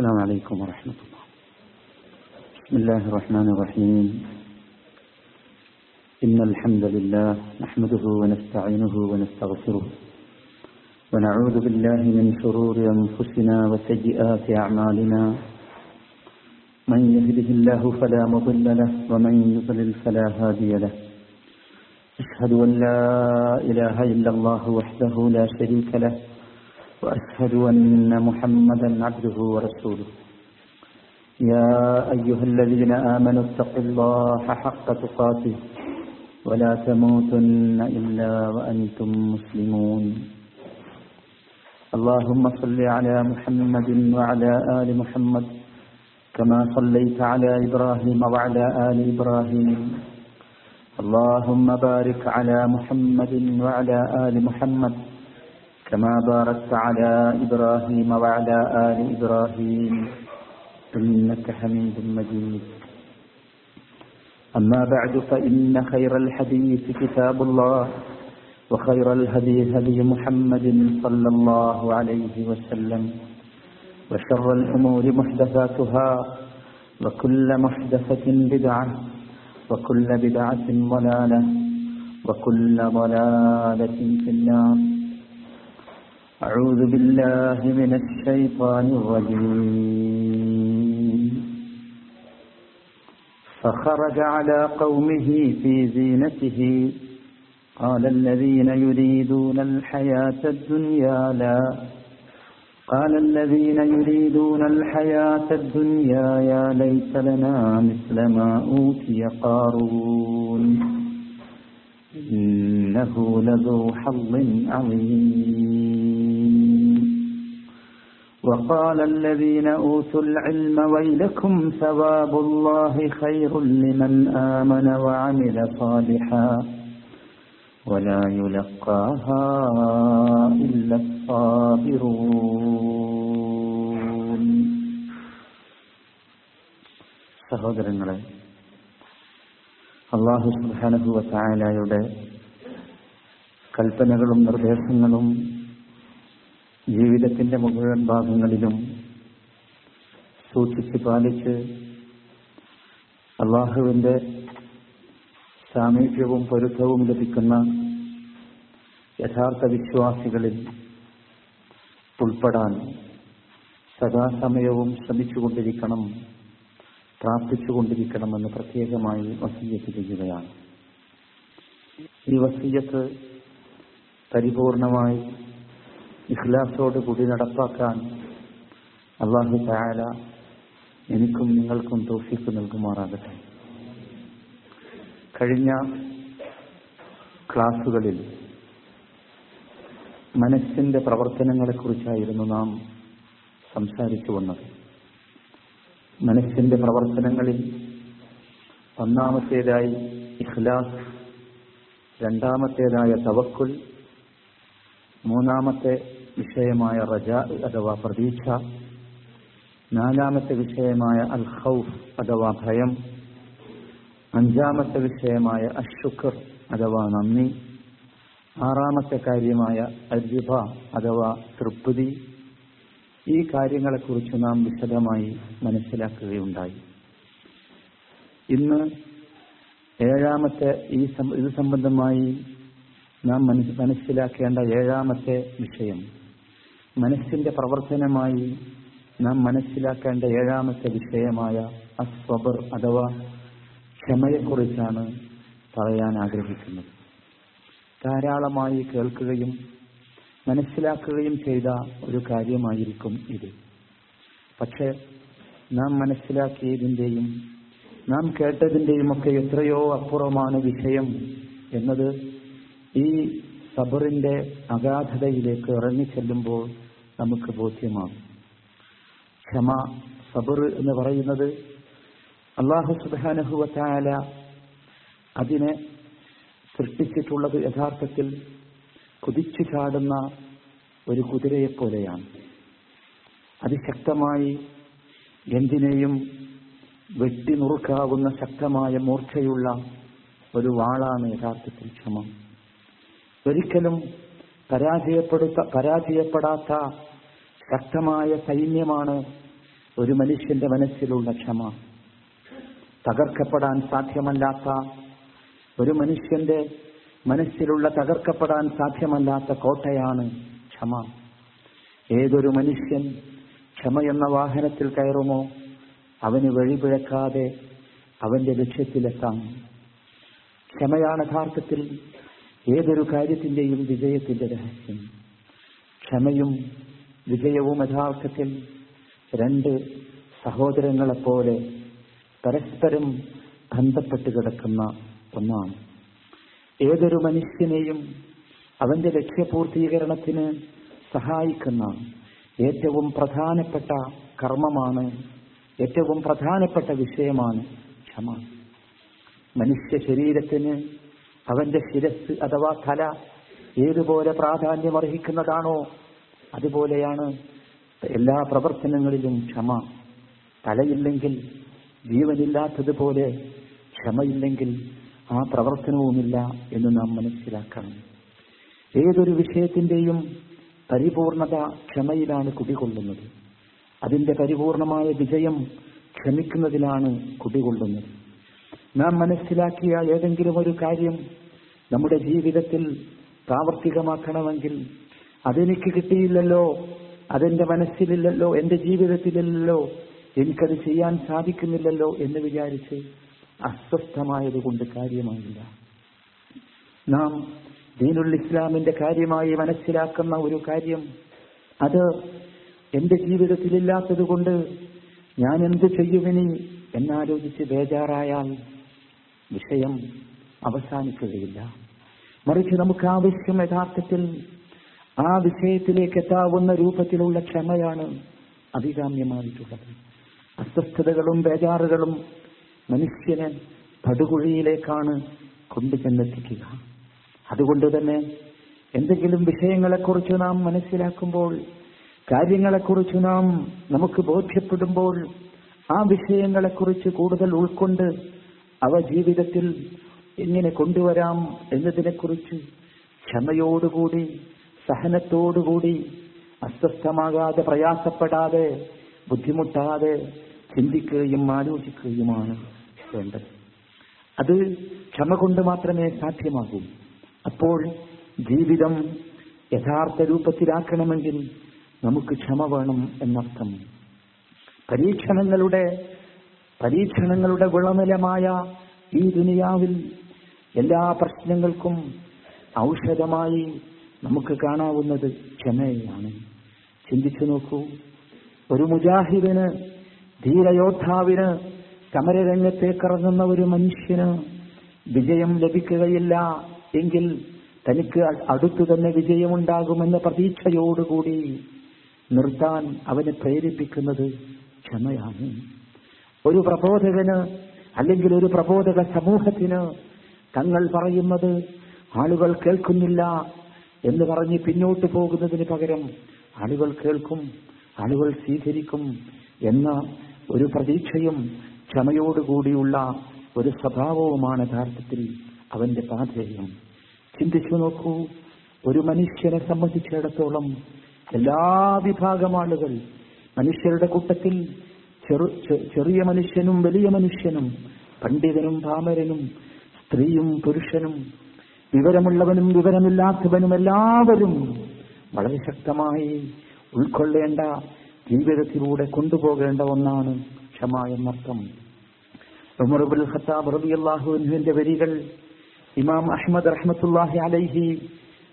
السلام عليكم ورحمة الله. بسم الله الرحمن الرحيم. إن الحمد لله نحمده ونستعينه ونستغفره ونعوذ بالله من شرور أنفسنا وسيئات أعمالنا. من يهده الله فلا مضل له ومن يضلل فلا هادي له. أشهد أن لا إله إلا الله وحده لا شريك له وأشهد أن محمدا عبده ورسوله. يا أيها الذين آمنوا اتقوا الله حق تقاته ولا تموتن إلا وأنتم مسلمون. اللهم صل على محمد وعلى آل محمد كما صليت على إبراهيم وعلى آل إبراهيم. اللهم بارك على محمد وعلى آل محمد كما باركت على إبراهيم وعلى آل إبراهيم إنك حميد مجيد. أما بعد فإن خير الحديث كتاب الله وخير الهدي هدي محمد صلى الله عليه وسلم وشر الأمور محدثاتها وكل محدثة بدعة وكل بدعة ضلالة وكل ضلالة في النار. أعوذ بالله من الشيطان الرجيم. فخرج على قومه في زينته قال الذين يريدون الحياة الدنيا يا ليت لنا مثل ما أوتي قارون إنه لذو حظ عظيم. وقال الذين أوتوا العلم ويلكم ثواب الله خير لمن آمن وعمل صالحا ولا يلقاها إلا الصابرون. സഹോദരങ്ങളെ, അല്ലാഹു സുബ്ഹാനഹു വതആലയുടെ കൽപ്പനകളും നിർദ്ദേശങ്ങളും ജീവിതത്തിന്റെ മുഴുവൻ ഭാഗങ്ങളിലും സൂക്ഷിച്ച് പാലിച്ച് അല്ലാഹുവിന്റെ സാമീപ്യവും പൊരുത്തവും ലഭിക്കുന്ന യഥാർത്ഥ വിശ്വാസികളിൽ ഉൾപ്പെടാൻ സദാസമയവും ശ്രമിച്ചുകൊണ്ടിരിക്കണം, പ്രാർത്ഥിച്ചുകൊണ്ടിരിക്കണമെന്ന് പ്രത്യേകമായി വസിയ്യത്ത് ചെയ്യുകയാണ്. ഈ വസിയ്യത്ത് പരിപൂർണമായി ഇഖ്ലാസോടുകൂടി നടപ്പാക്കാൻ അല്ലാഹു തആല എനിക്കും നിങ്ങൾക്കും തൗഫീഖ് നൽകുമാറാകട്ടെ. കഴിഞ്ഞ ക്ലാസുകളിൽ മനസ്സിന്റെ പ്രവർത്തനങ്ങളെക്കുറിച്ചായിരുന്നു നാം സംസാരിച്ചു വന്നത്. മനസ്സിന്റെ പ്രവർത്തനങ്ങളിൽ ഒന്നാമത്തേതായി ഇഖ്ലാസ്, രണ്ടാമത്തേതായ തവക്കുൽ, മൂന്നാമത്തെ വിഷയമായ റജാ അഥവാ പ്രതീക്ഷ, നാലാമത്തെ വിഷയമായ അൽ ഖൗഫ് അഥവാ ഭയം, അഞ്ചാമത്തെ വിഷയമായ അശ്ശുക്ർ അഥവാ നന്ദി, ആറാമത്തെ കാര്യമായ അർരിബ അഥവാ തൃപ്തി. ഈ കാര്യങ്ങളെക്കുറിച്ച് നാം വിശദമായി മനസ്സിലാക്കുകയുണ്ടായി. ഇന്ന് ഏഴാമത്തെ ഇത് സംബന്ധമായി നാം മനസ്സിലാക്കേണ്ട ഏഴാമത്തെ വിഷയം, മനസ്സിന്റെ പ്രവർത്തനമായി നാം മനസ്സിലാക്കേണ്ട ഏഴാമത്തെ വിഷയമായ അസ്വബർ അഥവാ ക്ഷമയെക്കുറിച്ചാണ് പറയാൻ ആഗ്രഹിക്കുന്നത്. ധാരാളമായി കേൾക്കുകയും മനസ്സിലാക്കുകയും ചെയ്ത ഒരു കാര്യമായിരിക്കും ഇത്. പക്ഷേ നാം മനസ്സിലാക്കിയതിൻ്റെയും നാം കേട്ടതിൻ്റെയുമൊക്കെ എത്രയോ അപ്പുറമാണ് വിഷയം എന്നത് ഈ സബറിൻ്റെ അഗാധതയിലേക്ക് ഇറങ്ങിച്ചെല്ലുമ്പോൾ നമുക്ക് ബോധ്യമാകും. ക്ഷമ, സബർ എന്ന് പറയുന്നത് അല്ലാഹു സുബ്ഹാനഹു വതആല അതിനെ സൃഷ്ടിച്ചിട്ടുള്ളത് യഥാർത്ഥത്തിൽ കുതിച്ചു ചാടുന്ന ഒരു കുതിരയെപ്പോലെയാണ്. അതിശക്തമായി എന്തിനേയും വെട്ടി നുറുക്കാവുന്ന ശക്തമായ മൂർച്ചയുള്ള ഒരു വാളാണ് യഥാർത്ഥത്തിൽ ക്ഷമ. ഒരിക്കലും പരാജയപ്പെടാത്ത ശക്തമായ സൈന്യമാണ് ഒരു മനുഷ്യന്റെ മനസ്സിലുള്ള ക്ഷമ, തകർക്കപ്പെടാൻ സാധ്യമല്ലാത്ത ഒരു മനുഷ്യന്റെ മനസ്സിലുള്ള തകർക്കപ്പെടാൻ സാധ്യമല്ലാത്ത കോട്ടയാണ് ക്ഷമ. ഏതൊരു മനുഷ്യൻ ക്ഷമ എന്ന വാഹനത്തിൽ കയറുമോ അവന് വഴിപിഴക്കാതെ അവന്റെ ലക്ഷ്യത്തിലെത്താം. ക്ഷമയാണ് യഥാർത്ഥത്തിൽ ഏതൊരു കാര്യത്തിന്റെയും വിജയത്തിന്റെ രഹസ്യം. ക്ഷമയും വിജയവും യഥാർത്ഥത്തിൽ രണ്ട് സഹോദരങ്ങളെപ്പോലെ പരസ്പരം ബന്ധപ്പെട്ട് കിടക്കുന്ന ഒന്നാണ്. ഏതൊരു മനുഷ്യനെയും അവന്റെ ലക്ഷ്യപൂർത്തീകരണത്തിന് സഹായിക്കുന്ന ഏറ്റവും പ്രധാനപ്പെട്ട കർമ്മമാണ്, ഏറ്റവും പ്രധാനപ്പെട്ട വിഷയമാണ് ക്ഷമ. മനുഷ്യ ശരീരത്തിന് അവന്റെ ശിരസ് അഥവാ തല ഏതുപോലെ പ്രാധാന്യം അർഹിക്കുന്നതാണോ അതുപോലെയാണ് എല്ലാ പ്രവർത്തനങ്ങളിലും ക്ഷമ. തലയില്ലെങ്കിൽ ജീവനില്ലാത്തതുപോലെ ക്ഷമയില്ലെങ്കിൽ ആ പ്രവർത്തനവുമില്ല എന്ന് നാം മനസ്സിലാക്കണം. ഏതൊരു വിഷയത്തിന്റെയും പരിപൂർണത ക്ഷമയിലാണ് കുടികൊള്ളുന്നത്. അതിന്റെ പരിപൂർണമായ വിജയം ക്ഷമിക്കുന്നതിലാണ് കുടികൊള്ളുന്നത്. നാം മനസ്സിലാക്കിയ ഏതെങ്കിലും ഒരു കാര്യം നമ്മുടെ ജീവിതത്തിൽ പ്രാവർത്തികമാക്കണമെങ്കിൽ അതെനിക്ക് കിട്ടിയില്ലല്ലോ, അതെന്റെ മനസ്സിലില്ലല്ലോ, എന്റെ ജീവിതത്തിലില്ലല്ലോ, എനിക്കത് ചെയ്യാൻ സാധിക്കുന്നില്ലല്ലോ എന്ന് വിചാരിച്ച് അസ്വസ്ഥമായതുകൊണ്ട് കാര്യമായില്ല. നാം ദീനുൽ ഇസ്ലാമിന്റെ കാര്യമായി മനസ്സിലാക്കുന്ന ഒരു കാര്യം അത് എന്റെ ജീവിതത്തിലില്ലാത്തതുകൊണ്ട് ഞാൻ എന്ത് ചെയ്യുവിനി എന്നാലോചിച്ച് ബേജാറായാൽ വിഷയം അവസാനിക്കുകയില്ല. മറിച്ച് നമുക്ക് ആവശ്യം യഥാർത്ഥത്തിൽ ആ വിഷയത്തിലേക്ക് എത്താവുന്ന രൂപത്തിലുള്ള ക്ഷമയാണ് അഭികാമ്യമായിട്ടുള്ളത്. അസ്വസ്ഥതകളും ബേജാറുകളും മനുഷ്യനെ പടുകുഴിയിലേക്കാണ് കൊണ്ടുചെന്നെത്തിക്കുക. അതുകൊണ്ട് തന്നെ എന്തെങ്കിലും വിഷയങ്ങളെക്കുറിച്ച് നാം മനസ്സിലാക്കുമ്പോൾ, കാര്യങ്ങളെക്കുറിച്ച് നമുക്ക് ബോധ്യപ്പെടുമ്പോൾ ആ വിഷയങ്ങളെക്കുറിച്ച് കൂടുതൽ ഉൾക്കൊണ്ട് അവ ജീവിതത്തിൽ എങ്ങനെ കൊണ്ടുവരാം എന്നതിനെക്കുറിച്ച് ക്ഷമയോടുകൂടി, സഹനത്തോടുകൂടി, അസ്വസ്ഥമാകാതെ, പ്രയാസപ്പെടാതെ, ബുദ്ധിമുട്ടാതെ ചിന്തിക്കുകയും ആലോചിക്കുകയുമാണ് വേണ്ടത്. അത് ക്ഷമ കൊണ്ട് മാത്രമേ സാധ്യമാകൂ. അപ്പോൾ ജീവിതം യഥാർത്ഥ രൂപത്തിലാക്കണമെങ്കിൽ നമുക്ക് ക്ഷമ വേണം എന്നർത്ഥം. പരീക്ഷണങ്ങളുടെ വിളനിലമായ ഈ ദുനിയാവിൽ എല്ലാ പ്രശ്നങ്ങൾക്കും ഔഷധമായി നമുക്ക് കാണാവുന്നത് ക്ഷമയാണ്. ചിന്തിച്ചു നോക്കൂ, ഒരു മുജാഹിദിന്, ധീരയോദ്ധാവിന്, സമരരംഗത്തേക്കിറങ്ങുന്ന ഒരു മനുഷ്യന് വിജയം ലഭിക്കുകയില്ല എങ്കിൽ തനിക്ക് അടുത്തു തന്നെ വിജയമുണ്ടാകുമെന്ന പ്രതീക്ഷയോടുകൂടി നിർത്താൻ അവനെ പ്രേരിപ്പിക്കുന്നത് ക്ഷമയാണ്. ഒരു പ്രബോധകന് അല്ലെങ്കിൽ ഒരു പ്രബോധക സമൂഹത്തിന് തങ്ങൾ പറയുന്നത് ആളുകൾ കേൾക്കുന്നില്ല എന്ന് പറഞ്ഞ് പിന്നോട്ട് പോകുന്നതിന് പകരം ആളുകൾ കേൾക്കും, ആളുകൾ സ്വീകരിക്കും എന്ന ഒരു പ്രതീക്ഷയും ക്ഷമയോടുകൂടിയുള്ള ഒരു സ്വഭാവവുമാണ് യഥാർത്ഥത്തിൽ അവന്റെ പാധേയം. ചിന്തിച്ചു നോക്കൂ, ഒരു മനുഷ്യനെ സംബന്ധിച്ചിടത്തോളം എല്ലാ വിഭാഗം ആളുകൾ, മനുഷ്യരുടെ കൂട്ടത്തിൽ ചെറിയ മനുഷ്യനും വലിയ മനുഷ്യനും, പണ്ഡിതനും പാമരനും, സ്ത്രീയും പുരുഷനും, വിവരമുള്ളവനും വിവരമില്ലാത്തവനും, എല്ലാവരും വളരെ ശക്തമായി ഉൾക്കൊള്ളേണ്ട, ജീവിതത്തിലൂടെ കൊണ്ടുപോകേണ്ട ഒന്നാണ് ക്ഷമ എന്നർത്ഥം. ഉമർ ഇബ്നുൽ ഖത്താബ് റളിയല്ലാഹു അൻഹുവിന്റെ വരികൾ ഇമാം അഹ്മദ് റഹ്മത്തുള്ളാഹി അലൈഹി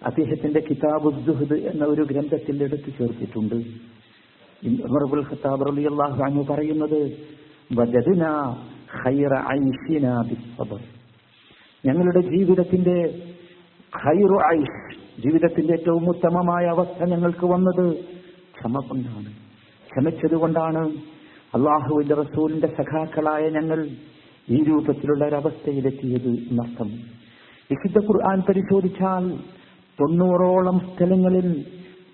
അദ്ദേഹത്തിന്റെ കിതാബ് അസ്സുഹദ് എന്ന ഒരു ഗ്രന്ഥത്തിൽ എടുത്തു ചേർത്തിട്ടുണ്ട്. ഉമർ ഇബ്നുൽ ഖത്താബ് റളിയല്ലാഹു അൻഹു പറയുന്നത്, വജദനാ ഖൈറ ഐശിനാ ബിസ്സബ്ർ, ഞങ്ങളുടെ ജീവിതത്തിന്റെ ഖൈറു ഐഷ്, ജീവിതത്തിന്റെ ഏറ്റവും ഉത്തമമായ അവസ്ഥ ഞങ്ങൾക്ക് വന്നത് ക്ഷമ കൊണ്ടാണ്, ക്ഷമിച്ചതുകൊണ്ടാണ്. അള്ളാഹുവിന്റെ റസൂലിന്റെ സഖാക്കളായ ഞങ്ങൾ ഈ രൂപത്തിലുള്ള ഒരവസ്ഥയിലെത്തിയത് എന്നർത്ഥം. വിശുദ്ധ ഖുർആൻ പരിശോധിച്ചാൽ 90ഓളം സ്ഥലങ്ങളിൽ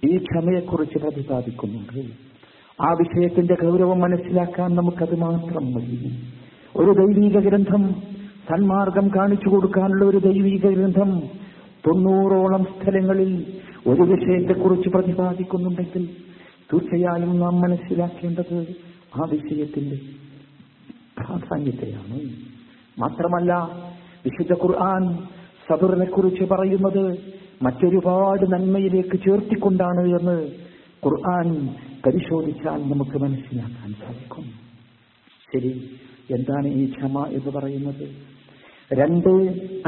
ഈ ക്ഷമയെക്കുറിച്ച് പ്രതിപാദിക്കുന്നുണ്ട്. ആ വിഷയത്തിന്റെ ഗൗരവം മനസ്സിലാക്കാൻ നമുക്കത് മാത്രം മതി. ഒരു ദൈവീക ഗ്രന്ഥം, സന്മാർഗം കാണിച്ചു കൊടുക്കാനുള്ള ഒരു ദൈവീക ഗ്രന്ഥം 90ഓളം സ്ഥലങ്ങളിൽ ഒരു വിഷയത്തെക്കുറിച്ച് പ്രതിപാദിക്കുന്നുണ്ടെങ്കിൽ തീർച്ചയായും നാം മനസ്സിലാക്കേണ്ടത് ആ വിഷയത്തിന്റെ പ്രാധാന്യത്തെയാണ്. മാത്രമല്ല വിശുദ്ധ ഖുർആൻ സബറിനെ കുറിച്ച് പറയുന്നത് മറ്റൊരുപാട് നന്മയിലേക്ക് ചേർത്തിക്കൊണ്ടാണ് എന്ന് ഖുർആൻ പരിശോധിച്ചാൽ നമുക്ക് മനസ്സിലാക്കാൻ സാധിക്കും. ശരി, എന്താണ് ഈ ക്ഷമ എന്ന് പറയുന്നത്? രണ്ട്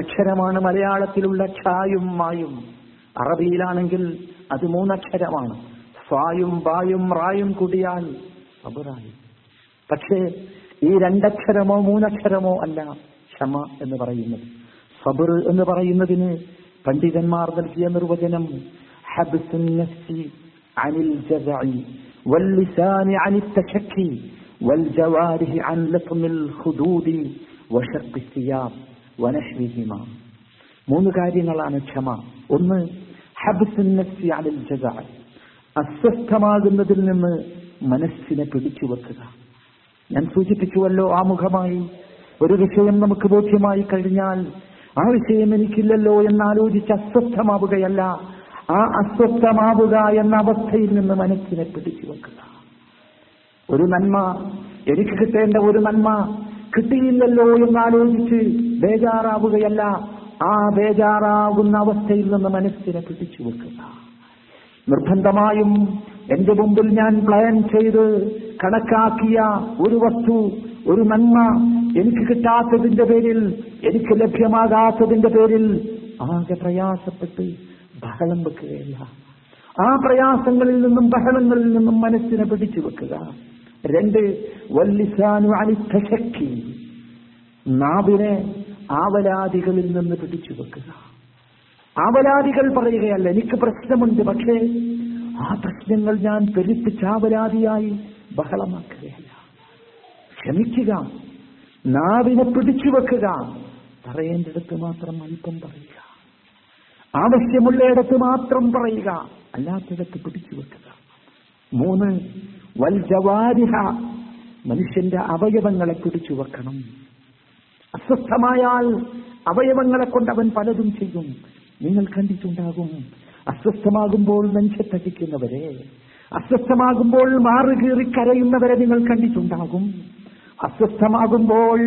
അക്ഷരമാണ് മലയാളത്തിലുള്ള ക്ഷായും മായും. അറബിയിലാണെങ്കിൽ അത് മൂന്നക്ഷരമാണ്. സ്വായും ബായും റായും കൂടിയാൽ സബറായി. പക്ഷേ ഈ രണ്ടക്ഷരമോ മൂന്നക്ഷരമോ അല്ല ക്ഷമ എന്ന് പറയുന്നത്. സബർ എന്ന് പറയുന്നതിന് പണ്ഡിതന്മാർ നൽകിയ നിർവചനം ഹബ്സുൻ നഫ്സി അനിൽ ജസഇ വൽ ലിസാനി അനിൽ തശക്കി വൽ ജവാരിഹി അൻ ലത്മിൽ ഹുദൂദി വശഖ് സിയാം വനഹ്വിഹിമാ. മൂന്ന് കാര്യങ്ങളാണ് ക്ഷമ. ഒന്ന്, ഹബ്സുൻ നഫ്സി അനിൽ ജസഇ, അസ്വസ്ഥമാകുന്നതിൽ നിന്ന് മനസ്സിനെ പിടിച്ചു വെക്കുക. ഞാൻ സൂചിപ്പിച്ചുവല്ലോ ആമുഖമായി, ഒരു വിഷയം നമുക്ക് ബോധ്യമായി കഴിഞ്ഞാൽ ആ വിഷയം എനിക്കില്ലല്ലോ എന്നാലോചിച്ച് അസ്വസ്ഥമാവുകയല്ല, ആ അസ്വസ്ഥമാവുക എന്ന അവസ്ഥയിൽ നിന്ന് മനസ്സിനെ പിടിച്ചു വെക്കുക. ഒരു നന്മ, എനിക്ക് കിട്ടേണ്ട ഒരു നന്മ കിട്ടിയില്ലല്ലോ എന്നാലോചിച്ച് ബേജാറാവുകയല്ല, ആ ബേജാറാകുന്ന അവസ്ഥയിൽ നിന്ന് മനസ്സിനെ പിടിച്ചു വെക്കുക. നിർബന്ധമായും എന്റെ മുമ്പിൽ ഞാൻ പ്ലാൻ ചെയ്ത് കണക്കാക്കിയ ഒരു വസ്തു, ഒരു നന്മ എനിക്ക് കിട്ടാത്തതിന്റെ പേരിൽ, എനിക്ക് ലഭ്യമാകാത്തതിന്റെ പേരിൽ ആകെ പ്രയാസപ്പെട്ട് ബഹളം വെക്കുകയല്ല, ആ പ്രയാസങ്ങളിൽ നിന്നും ബഹളങ്ങളിൽ നിന്നും മനസ്സിനെ പിടിച്ചു വെക്കുക. രണ്ട്, വല്ലിസാനു അനിത്തശക്കി, നാവിനെ ആവലാതികളിൽ നിന്ന് പിടിച്ചു വെക്കുക. ആവലാതികൾ പറയുകയല്ല, എനിക്ക് പ്രശ്നമുണ്ട്, പക്ഷേ ആ പ്രശ്നങ്ങൾ ഞാൻ പെരുപ്പിച്ച് ആവലാതിയായി ബഹളമാക്കുകയല്ല. ക്ഷമിക്കുക, നാവിനെ പിടിച്ചു വെക്കുക, പറയേണ്ടിടത്ത് മാത്രം അല്പം പറയുക, ആവശ്യമുള്ളയിടത്ത് മാത്രം പറയുക, അല്ലാത്തിടത്ത് പിടിച്ചു വെക്കുക. മൂന്ന്, വൽ ജവാരിഹ, മനുഷ്യന്റെ അവയവങ്ങളെ പിടിച്ചു വെക്കണം. അസ്വസ്ഥമായാൽ അവയവങ്ങളെ കൊണ്ട് അവൻ പലതും ചെയ്യും. നിങ്ങൾ കണ്ടിട്ടുണ്ടാകും, അസ്വസ്ഥമാകുമ്പോൾ നെഞ്ചത്തടിക്കുന്നവരെ, അസ്വസ്ഥമാകുമ്പോൾ മാറുകീറി കരയുന്നവരെ നിങ്ങൾ കണ്ടിട്ടുണ്ടാകും. അസ്വസ്ഥമാകുമ്പോൾ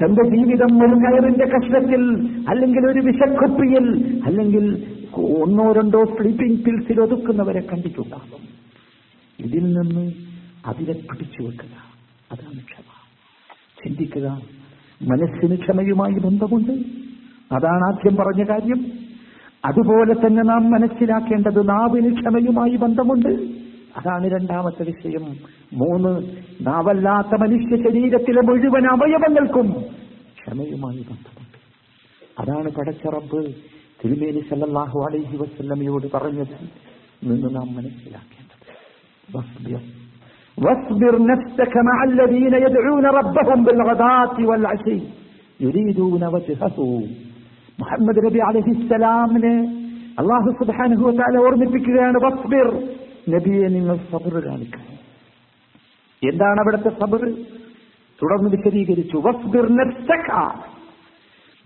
തന്റെ ജീവിതം ഒരു കയറിന്റെ കഷ്ണത്തിൽ, അല്ലെങ്കിൽ ഒരു വിഷക്കുപ്പിയിൽ, അല്ലെങ്കിൽ ഒന്നോ രണ്ടോ സ്ലീപ്പിംഗ് പിൽസിൽ ഒതുക്കുന്നവരെ കണ്ടിട്ടുണ്ടാകും. ഇതിൽ നിന്ന് അതിനെ പിടിച്ചു വെക്കുക, അതാണ് ക്ഷമ. ചിന്തിക്കുക, മനസ്സിന് ക്ഷമയുമായി ബന്ധമുണ്ട്. അതാണ് ആദ്യം പറഞ്ഞ കാര്യം. അതുപോലെ തന്നെ നാം മനസ്സിലാക്കേണ്ടത് നാവിന് ക്ഷമയുമായി ബന്ധമുണ്ട്. അതാണ് രണ്ടാമത്തെ വിഷയം. മൂന്ന്, നാവല്ലാത്ത മനുഷ്യ ശരീരത്തിലെ മുഴുവൻ അവയവങ്ങൾക്കും ക്ഷമയുമായി ബന്ധമുണ്ട്. അതാണ് പടച്ച റബ്ബ് തിരുമേനി സല്ലല്ലാഹു അലൈഹി വസല്ലമയോട് പറഞ്ഞത് നിന്ന് നാം മനസ്സിലാക്കേണ്ടത്. വസ്ബിർ നഫ്സക മഅല്ലദീന യദ്ഊന റബ്ബഹും ബിൽഗദാത്തി വൽഅശി യുരീദൂന വജ്ഹഹു. മുഹമ്മദ് നബി അലൈഹിസ്സലാമിനെ അല്ലാഹു സുബ്ഹാനഹു വ തആല ഓർമ്മിപ്പിക്കുകയാണ്, വസ്ബിർ നബിയെ നിങ്ങൾ സബർ കാണിക്കണം. എന്താണ് അവിടുത്തെ സബർ? തുടർന്ന് വിശദീകരിച്ചു, വസ്ബിർ നഫ്സക,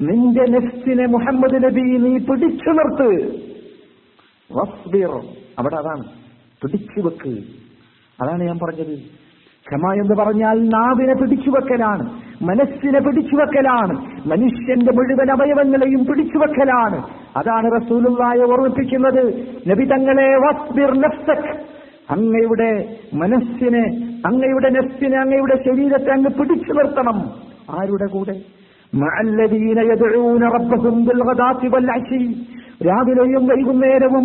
നിന്റെ നഫ്സിനെ മുഹമ്മദ് നബി നീ പിടിച്ചു നിർത്ത്. വസ്ബിർ, അവിടെ അതാണ് പിടിച്ചു വെക്ക്. അതാണ് ഞാൻ പറഞ്ഞത്, ക്ഷമ എന്ന് പറഞ്ഞാൽ നാവിനെ പിടിച്ചു വെക്കലാണ്, മനസ്സിനെ പിടിച്ചു വെക്കലാണ്, മനുഷ്യന്റെ മുഴുവൻ അവയവങ്ങളെയും പിടിച്ചു വെക്കലാണ്. അതാണ് റസൂലുള്ളാഹിയെ ഓർമ്മിപ്പിക്കുന്നത്, നബി തങ്ങളെ, വസ്ബിർ നഫ്സക്, അങ്ങയുടെ മനസ്സിനെ, അങ്ങയുടെ നഫ്സിനെ, അങ്ങയുടെ ശരീരത്തെ അങ്ങ് പിടിച്ചു നിർത്തണം. ആരുടെ കൂടെ? മഅല്ലദീന യദ്ഊന റബ്ബഹും ബിൽഗദാത്തി വൽഅശി, രാവിലെയും വൈകുന്നേരവും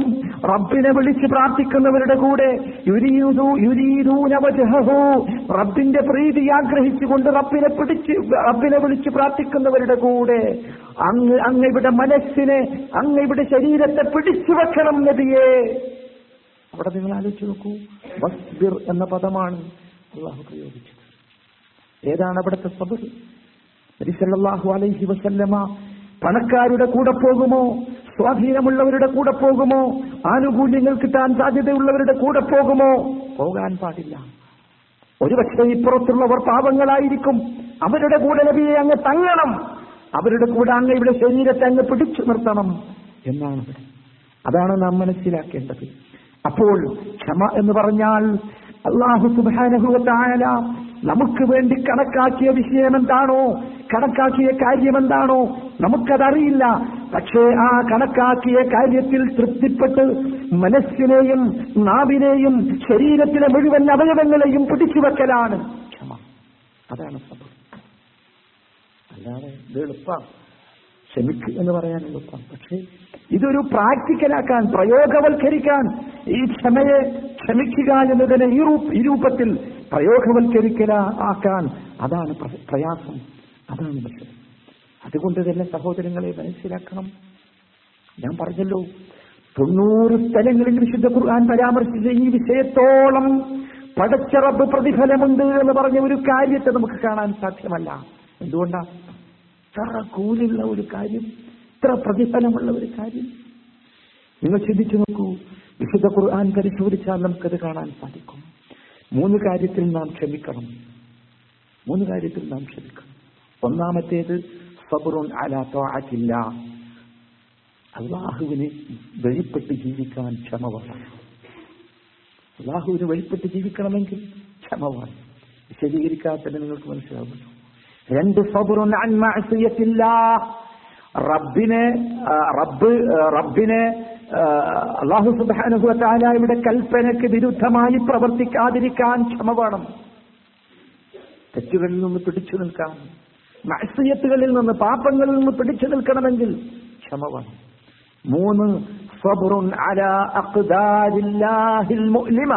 റബ്ബിനെ വിളിച്ച് പ്രാർത്ഥിക്കുന്നവരുടെ കൂടെ, റബ്ബിന്റെ പ്രീതി ആഗ്രഹിച്ചുകൊണ്ട് റബ്ബിനെ വിളിച്ച് പ്രാർത്ഥിക്കുന്നവരുടെ കൂടെ അങ്ങയുടെ മനസ്സിനെ, അങ്ങയുടെ ശരീരത്തെ പിടിച്ചു വെക്കണം നബിയെ. അവിടെ നിങ്ങൾ ആലോചിച്ചു നോക്കൂ, വസ്ബിർ എന്ന പദമാണ് അള്ളാഹു പ്രയോഗിച്ചത്. ഏതാണ് അവിടുത്തെ സബർ? നബി സല്ലല്ലാഹു അലൈഹി വസല്ലമ പണക്കാരുടെ കൂടെ പോകുമോ? സ്വാധീനമുള്ളവരുടെ കൂടെ പോകുമോ? ആനുകൂല്യങ്ങൾ കിട്ടാൻ സാധ്യതയുള്ളവരുടെ കൂടെ പോകുമോ? പോകാൻ പാടില്ല. ഒരുപക്ഷെ ഇപ്പുറത്തുള്ളവർ പാപങ്ങളായിരിക്കും, അവരുടെ കൂടെ നബിയെ അങ്ങ് തങ്ങണം, അവരുടെ കൂടെ അങ്ങയുടെ ശരീരത്തെ അങ്ങ് പിടിച്ചു നിർത്തണം എന്നാണ്. അതാണ് നാം മനസ്സിലാക്കേണ്ടത്. അപ്പോൾ ക്ഷമ എന്ന് പറഞ്ഞാൽ അല്ലാഹു സുബ്ഹാനഹു വ തആല നമുക്ക് വേണ്ടി കണക്കാക്കിയ വിഷയം എന്താണോ, കണക്കാക്കിയ കാര്യം എന്താണോ നമുക്കതറിയില്ല. പക്ഷേ ആ കണക്കാക്കിയ കാര്യത്തിൽ തൃപ്തിപ്പെട്ട് മനസ്സിനെയും നാവിനെയും ശരീരത്തിലെ മുഴുവൻ അവയവങ്ങളെയും പിടിച്ചുവെക്കലാണ് ക്ഷമ. അതാണ് സബർ. അല്ലാതെ ഇത് എളുപ്പം ക്ഷമിക്ക് എന്ന് പറയാൻ എളുപ്പം, പക്ഷേ ഇതൊരു പ്രാക്ടിക്കലാക്കാൻ, പ്രയോഗവൽക്കരിക്കാൻ, ഈ ക്ഷമയെ ക്ഷമിക്കുക എന്നതിനെ ഈ രൂപത്തിൽ പ്രയോഗവൽക്കരിക്കലാക്കാൻ അതാണ് പ്രയാസം, അതാണ് വിഷയം. അതുകൊണ്ട് തന്നെ സഹോദരങ്ങളെ മനസ്സിലാക്കണം. ഞാൻ പറഞ്ഞല്ലോ 90 സ്ഥലങ്ങളിൽ വിശുദ്ധ ഖുർആൻ പരാമർശിച്ച ഈ വിഷയത്തോളം പടച്ച റബ്ബ് പ്രതിഫലമുണ്ട് എന്ന് പറഞ്ഞ ഒരു കാര്യത്തെ നമുക്ക് കാണാൻ സാധ്യമല്ല. എന്തുകൊണ്ടാണ്? ഇത്ര കൂലുള്ള ഒരു കാര്യം, ഇത്ര പ്രതിഫലമുള്ള ഒരു കാര്യം. നിങ്ങൾ ചിന്തിച്ചു നോക്കൂ. വിശുദ്ധ ഖുർആൻ പരിശോധിച്ചാൽ നമുക്കത് കാണാൻ സാധിക്കും. മൂന്ന് കാര്യത്തിൽ നാം ക്ഷമിക്കണം. ഒന്നാമത്തേത് സബ്റുൻ അലാ തഅത്തില്ലാ, അല്ലാഹുവിനെ വെളിപ്പെട്ട് ജീവിക്കാൻ ക്ഷമ വേണം. അല്ലാഹുവിനെ വെളിപ്പെട്ട് ജീവിക്കണമെങ്കിൽ ക്ഷമ വേണം. വിശദീകരിക്കാതെ തന്നെ നിങ്ങൾക്ക് മനസ്സിലാവുന്നു. രണ്ട്, സബ്റുൻ അൻ മഅസിയത്തില്ലാ, റബ്ബിനെ അല്ലാഹു സുബ്ഹാനഹു വ തആലയുടെ കൽപ്പനയ്ക്ക് വിരുദ്ധമായി പ്രവർത്തിക്കാതിരിക്കാൻ ക്ഷമ വേണം. തെറ്റുകളിൽ നിന്ന് പിടിച്ചു നിൽക്കാൻ, മഅസിയത്തുകളിൽ നിന്ന്, പാപങ്ങളിൽ നിന്ന് പിടിച്ചു നിൽക്കണമെങ്കിൽ ക്ഷമ വേണം. മൂന്ന്, സബ്റുൻ അലാ അഖ്ദാരില്ലാഹിൽ മുഅ്ലിമ,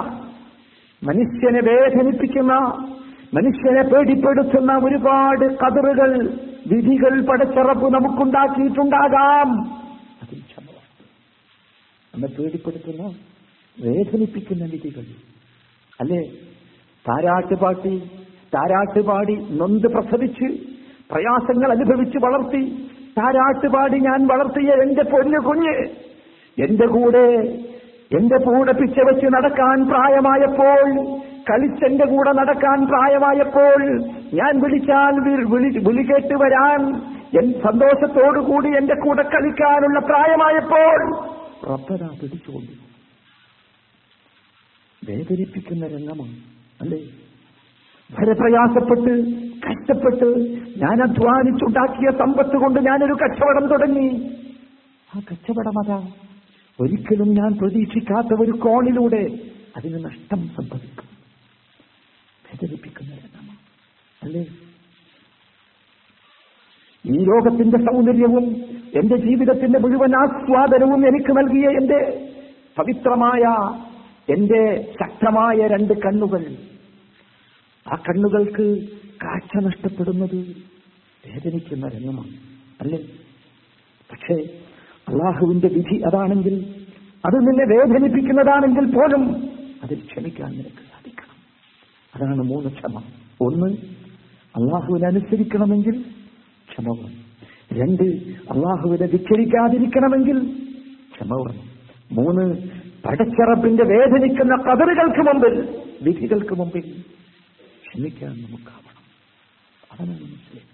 മനുഷ്യനെ വേദനിപ്പിക്കുന്ന, മനുഷ്യനെ പേടിപ്പെടുത്തുന്ന ഒരുപാട് ഖദറുകൾ, വിധികൾ പടച്ചറപ്പ് നമുക്കുണ്ടാക്കിയിട്ടുണ്ടാകാം. അതിൽ ക്ഷമ വേണം. നമ്മെ പേടിപ്പെടുത്തുന്ന, വേദനിപ്പിക്കുന്ന വിധികൾ, അല്ലേ? താരാട്ടുപാടി നൊന്ത് പ്രസവിച്ച്, പ്രയാസങ്ങൾ അനുഭവിച്ച് വളർത്തി, താരാട്ടുപാടി ഞാൻ വളർത്തിയ എന്റെ പൊന്നു കുഞ്ഞ് എന്റെ കൂടെ പിച്ചവെച്ച് നടക്കാൻ പ്രായമായപ്പോൾ, കളിച്ചെന്റെ കൂടെ നടക്കാൻ പ്രായമായപ്പോൾ, ഞാൻ വിളിച്ചാൽ വിളികേട്ട് വരാൻ, സന്തോഷത്തോടുകൂടി എന്റെ കൂടെ കളിക്കാനുള്ള പ്രായമായപ്പോൾ റബ്ബനാ പിടിച്ചുകൊണ്ടു. വേദനിപ്പിക്കുന്ന രംഗമാണ്, അല്ലേ? വളരെ പ്രയാസപ്പെട്ട്, കഷ്ടപ്പെട്ട് ഞാൻ അധ്വാനിച്ചുണ്ടാക്കിയ സമ്പത്ത് കൊണ്ട് ഞാനൊരു കച്ചവടം തുടങ്ങി. ആ കച്ചവടം അതാ ഒരിക്കലും ഞാൻ പ്രതീക്ഷിക്കാത്ത ഒരു കോണിലൂടെ അതിന് നഷ്ടം സംഭവിക്കും. വേദനിപ്പിക്കുന്നവരെന്നാണ്, അല്ലേ? ഈ ലോകത്തിന്റെ സൗന്ദര്യവും എന്റെ ജീവിതത്തിന്റെ മുഴുവൻ ആസ്വാദനവും എനിക്ക് നൽകിയ എന്റെ പവിത്രമായ, എന്റെ ശക്തമായ രണ്ട് കണ്ണുകൾ, ആ കണ്ണുകൾക്ക് കാഴ്ച നഷ്ടപ്പെടുന്നത് വേദനിക്കുന്ന രംഗമാണ്, അല്ലേ? പക്ഷേ അള്ളാഹുവിന്റെ വിധി അതാണെങ്കിൽ, അത് നിന്നെ വേദനിപ്പിക്കുന്നതാണെങ്കിൽ പോലും അതിൽ ക്ഷമിക്കാൻ നിനക്ക് സാധിക്കണം. അതാണ് മൂന്ന് ക്ഷമ. ഒന്ന്, അള്ളാഹുവിനെ അനുസരിക്കണമെങ്കിൽ ക്ഷമ വേണം. രണ്ട്, അള്ളാഹുവിനെ ധിക്കരിക്കാതിരിക്കണമെങ്കിൽ ക്ഷമ വേണം. മൂന്ന്, പടച്ചറപ്പിന്റെ വേദനിക്കുന്ന ഖദറുകൾക്ക് മുമ്പിൽ, വിധികൾക്ക് മുമ്പിൽ ക്ഷമിക്കാൻ നമുക്കാവണം. അതാണ് മനസ്സിലായി.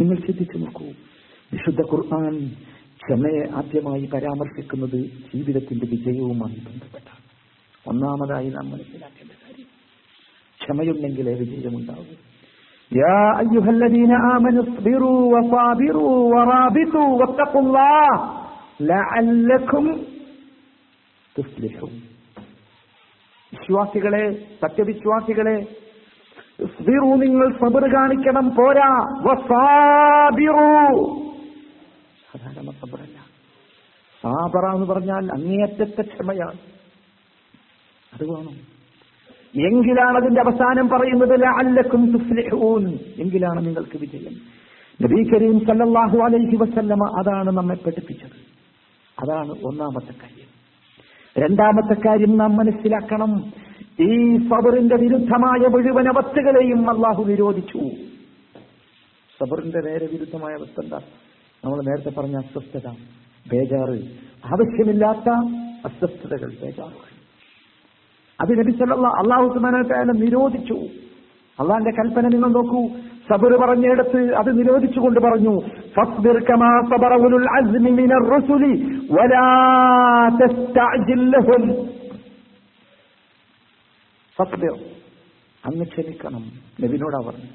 നിങ്ങൾ ചിന്തിച്ചു നോക്കൂ, വിശുദ്ധ ഖുർആൻ ക്ഷമയെ ആദ്യമായി പരാമർശിക്കുന്നത് ജീവിതത്തിന്റെ വിജയവുമായി ബന്ധപ്പെട്ടാണ്. ഒന്നാമതായി നാം മനസ്സിലാക്കേണ്ട കാര്യം, ക്ഷമയുണ്ടെങ്കിലേ വിജയമുണ്ടാവൂ. യാ അയ്യുഹല്ലദീന ആമനുസ്ബിറൂ വസാബിറൂ വറാബിതൂ വത്തഖുല്ലാഹ ലഅല്ലക്കും തുഫ്ലിഹൂൻ. വിശ്വാസികളെ, സത്യവിശ്വാസികളെ, നിങ്ങൾ സബർ കാണിക്കണം, പോരാ. സാധാരണ സബറല്ല, സാബറ എന്ന് പറഞ്ഞാൽ അങ്ങേയറ്റത്തെ ക്ഷമയാണ്. അത് വേണം. എങ്കിലാണ് അതിന്റെ അവസാനം പറയുന്നത് ലഅല്ലക്കും തുഫ്ലിഹൂൻ, എങ്കിലാണ് നിങ്ങൾക്ക് വിജയം. നബി കരീം സല്ലല്ലാഹു അലൈഹി വസല്ലമ അതാണ് നമ്മെ പഠിപ്പിച്ചത്. അതാണ് ഒന്നാമത്തെ കാര്യം. രണ്ടാമത്തെ കാര്യം നാം മനസ്സിലാക്കണം, ഈ സബറിന്റെ വിരുദ്ധമായ മുഴുവൻ അവസ്ഥകളെയും അല്ലാഹു വിരോധിച്ചു. സബറിന്റെ നേരെ വിരുദ്ധമായ അവസ്ഥ എന്താ? നമ്മൾ നേരത്തെ പറഞ്ഞ അസ്വസ്ഥത, ബേജാറ്, ആവശ്യമില്ലാത്ത അസ്വസ്ഥതകൾ, ബേജാറുകൾ. അത് നബി സല്ലല്ലാഹു അല്ലാഹു തആല നിരോധിച്ചു. അള്ളാന്റെ കൽപ്പന നിങ്ങൾ നോക്കൂ, സബർ പറഞ്ഞെടുത്ത് അത് നിരോധിച്ചുകൊണ്ട് പറഞ്ഞു, ഫസ്ബിർ കമാ സബറ ഉലുൽ അസ്മി മിനർ റസുലി വലാ തസ്തഅജിൽ ലഹും. സത്യം അങ്ങ് ക്ഷമിക്കണം. നബിനോടാ പറഞ്ഞു,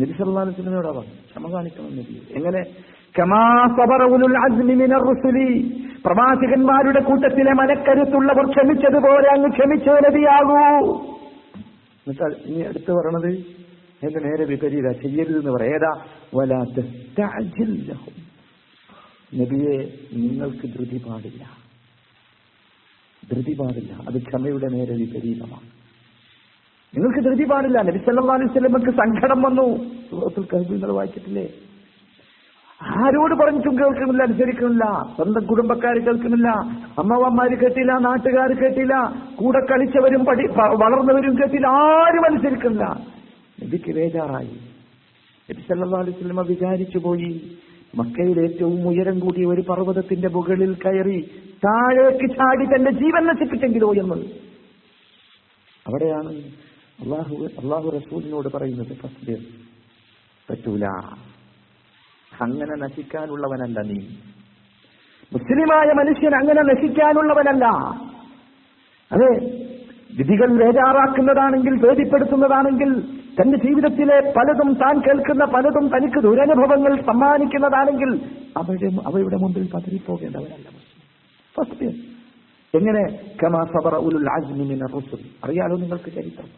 നബി സല്ലല്ലാഹു അലൈഹി വസല്ലമയോടാ പറഞ്ഞു ക്ഷമ കാണിക്കണം നബി. എങ്ങനെ? കമാ സബറ ഉലുൽ അസ്മി മിനർ റുസുലി, പ്രവാചകന്മാരുടെ കൂട്ടത്തിലെ മനക്കരുത്തുള്ളവർ ക്ഷമിച്ചതുപോലെ അങ്ങ് ക്ഷമിച്ചേ നബിയാകൂ. എന്നിട്ട് ഇനി അടുത്ത് പറയണത് എന്റെ നേരെ വിപരീത ചെയ്യരുതെന്ന് പറയാം. ഏതാ? വലാ തസ്തഅജിൽ ലഹും, നബിയെ നിങ്ങൾക്ക് ധൃതി പാടില്ല, ധൃതി പാടില്ല. അത് ക്ഷമയുടെ നേരെ വിപരീതമാണ്. നിങ്ങൾക്ക് ധൃതി പാടില്ല. നബി സല്ലല്ലാഹു അലൈഹി വസല്ലമക്ക് സങ്കടം വന്നു. സൂറത്തുൽ കഹ്ഫ് നിങ്ങൾ വായിച്ചിട്ടില്ലേ? ആരോട് പറഞ്ഞിട്ടും കേൾക്കുന്നില്ല, അനുസരിക്കുന്നില്ല. സ്വന്തം കുടുംബക്കാർ കേൾക്കുന്നില്ല, അമ്മവന്മാര് കേട്ടില്ല, നാട്ടുകാർ കേട്ടില്ല, കൂടെ കളിച്ചവരും വളർന്നവരും കേട്ടില്ല, ആരും അനുസരിക്കുന്നില്ല. നബിക്ക് വേജാറായി. നബി സല്ലല്ലാഹു അലൈഹി വസല്ലമ വിചാരിച്ചു പോയി, മക്കയിൽ ഏറ്റവും ഉയരം കൂടിയ ഒരു പർവ്വതത്തിന്റെ മുകളിൽ കയറി താഴേക്ക് ചാടി തന്റെ ജീവൻ നശിപ്പിച്ചെങ്കിലോ എന്നത്. അവിടെയാണ് അള്ളാഹു റസൂലിനോട് പറയുന്നത്, പറ്റൂല, അങ്ങനെ നശിക്കാനുള്ളവനല്ല നീ, മുസ്ലിമായ മനുഷ്യൻ അങ്ങനെ നശിക്കാനുള്ളവനല്ല. അതെ, വിധികൾ വേജാറാക്കുന്നതാണെങ്കിൽ, വേദിപ്പെടുത്തുന്നതാണെങ്കിൽ, തന്റെ ജീവിതത്തിലെ പലതും, താൻ കേൾക്കുന്ന പലതും തനിക്ക് ദുരനുഭവങ്ങൾ സമ്മാനിക്കുന്നതാണെങ്കിൽ അവയുടെ മുമ്പിൽ പതറിപ്പോകേണ്ടവനല്ല. എങ്ങനെ? കമാ സബറ ഉലുൽ അസ്മി മിനർ റുസുൽ. അറിയാലോ നിങ്ങൾക്ക് ചരിത്രം,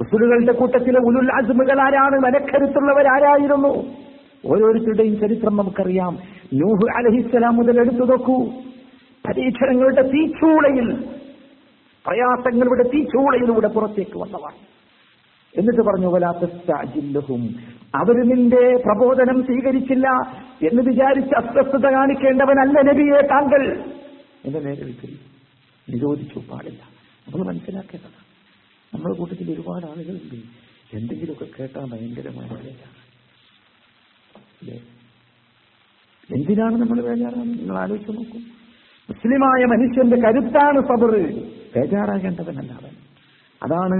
റസൂലുകളുടെ കൂട്ടത്തിലെ ഉലുൽ അസ്മുകൾ ആരാണ്? മനക്കരുത്തുള്ളവരാരായിരുന്നു? ഓരോരുത്തരുടെയും ചരിത്രം നമുക്കറിയാം. നൂഹ് അലൈഹിസ്സലാം മുതൽ എടുത്തു നോക്കൂ. പരീക്ഷണങ്ങളുടെ തീച്ചൂളയിൽ, പ്രയാസങ്ങളുടെ തീച്ചൂളയിലൂടെ പുറത്തേക്ക് വന്നതാണ്. എന്നിട്ട് പറഞ്ഞു, വലാ തസ്തഅജിൽ ലഹും, അവർ നിന്റെ പ്രബോധനം സ്വീകരിച്ചില്ല എന്ന് വിചാരിച്ച് അസ്വസ്ഥത കാണിക്കേണ്ടവനല്ല നബിയെ താങ്കൾ. എന്റെ നേരെ നിരോധിച്ചു പാടില്ല. നമ്മൾ മനസ്സിലാക്കേണ്ടതാണ്, നമ്മുടെ കൂട്ടത്തിൽ ഒരുപാട് ആളുകളുണ്ട് എന്തെങ്കിലുമൊക്കെ കേട്ടാൽ ഭയങ്കരമായ വേജാറാണ്. എന്തിനാണ് നമ്മൾ വേജാറാണ്? നിങ്ങൾ ആലോചിച്ച് നോക്കും. മുസ്ലിമായ മനുഷ്യന്റെ കരുത്താണ് സബർ. വേജാറാകേണ്ടവനല്ല അവൻ. അതാണ്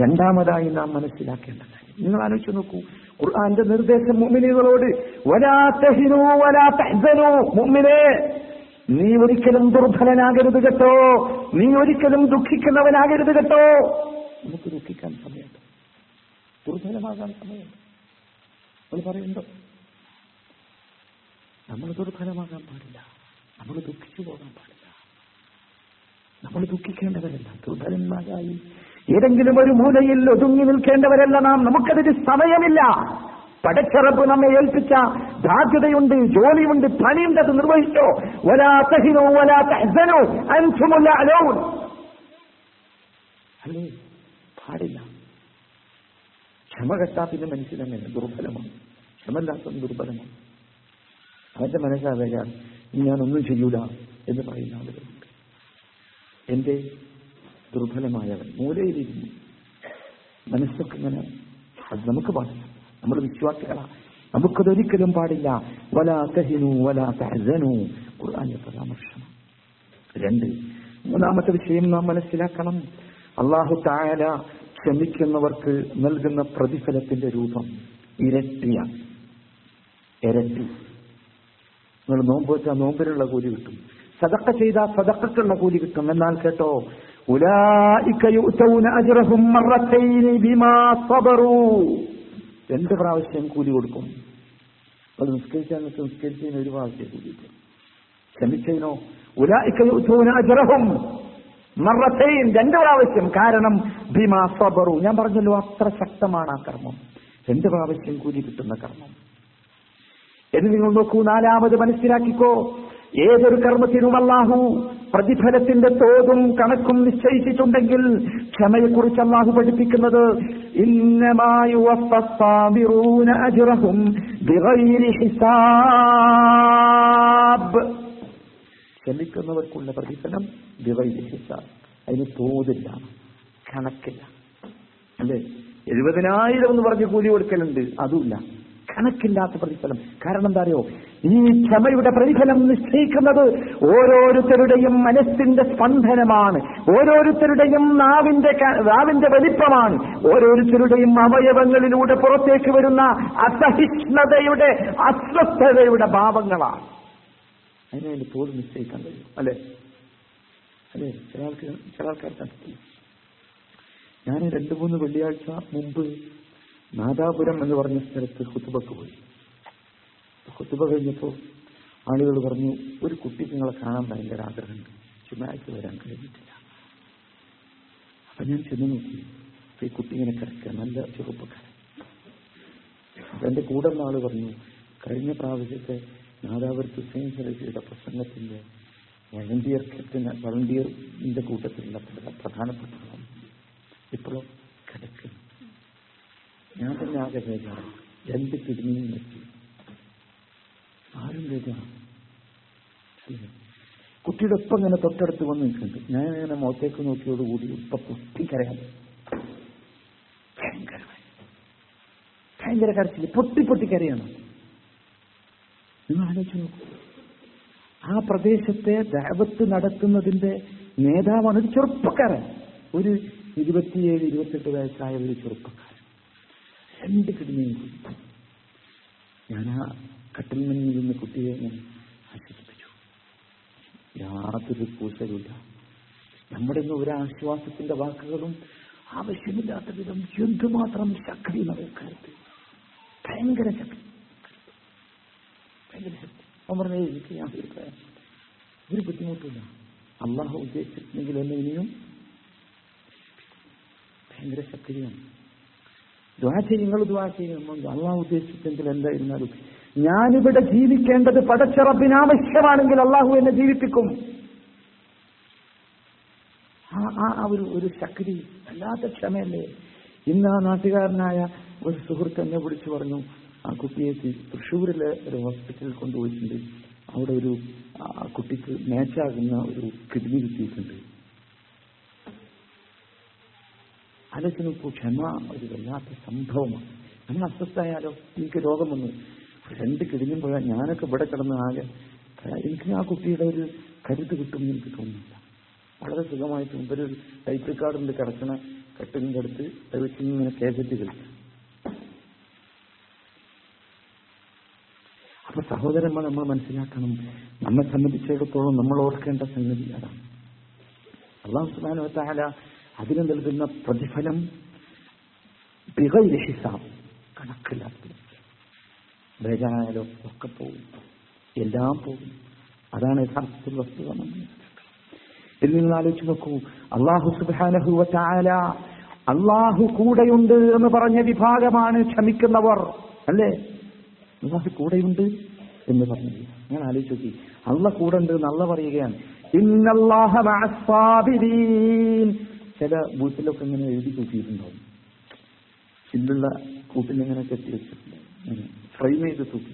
രണ്ടാമതായി നാം മനസ്സിലാക്കേണ്ട കാര്യം. നിങ്ങൾ ആലോചിച്ച് നോക്കൂ, ഖുർആന്റെ നിർദ്ദേശം മുഅ്മിനീകളോട്, വലാ തഹ്നൂ വലാ തഹ്സനൂ, മുഅ്മിനേ നീ ഒരിക്കലും ദുർബലനാകരുത് കേട്ടോ, നീ ഒരിക്കലും ദുഃഖിക്കുന്നവനാകരുത് കേട്ടോ. നമുക്ക് ദുഃഖിക്കാൻ സമയമുണ്ട്, ദുർബലമാകാൻ സമയമുണ്ട്. നമ്മൾ പറയുന്നുണ്ടോ? നമ്മൾ ദുർബലമാകാൻ പാടില്ല, നമ്മൾ ദുഃഖിച്ചു പോകാൻ പാടില്ല, നമ്മൾ ദുഃഖിക്കേണ്ടവരല്ല, ദുർബലന്മാരായി ഏതെങ്കിലും ഒരു മൂലയിൽ ഒതുങ്ങി നിൽക്കേണ്ടവരല്ല നാം. നമുക്കതിന് സമയമില്ല. പടച്ചറപ്പ് നമ്മെ ഏൽപ്പിച്ച ബാധ്യതയുണ്ട്, ജോലിയുണ്ട്, പണിയുണ്ട്, അത് നിർവഹിച്ചോ. അല്ലേ? പാടില്ല. ക്ഷമ കെട്ടാ പിന്നെ മനുഷ്യനങ്ങനെ ദുർബലമാണ്. ക്ഷമല്ലാത്ത ദുർബലമാണ്. അവന്റെ മനസ്സിലാവയാൽ ഞാനൊന്നും ചെയ്യൂല എന്ന് പറയുന്ന ആളുകളുണ്ട്. എന്റെ ദുർബലമായവൻ മൂലയിലിരുന്നു മനസ്സൊക്കെ ഇങ്ങനെ. അത് നമുക്ക് പാടില്ല, നമ്മൾ വിശ്വാസികളാണ്, നമുക്കതൊരിക്കലും പാടില്ല. വലാ തഹ്നൂ വലാ തഹ്സനൂ, ഖുർആനിലെ പരാമർശം. രണ്ട്, മൂന്നാമത്തെ വിഷയം നാം മനസ്സിലാക്കണം, അല്ലാഹു തആല ക്ഷമിക്കുന്നവർക്ക് നൽകുന്ന പ്രതിഫലത്തിന്റെ രൂപം ഇരട്ടിയാണ്. ഇരട്ടി. നിങ്ങൾ നോമ്പ് വെച്ചാൽ നോമ്പിനുള്ള കൂലി കിട്ടും, സദഖ ചെയ്താൽ സദഖക്കുള്ള കൂലി കിട്ടും. എന്നാൽ കേട്ടോ, ഉലൈക യുതൗന അജ്റഹും മറതൈൻ ബിമാ സബറൂ, രണ്ട് പ്രാവശ്യം കൂലി കൊടുക്കും. അത് നിസ്കരിച്ചാൽ നിസ്കരിച്ചതിന് ഒരു പ്രാവശ്യം കൂലി കൊടുക്കും. ക്ഷമിച്ചതിനോ ഉലൈക യുതൗന അജ്റഹും മറതൈൻ, രണ്ട് പ്രാവശ്യം. കാരണം ബിമാ സബറൂ, ഞാൻ പറഞ്ഞല്ലോ അത്ര ശക്തമാണ് ആ കർമ്മം, രണ്ട് പ്രാവശ്യം കൂലി കിട്ടുന്ന കർമ്മം. എന്ന് നിങ്ങൾ നോക്കൂ. നാലാമത് മനസ്സിലാക്കിക്കോ, ഏതൊരു കർമ്മത്തിനും അല്ലാഹു പ്രതിഫലത്തിന്റെ തോതും കണക്കും നിശ്ചയിച്ചിട്ടുണ്ടെങ്കിൽ ക്ഷമയെക്കുറിച്ച് അല്ലാഹു പഠിപ്പിക്കുന്നത്, ഇന്നമാ യുവഫ്ഫസ് സാബിറൂന അജ്റഹും ബിഗൈരി ഹിസാബ്, ക്ഷമിക്കുന്നവർക്കുള്ള പ്രതിഫലം ബിഗൈരി ഹിസാബ്, അതിന് തോതില്ല, കണക്കില്ല. അല്ലേ? 70,000 എന്ന് പറഞ്ഞ് കൂലി കൊടുക്കലുണ്ട്, അതുമില്ല, കണക്കില്ലാത്ത പ്രതിഫലം. കാരണം എന്താ അറിയോ? ഈ ക്ഷമയുടെ പ്രതിഫലം നിശ്ചയിക്കുന്നത് ഓരോരുത്തരുടെയും മനസ്സിന്റെ സ്പന്ദനമാണ്, ഓരോരുത്തരുടെയും നാവിന്റെ വലിപ്പമാണ്, ഓരോരുത്തരുടെയും അവയവങ്ങളിലൂടെ പുറത്തേക്ക് വരുന്ന അസഹിഷ്ണുതയുടെ, അസ്വസ്ഥതയുടെ ഭാവങ്ങളാണ്. അതിനെ തോത് നിശ്ചയിക്കാൻ കഴിയും. അല്ലെ? അല്ലേ? ചില ആൾക്കാർ കണ്ടെത്തി. ഞാൻ 2-3 വെള്ളിയാഴ്ച മുമ്പ് നാദാപുരം എന്ന് പറഞ്ഞ സ്ഥലത്ത് ഖുതുബക്ക് പോയി. ഖുതുബ കഴിഞ്ഞപ്പോൾ ആളുകൾ പറഞ്ഞു, ഒരു കുട്ടിക്ക് നിങ്ങളെ കാണാൻ ഭയങ്കര ആഗ്രഹമുണ്ട്, ചുമയാഴ്ച വരാൻ കഴിഞ്ഞിട്ടില്ല. അപ്പം ഞാൻ ചെന്ന് നോക്കി, ഈ കുട്ടി ഇങ്ങനെ കിടക്കുക, നല്ല ചെറുപ്പക്കാരൻ. അപ്പം എൻ്റെ കൂടെ ഉള്ള ആൾ പറഞ്ഞു, കഴിഞ്ഞ പ്രാവശ്യത്തെ നാദാപുരത്ത് ഹുസൈൻ സലഫിയുടെ പ്രസംഗത്തിൻ്റെ വളണ്ടിയറിൻ്റെ കൂട്ടത്തിലുള്ള പ്രധാനപ്പെട്ട ഇപ്പോഴോ കിടക്കുന്നു. ഞാൻ തന്നെ ആകെ ബേജാണ്, 2 കിഡ്നിയും വെച്ചു, ആരും ബേജാണ്. കുട്ടിയുടെ ഒപ്പം ഇങ്ങനെ തൊട്ടടുത്ത് വന്ന് നിൽക്കുന്നുണ്ട്. ഞാൻ ഇങ്ങനെ മുഖത്തേക്ക് നോക്കിയോടുകൂടി ഇപ്പം പൊട്ടിക്കരയാൻ, ഭയങ്കര കരച്ചില്ല, പൊട്ടിക്കരയാണ്. നിങ്ങൾ ആലോചിച്ച് നോക്കൂ, ആ പ്രദേശത്തെ ദഅവത്ത് നടത്തുന്നതിന്റെ നേതാവാണ് ഒരു ചെറുപ്പക്കാരൻ, ഒരു 27-28 വയസ്സായ ഒരു ചെറുപ്പക്കാരൻ. 2 കിഡ്നിയും കൊടുത്തു. ഞാൻ ആ കട്ടിലിൽ നിന്ന് കുട്ടിയെ ഞാൻ ആശ്വസിപ്പിച്ചു. യാതൊരു കൂസലുമില്ല, നമ്മുടെ ഇന്ന് ഒരാശ്വാസത്തിന്റെ വാക്കുകളും ആവശ്യമില്ലാത്ത വിധം എന്തുമാത്രം ശക്തി നടക്കരുത്, ഭയങ്കര ശക്തി. എനിക്ക് യാതൊരു ഒരു ബുദ്ധിമുട്ടില്ല, അള്ളാഹു ഉദ്ദേശിച്ചിട്ടുണ്ടെങ്കിൽ എന്നെ ഇനിയും ഭയങ്കര ശക്തിയാണ്. നിങ്ങൾ ദ്വാ ചെയ്യുന്നുണ്ട്, അള്ളാഹു ഉദ്ദേശിച്ചിട്ടെങ്കിൽ എന്തായിരുന്നാലും ഞാനിവിടെ ജീവിക്കേണ്ടത് പടച്ച റബ്ബിന് ആവശ്യമാണെങ്കിൽ അള്ളാഹു എന്നെ ജീവിപ്പിക്കും. ഒരു ശക്തി വല്ലാത്ത ക്ഷമയല്ലേ. ഇന്ന് ആ നാട്ടുകാരനായ ഒരു സുഹൃത്ത് എന്നെ വിളിച്ചു പറഞ്ഞു, ആ കുട്ടിയെ തൃശ്ശൂരിലെ ഒരു ഹോസ്പിറ്റലിൽ കൊണ്ടുപോയിട്ടുണ്ട്, അവിടെ ഒരു കുട്ടിക്ക് മാച്ചാകുന്ന ഒരു കിഡ്നി കിട്ടിയിട്ടുണ്ട്. അലസിനിപ്പോൾ ക്ഷമ ഒരു വല്ലാത്ത സംഭവമാണ്. നമ്മൾ അസ്വസ്ഥായാലോ, എനിക്ക് രോഗം വന്നു 2 കിഡ്നി പോയാൽ ഞാനൊക്കെ ഇവിടെ കിടന്ന് ആകെ, എനിക്ക് ആ കുട്ടിയുടെ ഒരു കരുത്ത് കിട്ടുമെന്ന് എനിക്ക് തോന്നുന്നില്ല. വളരെ സുഖമായിട്ട് ഇവര് ലൈറ്റക്കാടുണ്ട്, കിടക്കണ കെട്ടിൻ്റെ അടുത്ത് വെച്ച് ഇങ്ങനെ കേസറ്റ് കളിച്ചു. അപ്പൊ സഹോദരന്മാർ, നമ്മൾ മനസ്സിലാക്കണം, നമ്മെ സംബന്ധിച്ചിടത്തോളം നമ്മൾ ഓർക്കേണ്ട സംഗതി അതാണ്. അല്ലാഹു സുബ്ഹാനഹു വ തആല അതിന് നൽകുന്ന പ്രതിഫലം ബിഗൈരി ഹിസാബ്, കണക്കില്ലാത്ത, ബേജായാലോ ഒക്കെ പോകും, എല്ലാം പോകും. അതാണ് യഥാർത്ഥത്തിൽ വസ്തുത. ഇതിൽ നിങ്ങൾ ആലോചിച്ച് നോക്കൂ, അല്ലാഹു സുബ്ഹാനഹു വ തആല അല്ലാഹു കൂടെയുണ്ട് എന്ന് പറഞ്ഞ വിഭാഗമാണ് ക്ഷമിക്കുന്നവർ, അല്ലേ? അള്ളാഹ് കൂടെയുണ്ട് എന്ന് പറഞ്ഞു. ഞാൻ ആലോചിച്ച് നോക്കി, അള്ളാഹ് കൂടെ ഉണ്ട് എന്ന് അള്ളാഹ് പറയുകയാണ്. ചില വീട്ടിലൊക്കെ ഇങ്ങനെ എഴുതി തൂക്കിയിട്ടുണ്ടാവും, ചില്ലുള്ള കൂട്ടിലിങ്ങനെ കെട്ടി വെച്ചിട്ടുണ്ട്, ഫ്രെയിം ചെയ്ത് തൂക്കി.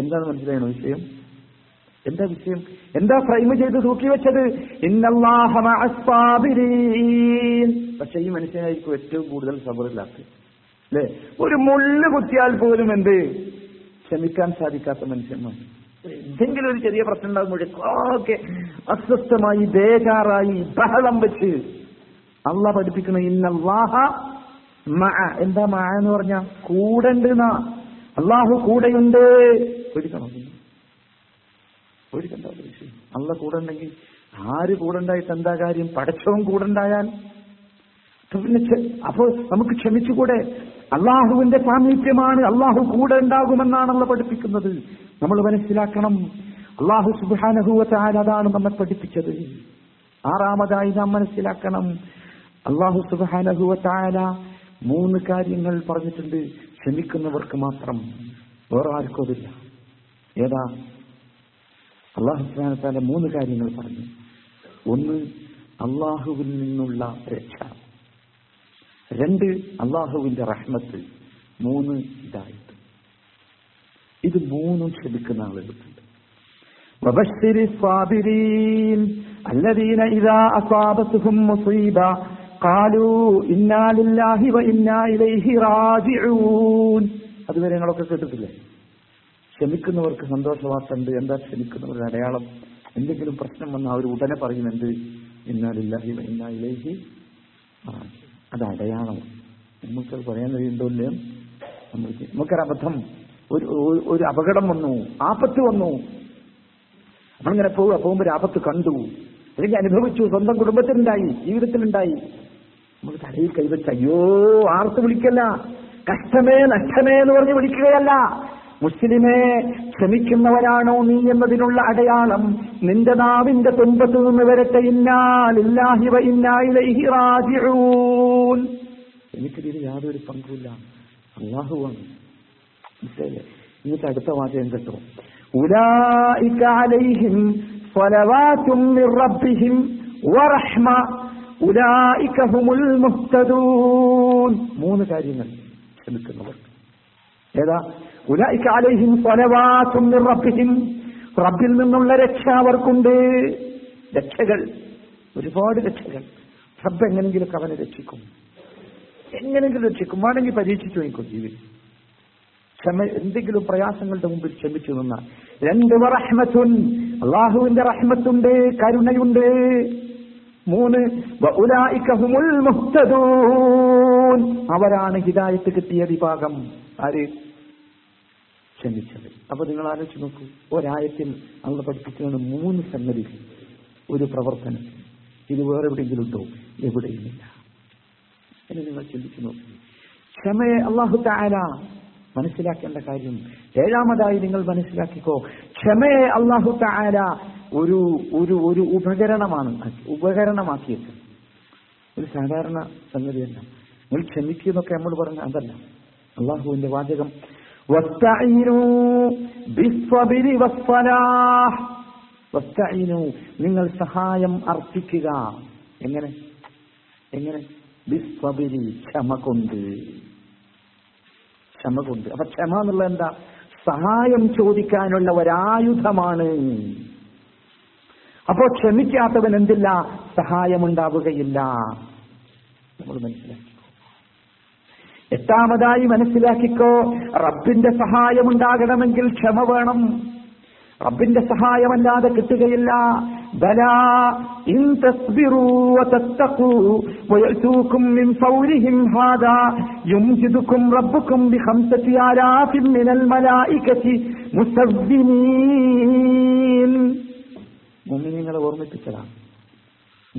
എന്താണ് മനസ്സിലായണോ വിഷയം? എന്താ ഫ്രെയിം ചെയ്ത് തൂക്കി വെച്ചത്? പക്ഷെ ഈ മനുഷ്യനായിരിക്കും ഏറ്റവും കൂടുതൽ സബറില്ലാത്ത, അല്ലേ? ഒരു മുള്ളു കുത്തിയാൽ പോലും എന്ത് ക്ഷമിക്കാൻ സാധിക്കാത്ത മനുഷ്യന്മാർ. എന്തെങ്കിലും ഒരു ചെറിയ പ്രശ്നം ഉണ്ടാകുമ്പോഴൊക്കെ അസ്വസ്ഥമായി, ബേജാറായി, ബഹളം വെച്ച്. അള്ളാഹ് പഠിപ്പിക്കുന്ന ഇന്നല്ലാഹ മഅ, എന്താ മഅ എന്ന് പറഞ്ഞ കൂടെ ഉണ്ട്, അള്ളാഹു കൂടെയുണ്ട്. ഒരിക്കണ്ട വിഷയം, അള്ളാഹ് കൂടെ ഉണ്ടെങ്കിൽ ആര് കൂടെ ഉണ്ടായിട്ട് എന്താ കാര്യം? പഠിച്ചവും കൂടെ ഉണ്ടായാൽ പിന്നെ അപ്പോൾ നമുക്ക് ക്ഷമിച്ചുകൂടെ? അള്ളാഹുവിന്റെ സാമീപ്യമാണ്, അള്ളാഹു കൂടെ ഉണ്ടാകുമെന്നാണല്ലോ പഠിപ്പിക്കുന്നത്. നമ്മൾ മനസ്സിലാക്കണം, അള്ളാഹു സുബ്ഹാനഹു വ തആല അതാണ് നമ്മെ പഠിപ്പിച്ചത്. 6-ാമതായി നാം മനസ്സിലാക്കണം, അള്ളാഹു സുബ്ഹാനഹു വ തആല 3 കാര്യങ്ങൾ പറഞ്ഞിട്ടുണ്ട് ക്ഷമിക്കുന്നവർക്ക് മാത്രം, വേറെ ആർക്കുമില്ല. ഏതാ? അള്ളാഹു സുബ്ഹാനഹു വ തആല 3 കാര്യങ്ങൾ പറഞ്ഞു. ഒന്ന്, അള്ളാഹുവിൽ നിന്നുള്ള രക്ഷ. 2, അള്ളാഹുവിന്റെ റഹ്മത്ത്. 3, ഹിദായത്ത്. ഇത് 3 ക്ഷമിക്കുന്ന ആളുകൾക്കുണ്ട്. അതുവരെ ഞങ്ങളൊക്കെ കേട്ടിട്ടില്ലേ? ക്ഷമിക്കുന്നവർക്ക് സന്തോഷവാർത്തയുണ്ട്. എന്താ ക്ഷമിക്കുന്നവരുടെ അടയാളം? എന്തെങ്കിലും പ്രശ്നം വന്നാൽ അവർ ഉടനെ പറയുന്നുണ്ട് ഇന്നാ ലില്ലാഹി വ ഇന്നാ ഇലൈഹി റാജിഊൻ. അത് അടയാളം. നമുക്കത് പറയാൻ കഴിയുന്നില്ലേ? നമുക്കൊരബദ്ധം, ഒരു അപകടം വന്നു, ആപത്ത് വന്നു, നമ്മളിങ്ങനെ പോകുമ്പോൾ ആപത്ത് കണ്ടു, അല്ലെങ്കിൽ അനുഭവിച്ചു, സ്വന്തം കുടുംബത്തിലുണ്ടായി, ജീവിതത്തിലുണ്ടായി. നമ്മൾ തലയിൽ കൈവച്ച് അയ്യോ ആർത്ത് വിളിക്കല്ല, കഷ്ടമേ നഷ്ടമേ എന്ന് പറഞ്ഞ് വിളിക്കുകയല്ല. മുസ്ലിമേ, ക്ഷമിക്കുന്നവരാണോ നീ എന്നതിനുള്ള അടയാളം നിന്റെ നാവിന്റെ തുമ്പത്ത് നിന്ന് വരട്ടെ. ഇന്നാ ലില്ലാഹി വ ഇന്നാ ഇലൈഹി റാജിഊൻ. എനിക്കിതിന് യാതൊരു പങ്കുമില്ല, അല്ലാഹുവാണ്. മനസ്സിലായില്ലേ? എന്നിട്ട് അടുത്ത വാചകം കേട്ടോ, ഉലൈക അലൈഹിം സ്വലവാതും മിർ റബ്ബിഹിം വ റഹ്മ ഉലൈക ഹുമുൽ മുഹ്തദൂൻ. മൂന്ന് കാര്യങ്ങൾ ക്ഷമിക്കുന്നവർക്ക്. ഏതാ? ഉലൈക അലൈഹിം സ്വലവാതും മിർ റബ്ബിഹിം, റബ്ബിൽ നിന്നുള്ള രക്ഷ അവർക്കുണ്ട്. രക്ഷകൾ, ഒരുപാട് രക്ഷകൾ. റബ്ബ് എങ്ങനെയെങ്കിലും അവനെ രക്ഷിക്കും, എങ്ങനെയെങ്കിലും രക്ഷിക്കും. വേണമെങ്കിൽ പരീക്ഷിച്ചു നോക്കും ജീവിതം. എന്തെങ്കിലും പ്രയാസങ്ങളുടെ മുമ്പിൽ ക്ഷമിച്ചു നിന്ന രണ്ട് റഹ്മത്തുൻ, അള്ളാഹുവിന്റെ റഹ്മത്തുണ്ട്, കരുണയുണ്ട്. മൂന്ന്, വഉലൈക ഹുമുൽ മുഹ്തദൂൻ, അവരാണ് ഹിദായത്ത് കിട്ടിയ വിഭാഗം. ആര്? ക്ഷമിച്ചത്. അപ്പൊ നിങ്ങൾ ആലോചിച്ച് നോക്കൂ, ഒരായത്തിൽ അള്ള പഠിപ്പിക്കുകയാണ് മൂന്ന് സംഗതി ഒരു പ്രവർത്തനത്തിന്. ഇത് വേറെ എവിടെയെങ്കിലും ഉണ്ടോ? എവിടെയുമില്ല. എന്നെ നിങ്ങൾ ചിന്തിച്ചു നോക്കൂ. ക്ഷമയെ അള്ളാഹു തആല മനസ്സിലാക്കേണ്ട കാര്യം. ഏഴാമതായി നിങ്ങൾ മനസ്സിലാക്കിക്കോ, ക്ഷമയെ അള്ളാഹു തആല ഒരു ഒരു ഒരു ഉപകരണമാണ് ഉപകരണമാക്കിയത്. ഒരു സാധാരണ സംഗതിയല്ല. നിങ്ങൾ ക്ഷമിക്കുന്നൊക്കെ നമ്മൾ പറഞ്ഞ അതല്ല. അള്ളാഹുവിന്റെ വാചകം നിങ്ങൾ സഹായം അർപ്പിക്കുക. എങ്ങനെ എങ്ങനെ? ബിസ്വബിരി, ക്ഷമ കൊണ്ട്. ക്ഷമ കൊണ്ട്. അപ്പൊ ക്ഷമ എന്നുള്ള എന്താ? സഹായം ചോദിക്കാനുള്ള ഒരായുധമാണ്. അപ്പോ ക്ഷമിക്കാത്തവൻ എന്തില്ല? സഹായമുണ്ടാവുകയില്ല. നമ്മൾ മനസ്സിലാക്കിക്കോ. എട്ടാമതായി മനസ്സിലാക്കിക്കോ, റബ്ബിന്റെ സഹായം ഉണ്ടാകണമെങ്കിൽ ക്ഷമ വേണം. റബ്ബിന്റെ സഹായമല്ലാതെ കിട്ടുകയില്ല. ബലാ ഇൻ തസ്ബിറൂ വതത്തഖൂ വയഅതൂകും മിൻ ഫൗരിഹിം ഹാദാ യുംജിദുകും റബ്ബുകും ബിഖംസതി ആലാഫിൻ മിനൽ മലായികതി മുസബ്ബിനീൻ. മുഅ്മിനീങ്ങളെ ഓർമ്മിപ്പിച്ചതാണ്.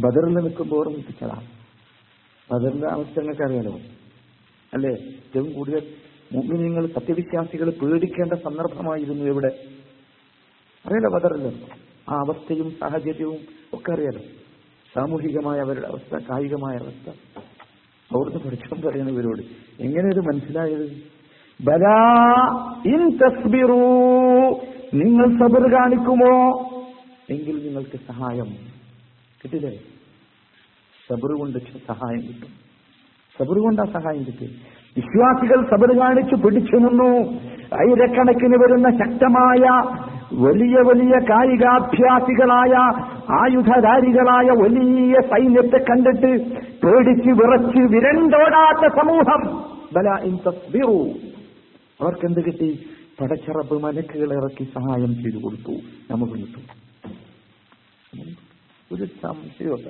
ബദറിൽ നിൽക്കുമ്പോൾ ഓർമ്മിപ്പിച്ചതാണ്. ബദറിന്റെ അവസ്ഥകളൊക്കെ അറിയാലോ അല്ലേ? ഏറ്റവും കൂടുതൽ മുഅ്മിനീങ്ങൾ, സത്യവിശ്വാസികൾ പേടിക്കേണ്ട സന്ദർഭമായിരുന്നു ഇവിടെ. അറിയാലോ ബദറില് ആ അവസ്ഥയും സാഹചര്യവും ഒക്കെ അറിയാലോ. സാമൂഹികമായ അവരുടെ അവസ്ഥ, കായികമായ അവസ്ഥ. അവിടുന്ന് പഠിക്കാൻ പറയണം ഇവരോട്. എങ്ങനെയത് മനസ്സിലായത്? ബലാ ഇൻ തസ്ബിറൂ, നിങ്ങൾ സബർ കാണിക്കുമോ എങ്കിൽ നിങ്ങൾക്ക് സഹായം കിട്ടില്ലേ? സബർ കൊണ്ട് സഹായം കിട്ടും. സബർ കൊണ്ട് ആ സഹായം കിട്ടും. വിശ്വാസികൾ സബർ കാണിച്ചു പിടിച്ചു നിന്നു. ആയിരക്കണക്കിന് വരുന്ന ശക്തമായ വലിയ വലിയ കായികാഭ്യാസികളായ ആയുധധാരികളായ വലിയ സൈന്യത്തെ കണ്ടിട്ട് പേടിച്ച് വിറച്ച് വിരണ്ടോടാത്ത സമൂഹം. ബലാ ഇൻ തസ്ബിറൂ, അവർക്കെന്ത് കിട്ടി? പടച്ചറബ് മലക്കുകളെ ഇറക്കി സഹായം ചെയ്തു കൊടുത്തു. നമുക്ക് കിട്ടും ഒരു സംശയമല്ല.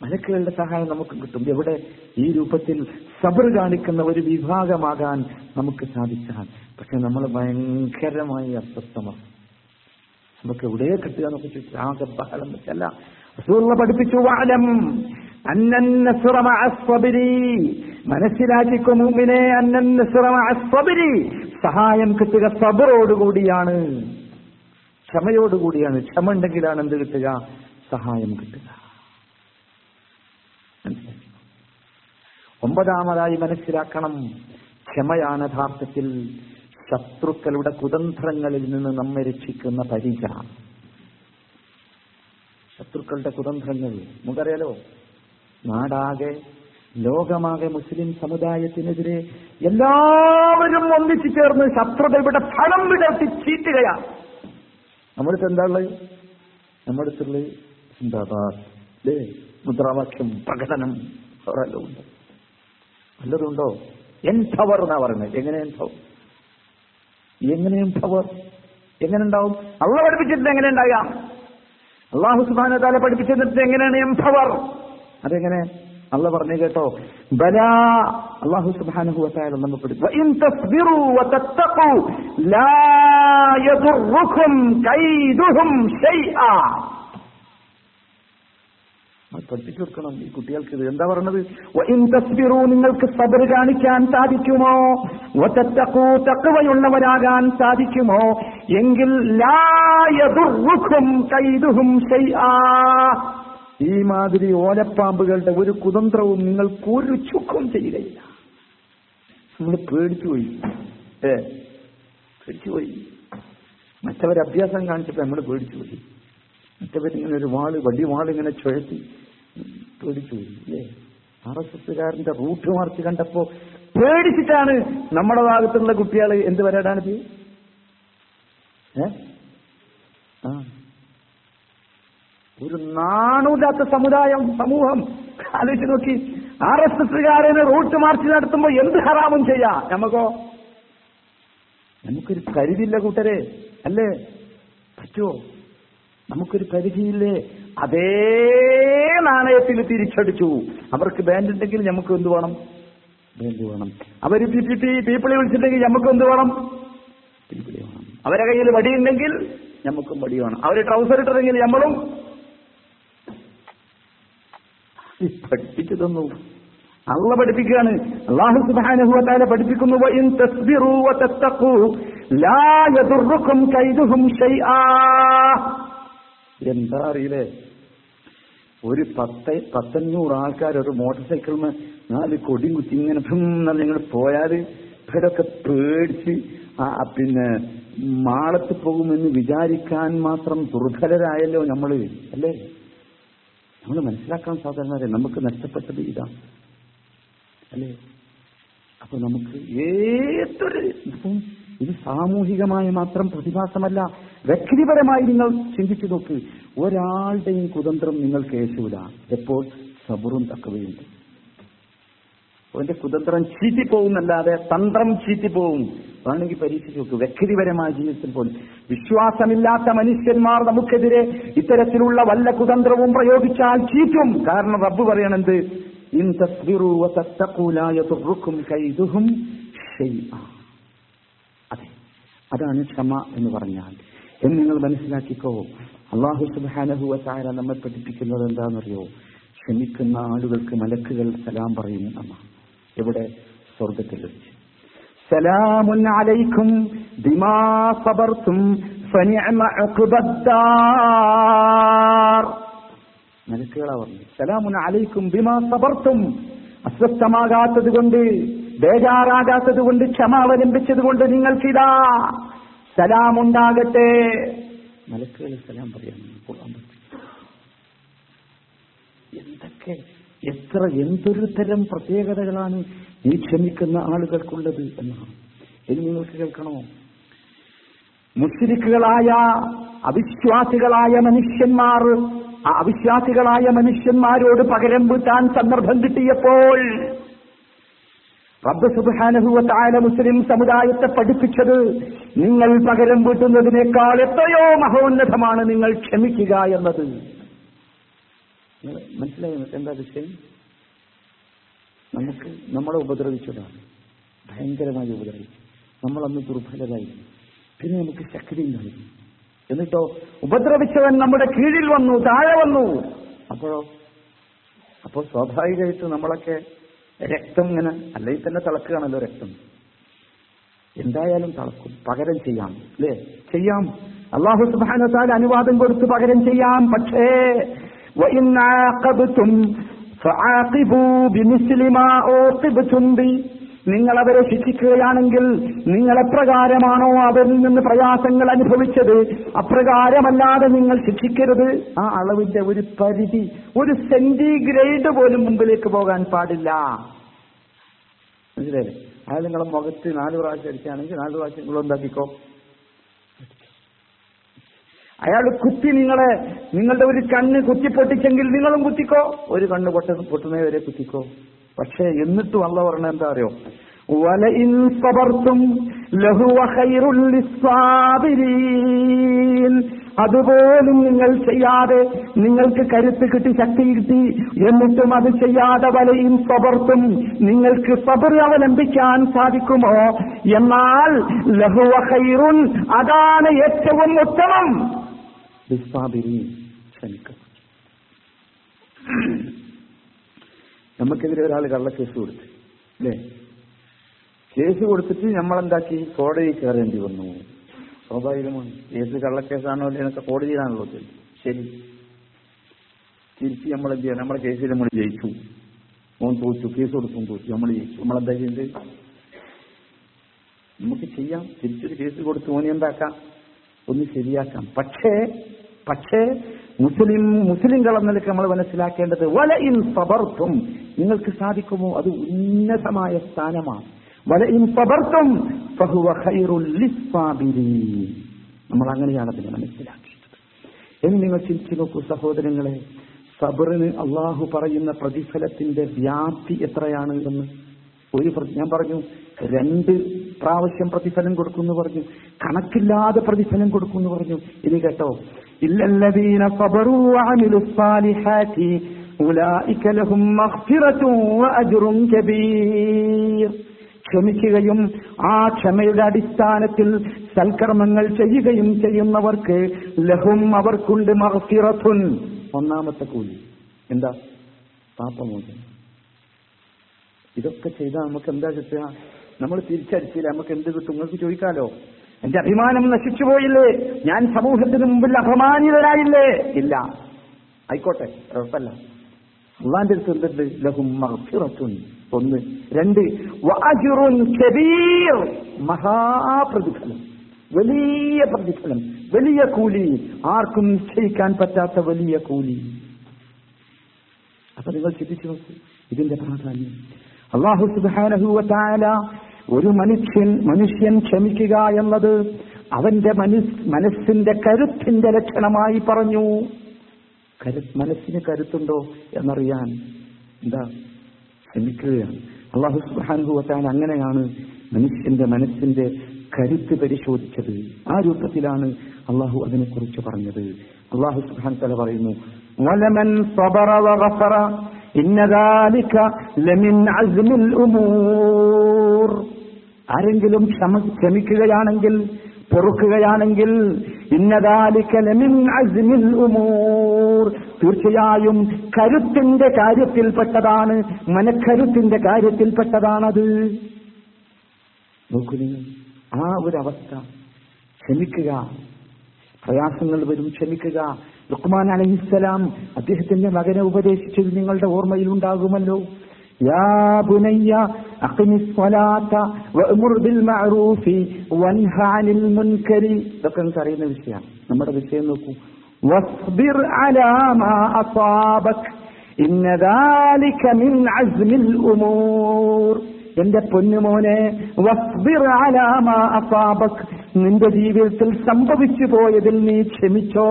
മലക്കുകളുടെ സഹായം നമുക്ക് കിട്ടും. എവിടെ? ഈ രൂപത്തിൽ സബർ കാണിക്കുന്ന ഒരു വിഭാഗമാകാൻ നമുക്ക് സാധിച്ചാൽ. പക്ഷെ നമ്മൾ ഭയങ്കരമായി അസ്വസ്ഥമാണ്. നമുക്ക് എവിടെയോ കിട്ടുക എന്നൊക്കെ ചോദിച്ചു. ആകെ ബഹളം വെച്ചല്ല റസൂലുള്ള പഠിപ്പിച്ചു. വഅലം അന്നൻ നസ്റ മഅസ്ബിരി, മനസ്സിലാക്കിക്കോ മുഅ്മിനേ, അന്നൻ നസ്റ മഅസ്ബിരി, സഹായം കിട്ടുക സബറോടുകൂടിയാണ്, ക്ഷമയോടുകൂടിയാണ്. ക്ഷമ ഉണ്ടെങ്കിലാണ് എന്ത് കിട്ടുക? സഹായം കിട്ടുക. ഒമ്പതാമതായി മനസ്സിലാക്കണം, ക്ഷമയാണ് യഥാർത്ഥത്തിൽ ശത്രുക്കളുടെ കുതന്ത്രങ്ങളിൽ നിന്ന് നമ്മെ രക്ഷിക്കുന്ന പരിച. ശത്രുക്കളുടെ കുതന്ത്രങ്ങൾ നമുക്കറിയാലോ. നാടാകെ ലോകമാകെ മുസ്ലിം സമുദായത്തിനെതിരെ എല്ലാവരും ഒന്നിച്ചു ചേർന്ന് ശത്രുതയുടെ ഫലം വിടർത്തി ചീറ്റുകയാണ്. നമ്മുടെ അടുത്ത് എന്താ ഉള്ളത്? നമ്മുടെ അടുത്തുള്ളത് സിന്ദാബാദ്, മുദ്രാവാക്യം, പ്രകടനം, അവരെല്ലാം ഉണ്ട്. വല്ലതുണ്ടോ? എൻപവർ എന്നാ പറയുന്നത്. എങ്ങനെ എൻപവർ? എങ്ങനെ എൻപവർ? എങ്ങനെ ഉണ്ടാവും? അള്ളാഹു പഠിപ്പിച്ചിട്ട് എങ്ങനെ ഉണ്ടാവുക? അള്ളാഹു സുബ്ഹാനഹു വ തആല പഠിപ്പിച്ചിട്ട് എങ്ങനെയാണ് എൻപവർ? അതെങ്ങനെ? അള്ളാഹു പറഞ്ഞു കേട്ടോ. ബലാ, അള്ളാഹു സുബ്ഹാനഹു വ തആല നമ്മെ പഠിപ്പിച്ചു. വഇൻ തസ്ബിറൂ വതത്തഖൂ ലാ യദുർറുകും കൈദുഹും ശൈഅ. പഠിപ്പിച്ചു കൊടുക്കണം ഈ കുട്ടികൾക്ക്. ഇത് എന്താ പറഞ്ഞത്? നിങ്ങൾക്ക് സബർ കാണിക്കാൻ സാധിക്കുമോ, തഖ്വയുള്ളവരാകാൻ സാധിക്കുമോ എങ്കിൽ ഈ മാതിരി ഓലപ്പാമ്പുകളുടെ ഒരു കുതന്ത്രവും നിങ്ങൾക്കൊരു ചുക്കും ചെയ്യുകയില്ല. നമ്മൾ പേടിച്ചുപോയി, പേടിച്ചുപോയി. മറ്റവരഭ്യാസം കാണിച്ചപ്പോൾ നമ്മൾ പേടിച്ചുപോയി. മറ്റവരിങ്ങനെ ഒരു വാള്, വലിയ വാളിങ്ങനെ ചുഴത്തി പേടിച്ചുപോയി അല്ലേ? RSSകാരന്റെ റൂട്ട് മാർച്ച് കണ്ടപ്പോൾ പേടിച്ചിട്ടാണ് നമ്മുടെ ഭാഗത്തുള്ള കുട്ടികൾ എന്ത് വരാടാണിത്. ഒരു നാണൂല്ലാത്ത സമുദായം, സമൂഹം. ആലോചിച്ച് നോക്കി, RSSകാരന് റൂട്ട് മാർച്ച് നടത്തുമ്പോൾ എന്ത് ഹറാമും ചെയ്യാം. നമുക്കോ, നമുക്കൊരു കരുതില്ല കൂട്ടരെ, അല്ലേ? പറ്റുമോ? നമുക്കൊരു പരിചയില്ലേ? അതേ നാണയത്തിൽ തിരിച്ചടിച്ചു. അവർക്ക് ബാൻഡ് ഉണ്ടെങ്കിൽ നമുക്ക് എന്ത് വേണം? ബാൻഡ് വേണം. അവർ പീപ്പിളി വിളിച്ചിട്ടുണ്ടെങ്കിൽ നമുക്ക് എന്ത് വേണം? പീപ്പിളി വേണം. അവരെ കയ്യിൽ വടിയുണ്ടെങ്കിൽ നമുക്കും വടി വേണം. അവർ ട്രൗസർ ഇട്ടിട്ടെങ്കിൽ നമ്മളും. പഠിപ്പിച്ചു തന്നു, അള്ളാഹ് പഠിപ്പിക്കുകയാണ്. അല്ലാഹു സുബ്ഹാനഹു വ തആല പഠിപ്പിക്കുന്നു, വഇൻ തസ്ബിറു വ തത്തഖൂ ലാ യദുർറുകും കൈദുഹും ശൈആ. എന്താ അറിയില്ലേ, ഒരു 100-150 ആൾക്കാർ ഒരു മോട്ടോർ സൈക്കിളിന് 4 കൊടിയും കുത്തി ഇങ്ങനെ ഞങ്ങൾ പോയാൽ ഇവരൊക്കെ പേടിച്ച് പിന്നെ മാളത്ത് പോകുമെന്ന് വിചാരിക്കാൻ മാത്രം ദുർബലരായല്ലോ നമ്മൾ, അല്ലേ? നമ്മൾ മനസ്സിലാക്കാൻ സാധാരണ നമുക്ക് നഷ്ടപ്പെട്ടത് ഇതാണ്, അല്ലേ? അപ്പൊ നമുക്ക് ഏതൊരു ഇത് സാമൂഹികമായി മാത്രം പ്രതിഭാസമല്ല, വ്യക്തിപരമായി നിങ്ങൾ ചിന്തിച്ചു നോക്ക്. ഒരാളുടെയും കുതന്ത്രം നിങ്ങൾക്ക് ഏശൂല. എപ്പോൾ സബറും തക്കവയുണ്ട്. അവന്റെ കുതന്ത്രം ചീറ്റിപ്പോകുന്നല്ലാതെ തന്ത്രം ചീറ്റിപ്പോകും. വേണമെങ്കിൽ പരീക്ഷിച്ചു നോക്കൂ. വ്യക്തിപരമായ ജീവിതത്തിൽ പോലും വിശ്വാസമില്ലാത്ത മനുഷ്യന്മാർ നമുക്കെതിരെ ഇത്തരത്തിലുള്ള വല്ല കുതന്ത്രവും പ്രയോഗിച്ചാൽ ചീറ്റും. കാരണം റബ്ബ് പറയണത് ഇൻ തസ്ബിറു വ തത്തഖൂ ലാ യദുർറുകും കൈദുഹും ശൈആ. അതെ, അതാണ് ക്ഷമ എന്ന് പറഞ്ഞാൽ. എന്ന് നിങ്ങൾ മനസ്സിലാക്കിക്കോ. അല്ലാഹു സുബ്ഹാനഹു വ തആല നമ്മെ പഠിപ്പിക്കുന്നത് എന്താണെന്നറിയോ? ക്ഷമിക്കുന്ന ആളുകൾക്ക് മലക്കുകൾ സലാം പറയും അമ്മ. എവിടെ? സ്വർഗത്തിൽ വെച്ച്. സലാമുൻ അലൈക്കും ബിമാ സബർതും ഫനിഅമ ഉഖബദ്ദാർ. മലക്കുകളാ പറഞ്ഞു, സലാമുൻ അലൈക്കും ബിമാ സബർതും. അസ്വസ്ഥമാകാത്തത് കൊണ്ട്, ബേജാറാകാത്തത് കൊണ്ട്, ക്ഷമ അവലംബിച്ചത് കൊണ്ട് നിങ്ങൾക്കിതാ സലാമുണ്ടാകട്ടെ. മലക്കുകൾ സലാം പറയാം. എന്തൊക്കെ, എത്ര, എന്തൊരു തരം പ്രത്യേകതകളാണ് ഈ ക്ഷമിക്കുന്ന ആളുകൾക്കുള്ളത് എന്നാണ്. ഇനി നിങ്ങൾക്ക് കേൾക്കണോ? മുശ്രിക്കുകളായ അവിശ്വാസികളായ മനുഷ്യന്മാർ, ആ അവിശ്വാസികളായ മനുഷ്യന്മാരോട് പകരം വീട്ടാൻ സന്ദർഭം കിട്ടിയപ്പോൾ റബ്ബ് സുബ്ഹാനഹു വ തആല മുസ്ലിം സമുദായത്തെ പഠിപ്പിച്ചത്, നിങ്ങൾ പകരം വീട്ടുന്നതിനേക്കാൾ എത്രയോ മഹോന്നതമാണ് നിങ്ങൾ ക്ഷമിക്കുക എന്നത്. മനസ്സിലായി എന്താ വിഷയം? നമുക്ക് നമ്മളെ ഉപദ്രവിച്ചതാണ്, ഭയങ്കരമായി ഉപദ്രവിച്ചു. നമ്മളന്ന് ദുർബലരായിരുന്നു, പിന്നെ നമുക്ക് ശക്തി ഉണ്ടായിരുന്നു. എന്നിട്ടോ ഉപദ്രവിച്ചവൻ നമ്മുടെ കീഴിൽ വന്നു, താഴെ വന്നു. അപ്പോൾ സ്വാഭാവികമായിട്ട് നമ്മളൊക്കെ രക്തം ഇങ്ങനെ, അല്ലെങ്കിൽ തന്നെ തിളക്കുകയാണല്ലോ രക്തം. എന്തായാലും തിളക്കും. പകരം ചെയ്യാം, അല്ലേ? ചെയ്യാം. അല്ലാഹു സുബ്ഹാനഹു വ തആല അനുവാദം കൊടുത്ത് പകരം ചെയ്യാം. പക്ഷേ وَإِنْ عَاقَبْتُمْ فَعَاقِبُوا بِمِثْلِ مَا عُوقِبْتُمْ بِهِ. നിങ്ങൾ അവരെ ശിക്ഷിക്കുകയാണെങ്കിൽ നിങ്ങൾ എപ്രകാരമാണോ അവരിൽ നിന്ന് പ്രയാസങ്ങൾ അനുഭവിച്ചത് അപ്രകാരമല്ലാതെ നിങ്ങൾ ശിക്ഷിക്കരുത്. ആ അളവിന്റെ ഒരു പരിധി, ഒരു സെന്റിഗ്രേഡ് പോലും മുമ്പിലേക്ക് പോകാൻ പാടില്ല. മനസ്സിലായില്ലേ? അതായത് നിങ്ങളെ മുഖത്ത് 4 പ്രാവശ്യം അടിക്കുകയാണെങ്കിൽ 4 പ്രാവശ്യം നിങ്ങൾ എന്താക്കിക്കോ. അയാൾ കുത്തി നിങ്ങളുടെ ഒരു കണ്ണ് കുത്തി പൊട്ടിച്ചെങ്കിൽ നിങ്ങളും കുത്തിക്കോ. ഒരു കണ്ണ് പൊട്ടുന്നവരെ കുത്തിക്കോ. പക്ഷേ എന്നിട്ടും അല്ലാഹ് പറഞ്ഞ എന്താ അറിയോ? വല ഇൻ സബർതും ലഹുവ ഖൈറുൽ ലിസ്സാബിരീൻ. അതുപോലും നിങ്ങൾ ചെയ്യാതെ, നിങ്ങൾക്ക് കരുത്ത് കിട്ടി, ശക്തി കിട്ടി, എന്നിട്ടും അത് ചെയ്യാതെ വലയും സബർത്തും, നിങ്ങൾക്ക് സബർ അവലംബിക്കാൻ സാധിക്കുമോ? എന്നാൽ ലഹുവ ഖൈറുൻ, അതാണ് ഏറ്റവും ഉത്തമം. ക്ഷമിക്കുക. നമുക്കെതിരെ ഒരാൾ കള്ളക്കേസ് കൊടുത്തു അല്ലേ, കേസ് കൊടുത്തിട്ട് നമ്മളെന്താക്കി കോടതിയിൽ കയറേണ്ടി വന്നു. സ്വാഭാവികമാണ്, കേസ് കള്ളക്കേസാണോ എന്നൊക്കെ കോടതിയിലാണല്ലോ. ശരി, തിരിച്ച് നമ്മളെന്ത് ചെയ്യണം? നമ്മളെ കേസിൽ നമ്മൾ ജയിച്ചു, ഓൻ തോച്ചു, കേസ് കൊടുക്കും തോച്ചു, നമ്മൾ ജയിച്ചു. നമ്മളെന്താ ചെയ്യേണ്ടത്? നമുക്ക് ചെയ്യാം, തിരിച്ചൊരു കേസ് കൊടുത്ത് ഓനെ എന്താക്കാം, ഒന്ന് ശരിയാക്കാം. പക്ഷേ പക്ഷേ മുസ്ലിംകളെന്ന നിലയ്ക്ക് നമ്മൾ മനസ്സിലാക്കേണ്ടത് വലഇൻ സബർതും, നിങ്ങൾക്ക് സാധിക്കുമോ, അത് ഉന്നതമായ സ്ഥാനമാണ്. വലഇൻ സബർതും ഫഹുവ ഖൈറുൽ ലിസ്സാബിരീൻ. നമ്മൾ അങ്ങനെയാണ് അതിനെ മനസ്സിലാക്കേണ്ടത്. എന്ന് നിങ്ങൾ ചിന്തിച്ചു നോക്കൂ സഹോദരങ്ങളെ, സബറിന് അള്ളാഹു പറയുന്ന പ്രതിഫലത്തിന്റെ വ്യാപ്തി എത്രയാണ് എന്ന്. ഞാൻ പറഞ്ഞു, 2 പ്രാവശ്യം പ്രതിഫലം കൊടുക്കുമെന്ന് പറഞ്ഞു, കണക്കില്ലാതെ പ്രതിഫലം കൊടുക്കുമെന്ന് പറഞ്ഞു. ഇത് കേട്ടോ, ഇല്ലല്ലദീന സബറൂ വഅമിലുസ് സാലിഹാതി ഉലൈക ലഹും മഗ്ഫിറതുൻ വഅജ്റുൻ കബീർ. ക്ഷമിക്കുകയും ആ ക്ഷമയുടെ അടിസ്ഥാനത്തിൽ സൽക്കർമ്മങ്ങൾ ചെയ്യുകയും ചെയ്യുന്നവർക്ക് ലഹും, അവർക്കുണ്ട് മഗ്ഫിറതുൻ, 1ാമത്തെ കൂലി. എന്താ? പാപമോചനം. ഇതൊക്കെ ചെയ്താൽ നമുക്ക് എന്താ കിട്ടുക? നമ്മൾ തിരിച്ചടിച്ചില്ല, നമുക്ക് എന്ത് കിട്ടും? നിങ്ങൾക്ക് ചോദിക്കാലോ, എന്റെ അഭിമാനം നശിച്ചു പോയില്ലേ, ഞാൻ സമൂഹത്തിന് മുമ്പിൽ അപമാനിതരായില്ലേ? ഇല്ല, ആയിക്കോട്ടെ, ഉറപ്പല്ല. അള്ളാന്റെ അടുത്ത് എന്തുണ്ട്? ലഹും മഗ്ഫിറത്തുൻ, 1. 2 വഅജ്റുൻ കബീർ, മഹാപ്രതിഫലം, വലിയ പ്രതിഫലം, വലിയ കൂലി, ആർക്കും നിശ്ചയിക്കാൻ പറ്റാത്ത വലിയ കൂലി. അപ്പൊ നിങ്ങൾ ചിന്തിച്ചു നോക്കൂ ഇതിന്റെ പ്രാധാന്യം. അല്ലാഹു സുബ്ഹാനഹു വ തആല ഒരു മനുഷ്യൻ ക്ഷമിക്കുക എന്നത് അവന്റെ മനസ്സിന്റെ കരുത്തിന്റെ ലക്ഷണമായി പറഞ്ഞു. മനസ്സിന് കരുത്തുണ്ടോ എന്നറിയാൻ എന്താ? ക്ഷമിക്കുകയാണ്. അല്ലാഹു സുബ്ഹാനഹു വ തആല അങ്ങനെയാണ് മനുഷ്യന്റെ മനസ്സിന്റെ കരുത്ത് പരിശോധിച്ചത്. ആ രൂപത്തിലാണ് അല്ലാഹു അതിനെക്കുറിച്ച് പറഞ്ഞത്. അല്ലാഹു സുബ്ഹാനഹു വ തആല പറയുന്നു, വലമൻ സബറ വഗഫറ ഇന്ന ദാലിക ലമിൻ അസ്മിൽ ഉമൂർ. ആരെങ്കിലും ക്ഷമിക്കുകയാണെങ്കിൽ, പൊറുക്കുകയാണെങ്കിൽ, ഇന്ന ദാലിക ലമിൻ അസ്മിൽ ഉമൂർ, തീർച്ചയായും കരുത്തിന്റെ കാര്യത്തിൽപ്പെട്ടതാണ്, മനക്കരുത്തിന്റെ കാര്യത്തിൽപ്പെട്ടതാണത്. നോക്കൂ നിങ്ങൾ ആ ഒരവസ്ഥ. ക്ഷമിക്കുക, പ്രയാസങ്ങൾ വരും, ക്ഷമിക്കുക. ലുഖ്മാൻ അലൈഹിസ്സലാം അദ്ദേഹത്തിന്റെ മകനെ ഉപദേശിച്ചത് നിങ്ങളുടെ ഓർമ്മയിൽ ഉണ്ടാകുമല്ലോ. യാ ബുനയ്യ അഖിമിസ് സ്വലാത വഅ്മുർ ബിൽ മഅറൂഫി വൻഹ അനിൽ മുൻകരി. ഇതൊക്കെ നിങ്ങൾക്ക് അറിയുന്ന വിഷയമാണ്. നമ്മുടെ വിഷയം നോക്കൂ. വസ്ബിർ അലാ മാ അസാബക ഇന്ന ദാലിക മിൻ അസ്മിൽ ഉമൂർ. എന്റെ പൊന്നുമോനെ, വസ്ബിർ അലാ മാ അസാബക, നിന്റെ ജീവിതത്തിൽ സംഭവിച്ചു പോയതിൽ നീ ക്ഷമിച്ചോ.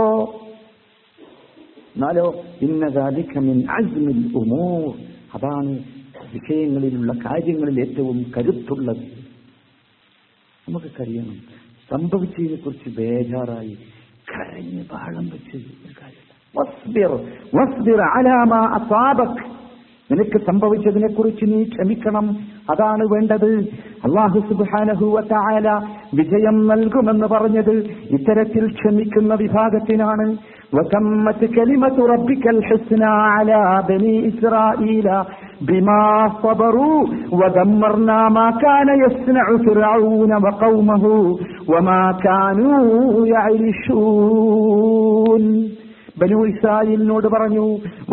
എന്നാലോ ഇന്ന ദാലിക മിൻ അസ്മിൽ ഉമൂർ, അതാണ് വിഷയങ്ങളിലുള്ള, കാര്യങ്ങളിൽ ഏറ്റവും കരുത്തുള്ളത്. നമുക്ക് കഴിയണം. സംഭവിച്ചതിനെ കുറിച്ച് ബേജാറായി കരഞ്ഞ് പാളം വെച്ച് ഒരു കാര്യമില്ല. വസ്ബിർ വസ്ബിർ അലാ മാ അസാബക, നിനക്ക് സംഭവിച്ചതിനെ കുറിച്ച് നീ ക്ഷമിക്കണം, അതാണ് വേണ്ടത്. അല്ലാഹു സുബ്ഹാനഹു വ തആല വിജയം നൽകുമെന്ന് പറഞ്ഞത് ഇത്തരത്തിൽ ക്ഷമിക്കുന്ന വിഭാഗത്തിനാണ്. വതമ്മത് കലിമതു റബ്ബികൽ ഹുസ്നാ അലാ ബനി ഇസ്രായീല ബിമാ സബറൂ വദമ്മർനാ മാ കാന യസ്നഉ ഫിർഔന വഖൗമഹു വമാ കാനൂ യഅരിഷൂൻ. ബനൂ ഇസ്രായീലിനോട് പറഞ്ഞു,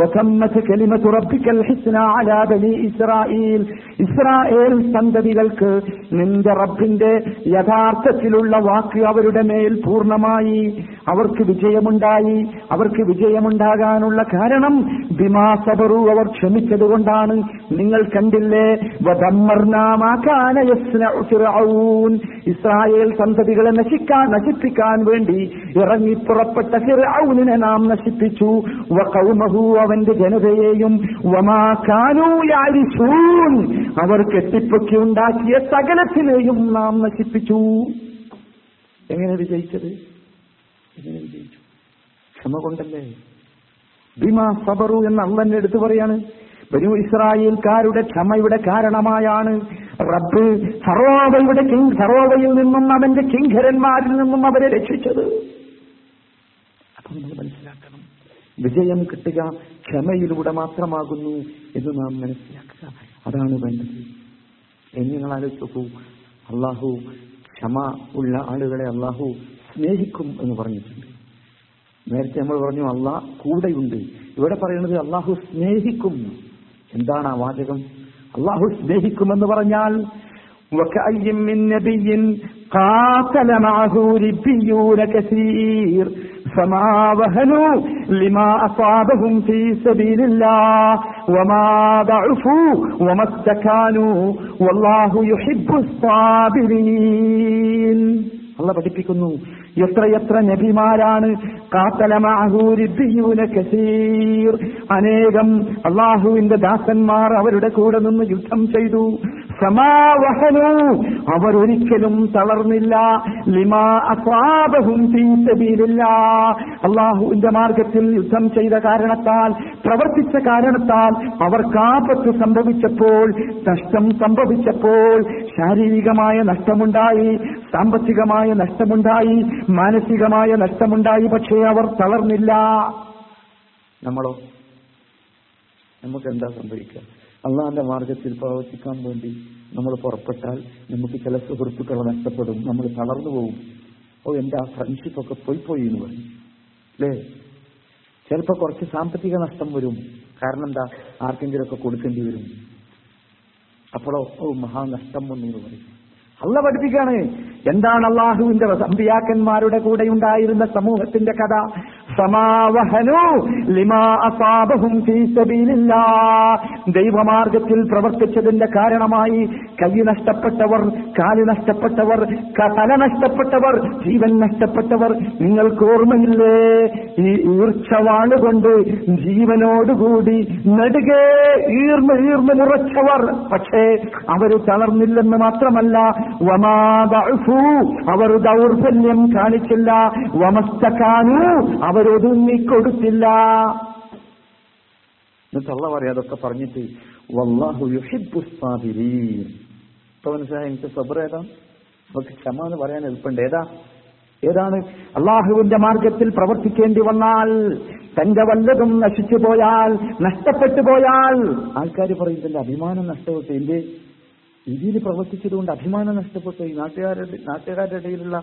വതമ്മത് കലിമതു റബ്ബികൽ ഹുസ്നാ അലാ ബനി ഇസ്രായീൽ, ഇസ്രായേൽ സന്തതികൾക്ക് നിന്റെ റബ്ബിന്റെ യഥാർത്ഥത്തിലുള്ള വാക്ക് അവരുടെ മേൽ പൂർണ്ണമായി. അവർക്ക് വിജയമുണ്ടായി. അവർക്ക് വിജയമുണ്ടാകാനുള്ള കാരണം ബിമാ സബറു, അവർ ക്ഷമിച്ചതുകൊണ്ടാണ്. നിങ്ങൾ കണ്ടില്ലേ, വദമ്മർനാ മാ കാന യസ്നഉ ഫിർഔൻ, ഇസ്രായേൽ സന്തതികളെ നശിപ്പിക്കാൻ വേണ്ടി ഇറങ്ങി പുറപ്പെട്ട ഫിർഔനെ നാം നശിപ്പിച്ചു. വഖൗമഹു, അവന്റെ ജനതയെയും. വമാ കാനൂ യഅരിഷൂൻ, അവർ കെട്ടിപ്പൊക്കി ഉണ്ടാക്കിയ സകലത്തിനെയും നാം നശിപ്പിച്ചു. എങ്ങനെ വിജയിച്ചത്? എങ്ങനെ വിജയിച്ചു? ക്ഷമ കൊണ്ടല്ലേ. ബിമാ സബറു എന്ന് അള്ളാഹു എടുത്തു പറയാണ്. ബനൂ ഇസ്രായേൽക്കാരുടെ ക്ഷമയുടെ കാരണമായാണ് റബ്ബ് ഫറോവയിൽ നിന്നും അവന്റെ കിങ്കരന്മാരിൽ നിന്നും അവരെ രക്ഷിച്ചത്. അപ്പൊ നമ്മൾ മനസ്സിലാക്കണം, വിജയം കിട്ടുക ക്ഷമയിലൂടെ മാത്രമാകുന്നു എന്ന് നാം മനസ്സിലാക്കുക. അതാണ് ബന്ധം. നിങ്ങൾ ആലോചിച്ചു, അള്ളാഹു ക്ഷമ ഉള്ള ആളുകളെ അള്ളാഹു സ്നേഹിക്കും എന്ന് പറഞ്ഞിട്ടുണ്ട്. നേരത്തെ നമ്മൾ പറഞ്ഞു അള്ളാഹ് കൂടെയുണ്ട്, ഇവിടെ പറയുന്നത് അള്ളാഹു സ്നേഹിക്കും. എന്താണ് ആ വാചകം? അള്ളാഹു സ്നേഹിക്കുമെന്ന് പറഞ്ഞാൽ فما وهنوا لما أصابهم في سبيل الله وما ضعفوا وما استكانوا والله يحب الصابرين. الله പഠിപ്പിക്കുന്നു എത്രയെത്ര നബിമാരാണ് അനേകം അള്ളാഹുവിന്റെ ദാസന്മാർ അവരുടെ കൂടെ നിന്ന് യുദ്ധം ചെയ്തു. അവർ ഒരിക്കലും തളർന്നില്ല. ലിമാ അസാബഹും ഫീ സബീലില്ലാഹ്, അള്ളാഹുവിന്റെ മാർഗത്തിൽ യുദ്ധം ചെയ്ത കാരണത്താൽ, പ്രവർത്തിച്ച കാരണത്താൽ അവർക്ക് ആപത്ത് സംഭവിച്ചപ്പോൾ, നഷ്ടം സംഭവിച്ചപ്പോൾ, ശാരീരികമായ നഷ്ടമുണ്ടായി, സാമ്പത്തികമായ നഷ്ടമുണ്ടായി, മാനസികമായ നഷ്ടമുണ്ടായി, പക്ഷേ അവർ തളർന്നില്ല. നമ്മളോ? നമുക്ക് എന്താ സംഭവിക്കുക? അള്ളാഹുവിന്റെ മാർഗത്തിൽ പ്രവർത്തിക്കാൻ വേണ്ടി നമ്മൾ പുറപ്പെട്ടാൽ നമുക്ക് ചില സുഹൃത്തുക്കളെ നഷ്ടപ്പെടും, നമ്മൾ തളർന്നു പോകും. ഓ, എൻ്റെ ആ ഫ്രണ്ട്ഷിപ്പൊക്കെ പോയി എന്ന് പറയും അല്ലേ. ചിലപ്പോൾ കുറച്ച് സാമ്പത്തിക നഷ്ടം വരും, കാരണം എന്താ, ആർക്കെങ്കിലും ഒക്കെ കൊടുക്കേണ്ടി വരും. അപ്പോഴോ ഓ മഹാനഷ്ടം വന്നു എന്ന് പറയും. അള്ള പഠിപ്പിക്കുകയാണ് എന്താണ് അള്ളാഹുവിന്റെ അമ്പിയാക്കന്മാരുടെ കൂടെ ഉണ്ടായിരുന്ന സമൂഹത്തിന്റെ കഥ. ദൈവമാർഗത്തിൽ പ്രവർത്തിച്ചതിന്റെ കാരണമായി കൈ നഷ്ടപ്പെട്ടവർ, കാല് നഷ്ടപ്പെട്ടവർ, തല നഷ്ടപ്പെട്ടവർ, ജീവൻ നഷ്ടപ്പെട്ടവർ. നിങ്ങൾക്ക് ഓർമ്മയില്ലേ ഈ ഈർച്ചവാളുകൊണ്ട് ജീവനോടുകൂടി നെടുകെ ഈർന്ന് നിറച്ചവർ? പക്ഷേ അവർ തളർന്നില്ലെന്ന് മാത്രമല്ല, അവർ ദൗർബല്യം കാണിച്ചില്ല, വമസ്തകാനു അവരൊതുങ്ങിക്കൊടുത്തില്ല. എന്നിട്ട് അള്ളാഹ് പറയാ അതൊക്കെ പറഞ്ഞിട്ട് വല്ലാഹു യുഹിബ്ബു സ്സാബിരീൻ. ഇപ്പൊ മനസ്സിലായി എനിക്ക് സബ്ർ ഏതാ, നമുക്ക് ക്ഷമ എന്ന് പറയാൻ എളുപ്പമുണ്ട്. ഏതാണ്? അള്ളാഹുവിന്റെ മാർഗത്തിൽ പ്രവർത്തിക്കേണ്ടി വന്നാൽ, തന്റെ വല്ലതും നശിച്ചു പോയാൽ, നഷ്ടപ്പെട്ടു പോയാൽ, ആൾക്കാർ പറയുന്നില്ല അഭിമാനം നഷ്ടപ്പെട്ടു, എന്റെ ഇതിൽ പ്രവർത്തിച്ചതുകൊണ്ട് അഭിമാനം നഷ്ടപ്പെട്ടു, ഈ നാട്ടുകാരുടെ ഇടയിലുള്ള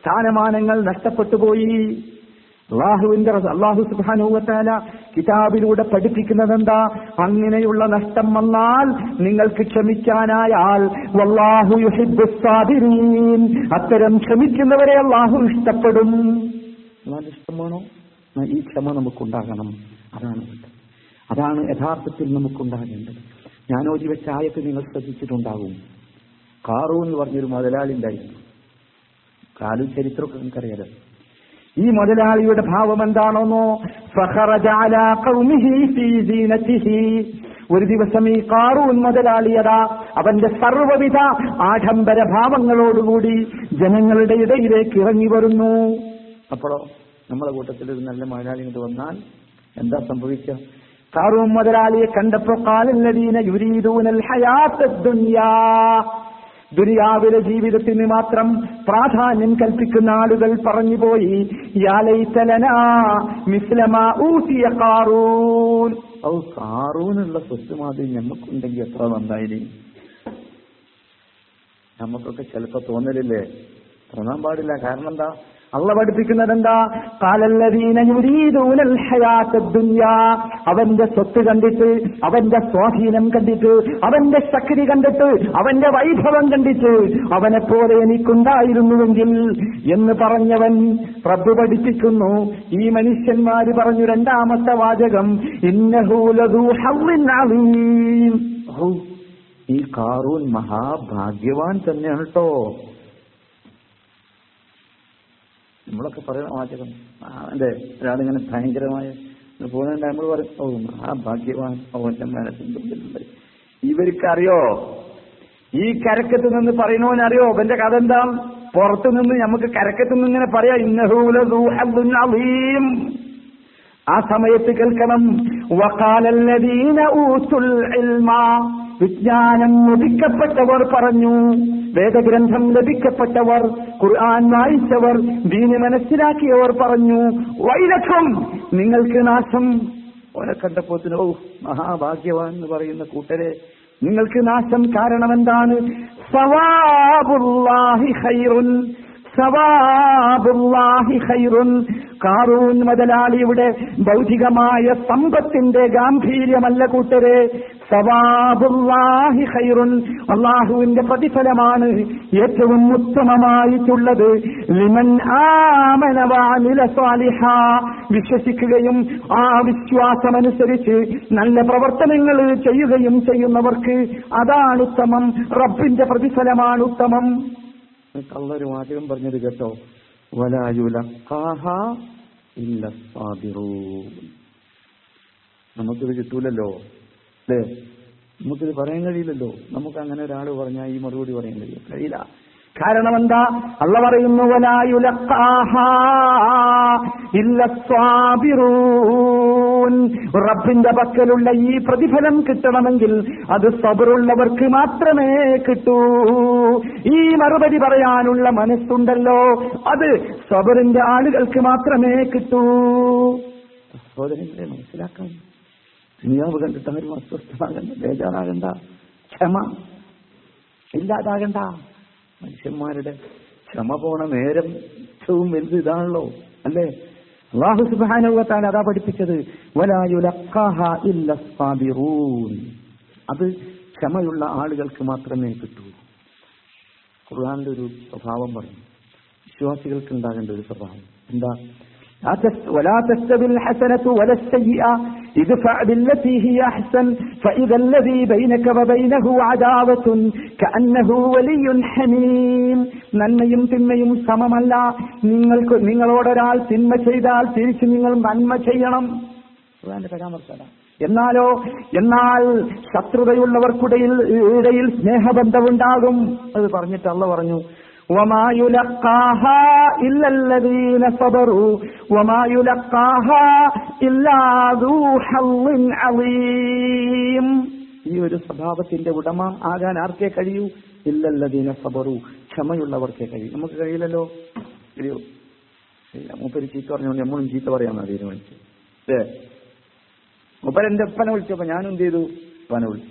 സ്ഥാനമാനങ്ങൾ നഷ്ടപ്പെട്ടു പോയി. അല്ലാഹു സുബ്ഹാനഹു വ തആല കിതാബിലൂടെ പഠിപ്പിക്കുന്നത് എന്താ? അങ്ങനെയുള്ള നഷ്ടം വന്നാൽ നിങ്ങൾക്ക് ക്ഷമിക്കാനായാൽ വല്ലാഹു യുഹിബ്ബുസ് സാബിരീൻ, അത്തരം ക്ഷമിക്കുന്നവരെ അല്ലാഹു ഇഷ്ടപ്പെടും. ഇഷ്ടമാണോ? ഈ ക്ഷമ നമുക്കുണ്ടാകണം. അതാണ് യഥാർത്ഥത്തിൽ നമുക്കുണ്ടാകേണ്ടത്. ഞാനോജിവെച്ച ആയത്ത് നിങ്ങൾ ശ്രദ്ധിച്ചിട്ടുണ്ടാകും. കാറൂന്ന് പറഞ്ഞൊരു മുതലാളി ഉണ്ടായിരുന്നു. കാലും ചരിത്രമൊക്കെ നിങ്ങൾക്കറിയാലോ. ഈ മുതലാളിയുടെ ഭാവം എന്താണോന്നോ? ഫഖറജ അലാ ഖൗമിഹി ഫീ സീനതിഹി. ഒരു ദിവസം ഈ കാറൂൻ മുതലാളിയതാ അവന്റെ സർവ്വവിധ ആഡംബര ഭാവങ്ങളോടുകൂടി ജനങ്ങളുടെ ഇടയിലേക്ക് ഇറങ്ങി വരുന്നു. അപ്പോഴോ നമ്മളെ കൂട്ടത്തിൽ ഒരു നല്ല മുതലാളി ഇങ്ങോട്ട് വന്നാൽ എന്താ സംഭവിക്കുക? കാറൂൻ മുതലാളിയെ കണ്ടപ്പോ ഖാലല്ലദീന യുരീദൂനൽ ഹയാത്തദ് ദുനിയാ, ദുനിയാവിലെ ജീവിതത്തിന് മാത്രം പ്രാധാന്യം കൽപ്പിക്കുന്ന ആളുകൾ പറഞ്ഞുപോയി, യാ ലൈത ലനാ മിസ്ല മാ ഊതിയ ഖാറൂൻ. ഔ, ഖാറൂനുള്ള സ്വത്ത് മാതിരി നമുക്കുണ്ടെങ്കിൽ എത്ര നന്നായി. നമുക്കൊക്കെ ചിലപ്പോ തോന്നലില്ലേ? തോന്നാൻ പാടില്ല. കാരണം എന്താ? അള്ള പഠിപ്പിക്കുന്നത് എന്താ? ഖാലല്ലദീന യുരീദൂനൽ ഹയാത്തദ് ദുനിയാ, അവന്റെ സ്വത്ത് കണ്ടിട്ട്, അവന്റെ സ്വാധീനം കണ്ടിട്ട്, അവന്റെ ശക്തി കണ്ടിട്ട്, അവന്റെ വൈഭവം കണ്ടിട്ട് അവനെപ്പോലെ എനിക്കുണ്ടായിരുന്നുവെങ്കിൽ എന്ന് പറഞ്ഞവൻ റബ്ബ് പഠിപ്പിക്കുന്നു. ഈ മനുഷ്യന്മാര് പറഞ്ഞു രണ്ടാമത്തെ വാചകം, ഇന്നഹു ലദൂ ഹവ്വിൻ അലീം. ഈ ഖാറൂൻ മഹാഭാഗ്യവാൻ തന്നെയാണ് കേട്ടോ. നമ്മളൊക്കെ പറയുന്ന വാചകം അല്ലേ? ഒരാളിങ്ങനെ ഭയങ്കരമായ പോകുന്നുണ്ട്, നമ്മൾ പറയും ഓ ആ ഭാഗ്യവാൻ, അവന്റെ മനസ്സിൽ. ഇവർക്കറിയോ ഈ കരക്കത്ത് നിന്ന് പറയണോന്നറിയോ അവന്റെ കഥ എന്താ? പുറത്തു നിന്ന് നമുക്ക് കരക്കത്ത് നിന്നിങ്ങനെ പറയാ ഇന്നഹൂലീം. ആ സമയത്ത് കേൾക്കണം വഖാലല്ലദീന ഊതുൽ ഇൽമ, വിജ്ഞാനം ലഭിക്കപ്പെട്ടവർ പറഞ്ഞു വേദഗ്രന്ഥം ലഭിക്കപ്പെട്ടവർ, ഖുർആൻ വായിച്ചവർ, ദീന് മനസ്സിലാക്കിയവർ പറഞ്ഞു, വൈലക്കം നിങ്ങൾക്ക് നാശം. ഓനെ കണ്ടപ്പോത്തിന് ഓ മഹാഭാഗ്യവാൻ എന്ന് പറയുന്ന കൂട്ടരെ, നിങ്ങൾക്ക് നാശം. കാരണം എന്താണ്? സവാബുല്ലാഹി ഖൈറുൻ, സവാബുല്ലാഹി ഖൈറുൻ. കാറൂൻ മുതലാളിയുടെ ഭൗതികമായ സമ്പത്തിന്റെ ഗാംഭീര്യമല്ല കൂട്ടരെ, സവാബുല്ലാഹി ഖൈറുൻ, അല്ലാഹുവിന്റെ പ്രതിഫലമാണ് ഏറ്റവും ഉത്തമമായിട്ടുള്ളത്. ലിമൻ ആമന വഅമില സാലിഹാ, വിശ്വസിക്കുകയും ആ വിശ്വാസമനുസരിച്ച് നല്ല പ്രവർത്തനങ്ങൾ ചെയ്യുകയും ചെയ്യുന്നവർക്ക് അതാണ് ഉത്തമം, റബ്ബിന്റെ പ്രതിഫലമാണ് ഉത്തമം. അള്ളൊരു വാചകം പറഞ്ഞത് കേട്ടോ, നമുക്കിത് കിട്ടൂലല്ലോ, അല്ലേ? നമുക്കിത് പറയാൻ കഴിയില്ലല്ലോ. നമുക്ക് അങ്ങനെ ഒരാൾ പറഞ്ഞാൽ ഈ മറുപടി പറയാൻ കഴിയില്ല. കാരണം എന്താ? അള്ളാഹു പറയുന്നു വലാ യുലഖാഹാ ഇല്ലസ്വാബിറൂൻ. റബ്ബിന്റെ പക്കലുള്ള ഈ പ്രതിഫലം കിട്ടണമെങ്കിൽ അത് സബറുള്ളവർക്ക് മാത്രമേ കിട്ടൂ. ഈ മറുപടി പറയാനുള്ള മനസ്സുണ്ടല്ലോ, അത് സബറിന്റെ ആളുകൾക്ക് മാത്രമേ കിട്ടൂ. സഹോദരങ്ങളെ, മനസ്സിലാക്കാൻ ദുനിയാവ് കണ്ടിട്ട് ആരും അസ്വസ്ഥനാകണ്ട, ബേജാറാകണ്ട, ക്ഷമ ഇല്ലാതാകണ്ട. മനുഷ്യന്മാരുടെ ക്ഷമ പോണ നേരം ഏറ്റവും വലുത് ഇതാണല്ലോ, അല്ലേ? അല്ലാഹു സുബ്ഹാനഹു വ തആല അതാ പഠിപ്പിച്ചത്, വലാ യുലഖാഹാ ഇല്ല സ്വാബിറൂൻ. അത് ക്ഷമയുള്ള ആളുകൾക്ക് മാത്രമേ കിട്ടൂ. ഖുർആനിലെ ഒരു സ്വഭാവം പറഞ്ഞു, വിശ്വാസികൾക്ക് ഉണ്ടാകേണ്ട ഒരു സ്വഭാവം എന്താ? ولا تستوي الحسنة ولا السيئة ادفع بالتي هي أحسن فإذا الذي بينك وبينه عداوة كأنه ولي حميم. നന്മയും തിന്മയും സമമല്ല. നിങ്ങൾക്ക് നിങ്ങളോടൊരാൾ തിന്മ ചെയ്താൽ തിരിച്ച് നിങ്ങൾ നന്മ ചെയ്യണം. എന്നാൽ ശത്രുതയുള്ളവർക്കിടയിൽ സ്നേഹബന്ധമുണ്ടാകും. അത് പറഞ്ഞിട്ട് അള്ള പറഞ്ഞു, وما يلقاها إلا الذين صبروا وما يلقاها إلا ذو حظ عظيم. ഈ ഒരു സ്വഭാവത്തിന്റെ ഉടമ ആകാൻ ആർക്കേ കഴിയൂ? إلا الذين صبروا, ക്ഷമയുള്ളവർക്കേ കഴിയൂ. നമുക്ക് കഴിയില്ലല്ലോ. കഴിയോ? മൂപ്പര് ചീത്ത പറഞ്ഞുകൊണ്ട് നമ്മളും ചീത്ത പറയാമെന്നാ തീരുമാനിച്ചു. അല്ലേ? മൂപ്പര് എൻ്റെ ഉപ്പനെ വിളിച്ചപ്പോൾ ഞാനും എന്ത് ചെയ്തു? ഉപ്പനെ വിളിച്ചു.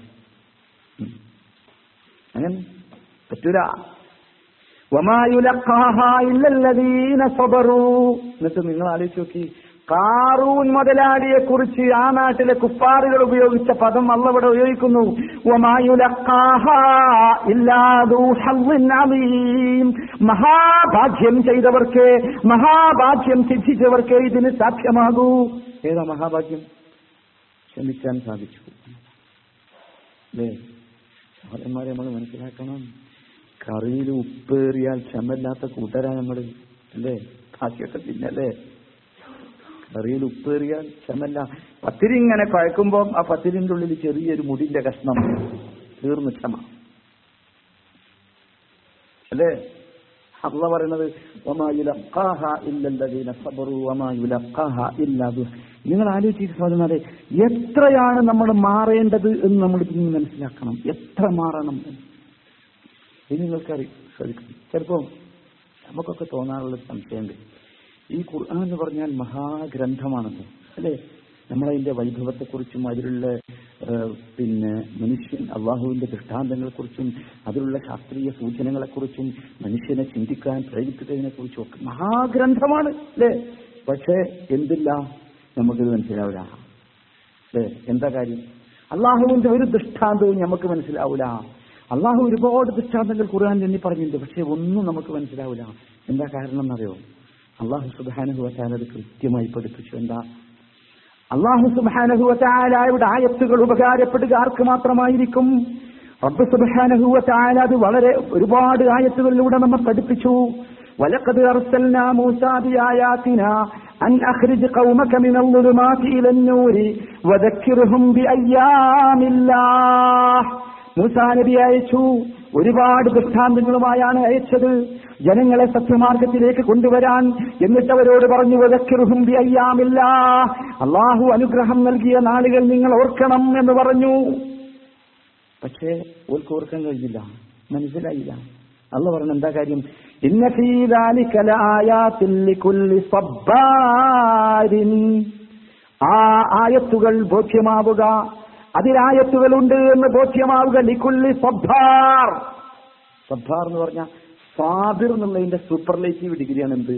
അങ്ങനെ പറ്റൂല. എന്നിട്ട് നിങ്ങൾ ആലോചിച്ച് നോക്കി, കാറൂൻ മുതലാളിയെ കുറിച്ച് ആ നാട്ടിലെ കുഫാറുകൾ ഉപയോഗിച്ച പദം അല്ലാഹു ഇവിടെ ഉപയോഗിക്കുന്നു, മഹാഭാഗ്യം ചെയ്തവർക്ക്, മഹാഭാഗ്യം സിദ്ധിച്ചവർക്ക് ഇതിന് സാധ്യമാകൂ. ഏതാ മഹാഭാഗ്യം? ക്ഷമിക്കാൻ സാധിച്ചു. അല്ലേ? സഹോദരന്മാരെ, നമ്മൾ മനസ്സിലാക്കണം, കറിയിൽ ഉപ്പേറിയാൽ ക്ഷമയില്ലാത്ത കൂട്ടരാ നമ്മള്. അല്ലേ? ബാക്കിയൊക്കെ തിന്നല്ലേ. കറിയിൽ ഉപ്പേറിയാൽ ക്ഷമല്ല. പത്തിരി ഇങ്ങനെ കുഴക്കുമ്പോൾ ആ പത്തിരിന്റെ ഉള്ളിൽ ചെറിയൊരു മുടിന്റെ കഷ്ണം തീർന്നു ക്ഷമ. അല്ലേ? അള്ള പറയണത് നിങ്ങൾ ആലോചിക്കുന്നത് എത്രയാണ് നമ്മൾ മാറേണ്ടത് എന്ന് നമ്മൾ ഇന്ന് മനസ്സിലാക്കണം. എത്ര മാറണം ഇനി നിങ്ങൾക്കറിയാം. ശ്രദ്ധിക്കും. ചിലപ്പോൾ നമുക്കൊക്കെ തോന്നാറുള്ള സംശയമുണ്ട്, ഈ ഖുർആൻ എന്ന് പറഞ്ഞാൽ മഹാഗ്രന്ഥമാണല്ലോ, അല്ലേ? നമ്മളതിൻ്റെ വൈഭവത്തെക്കുറിച്ചും അതിലുള്ള മനുഷ്യൻ അള്ളാഹുവിൻ്റെ ദൃഷ്ടാന്തങ്ങളെക്കുറിച്ചും അതിലുള്ള ശാസ്ത്രീയ സൂചനകളെക്കുറിച്ചും മനുഷ്യനെ ചിന്തിക്കാൻ പ്രേരിപ്പിക്കുന്നതിനെക്കുറിച്ചും ഒക്കെ മഹാഗ്രന്ഥമാണ്, അല്ലേ? പക്ഷേ എന്തില്ല, നമുക്കിത് മനസ്സിലാവില്ല. അല്ലേ? എന്താ കാര്യം? അള്ളാഹുവിൻ്റെ ഒരു ദൃഷ്ടാന്തവും നമുക്ക് മനസ്സിലാവില്ല. അള്ളാഹു ഒരുപാട് ദൃഷ്ടാന്തങ്ങൾ ഖുർആനിൽ എണ്ണി പറഞ്ഞിട്ടുണ്ട്, പക്ഷെ ഒന്നും നമുക്ക് മനസ്സിലാവില്ല. എന്താ കാരണം എന്നറിയോ? അള്ളാഹു സുബ്ഹാനഹു വ തആല കൃത്യമായി പഠിപ്പിച്ചു. എന്താ? അള്ളാഹു സുബ്ഹാനഹു വ തആലയുടെ ആയത്തുകൾ ഉപകാരപ്പെടുക ആർക്ക് മാത്രമായിരിക്കും? റബ്ബ് സുബ്ഹാനഹു വ തആല അത് വളരെ ഒരുപാട് ആയത്തുകളിലൂടെ നമ്മൾ പഠിപ്പിച്ചു. വലഖദ് അർസൽനാ മൂസാ ബിആയാതിനാ അൻ അഖ്രിജ് ഖൗമക മിനൽ-ളുലുമാതി ഇലൻ-നൂരി വദക്കിർഹും ബിഅയ്യാമില്ലാഹ്. മൂസാ നബി അയച്ചു, ഒരുപാട് ദൃഷ്ടാന്തങ്ങളുമായാണ് അയച്ചത് ജനങ്ങളെ സത്യമാർഗത്തിലേക്ക് കൊണ്ടുവരാൻ. എന്നിട്ട് അവരോട് പറഞ്ഞു, വദക്കിർഹും ബിഅയ്യാമില്ലാഹ്, അല്ലാഹു അനുഗ്രഹം നൽകിയ നാളുകൾ നിങ്ങൾ ഓർക്കണം എന്ന് പറഞ്ഞു. പക്ഷേ ഓർക്ക് ഓർക്കാൻ കഴിഞ്ഞില്ല, മനസ്സിലായില്ല. അള്ളാഹു പറഞ്ഞ എന്താ കാര്യം? ഇന്ന ഫീ ദാലിക ലആയാത്തിൽ ലികുല്ലി സബ്ബാരിൻ. ആ ആയത്തുകൾ ബോധ്യമാവുക, അതിലായത്തുകളുണ്ട് എന്ന് ബോധ്യമാവുക. ലികുല്ലി സബ്ബാർ, സബ്ബാർ എന്ന് പറഞ്ഞാൽ സാബിർ എന്നുള്ളതിന്റെ സൂപ്പർലേറ്റീവ് ഡിഗ്രിയാണ് എന്ത്?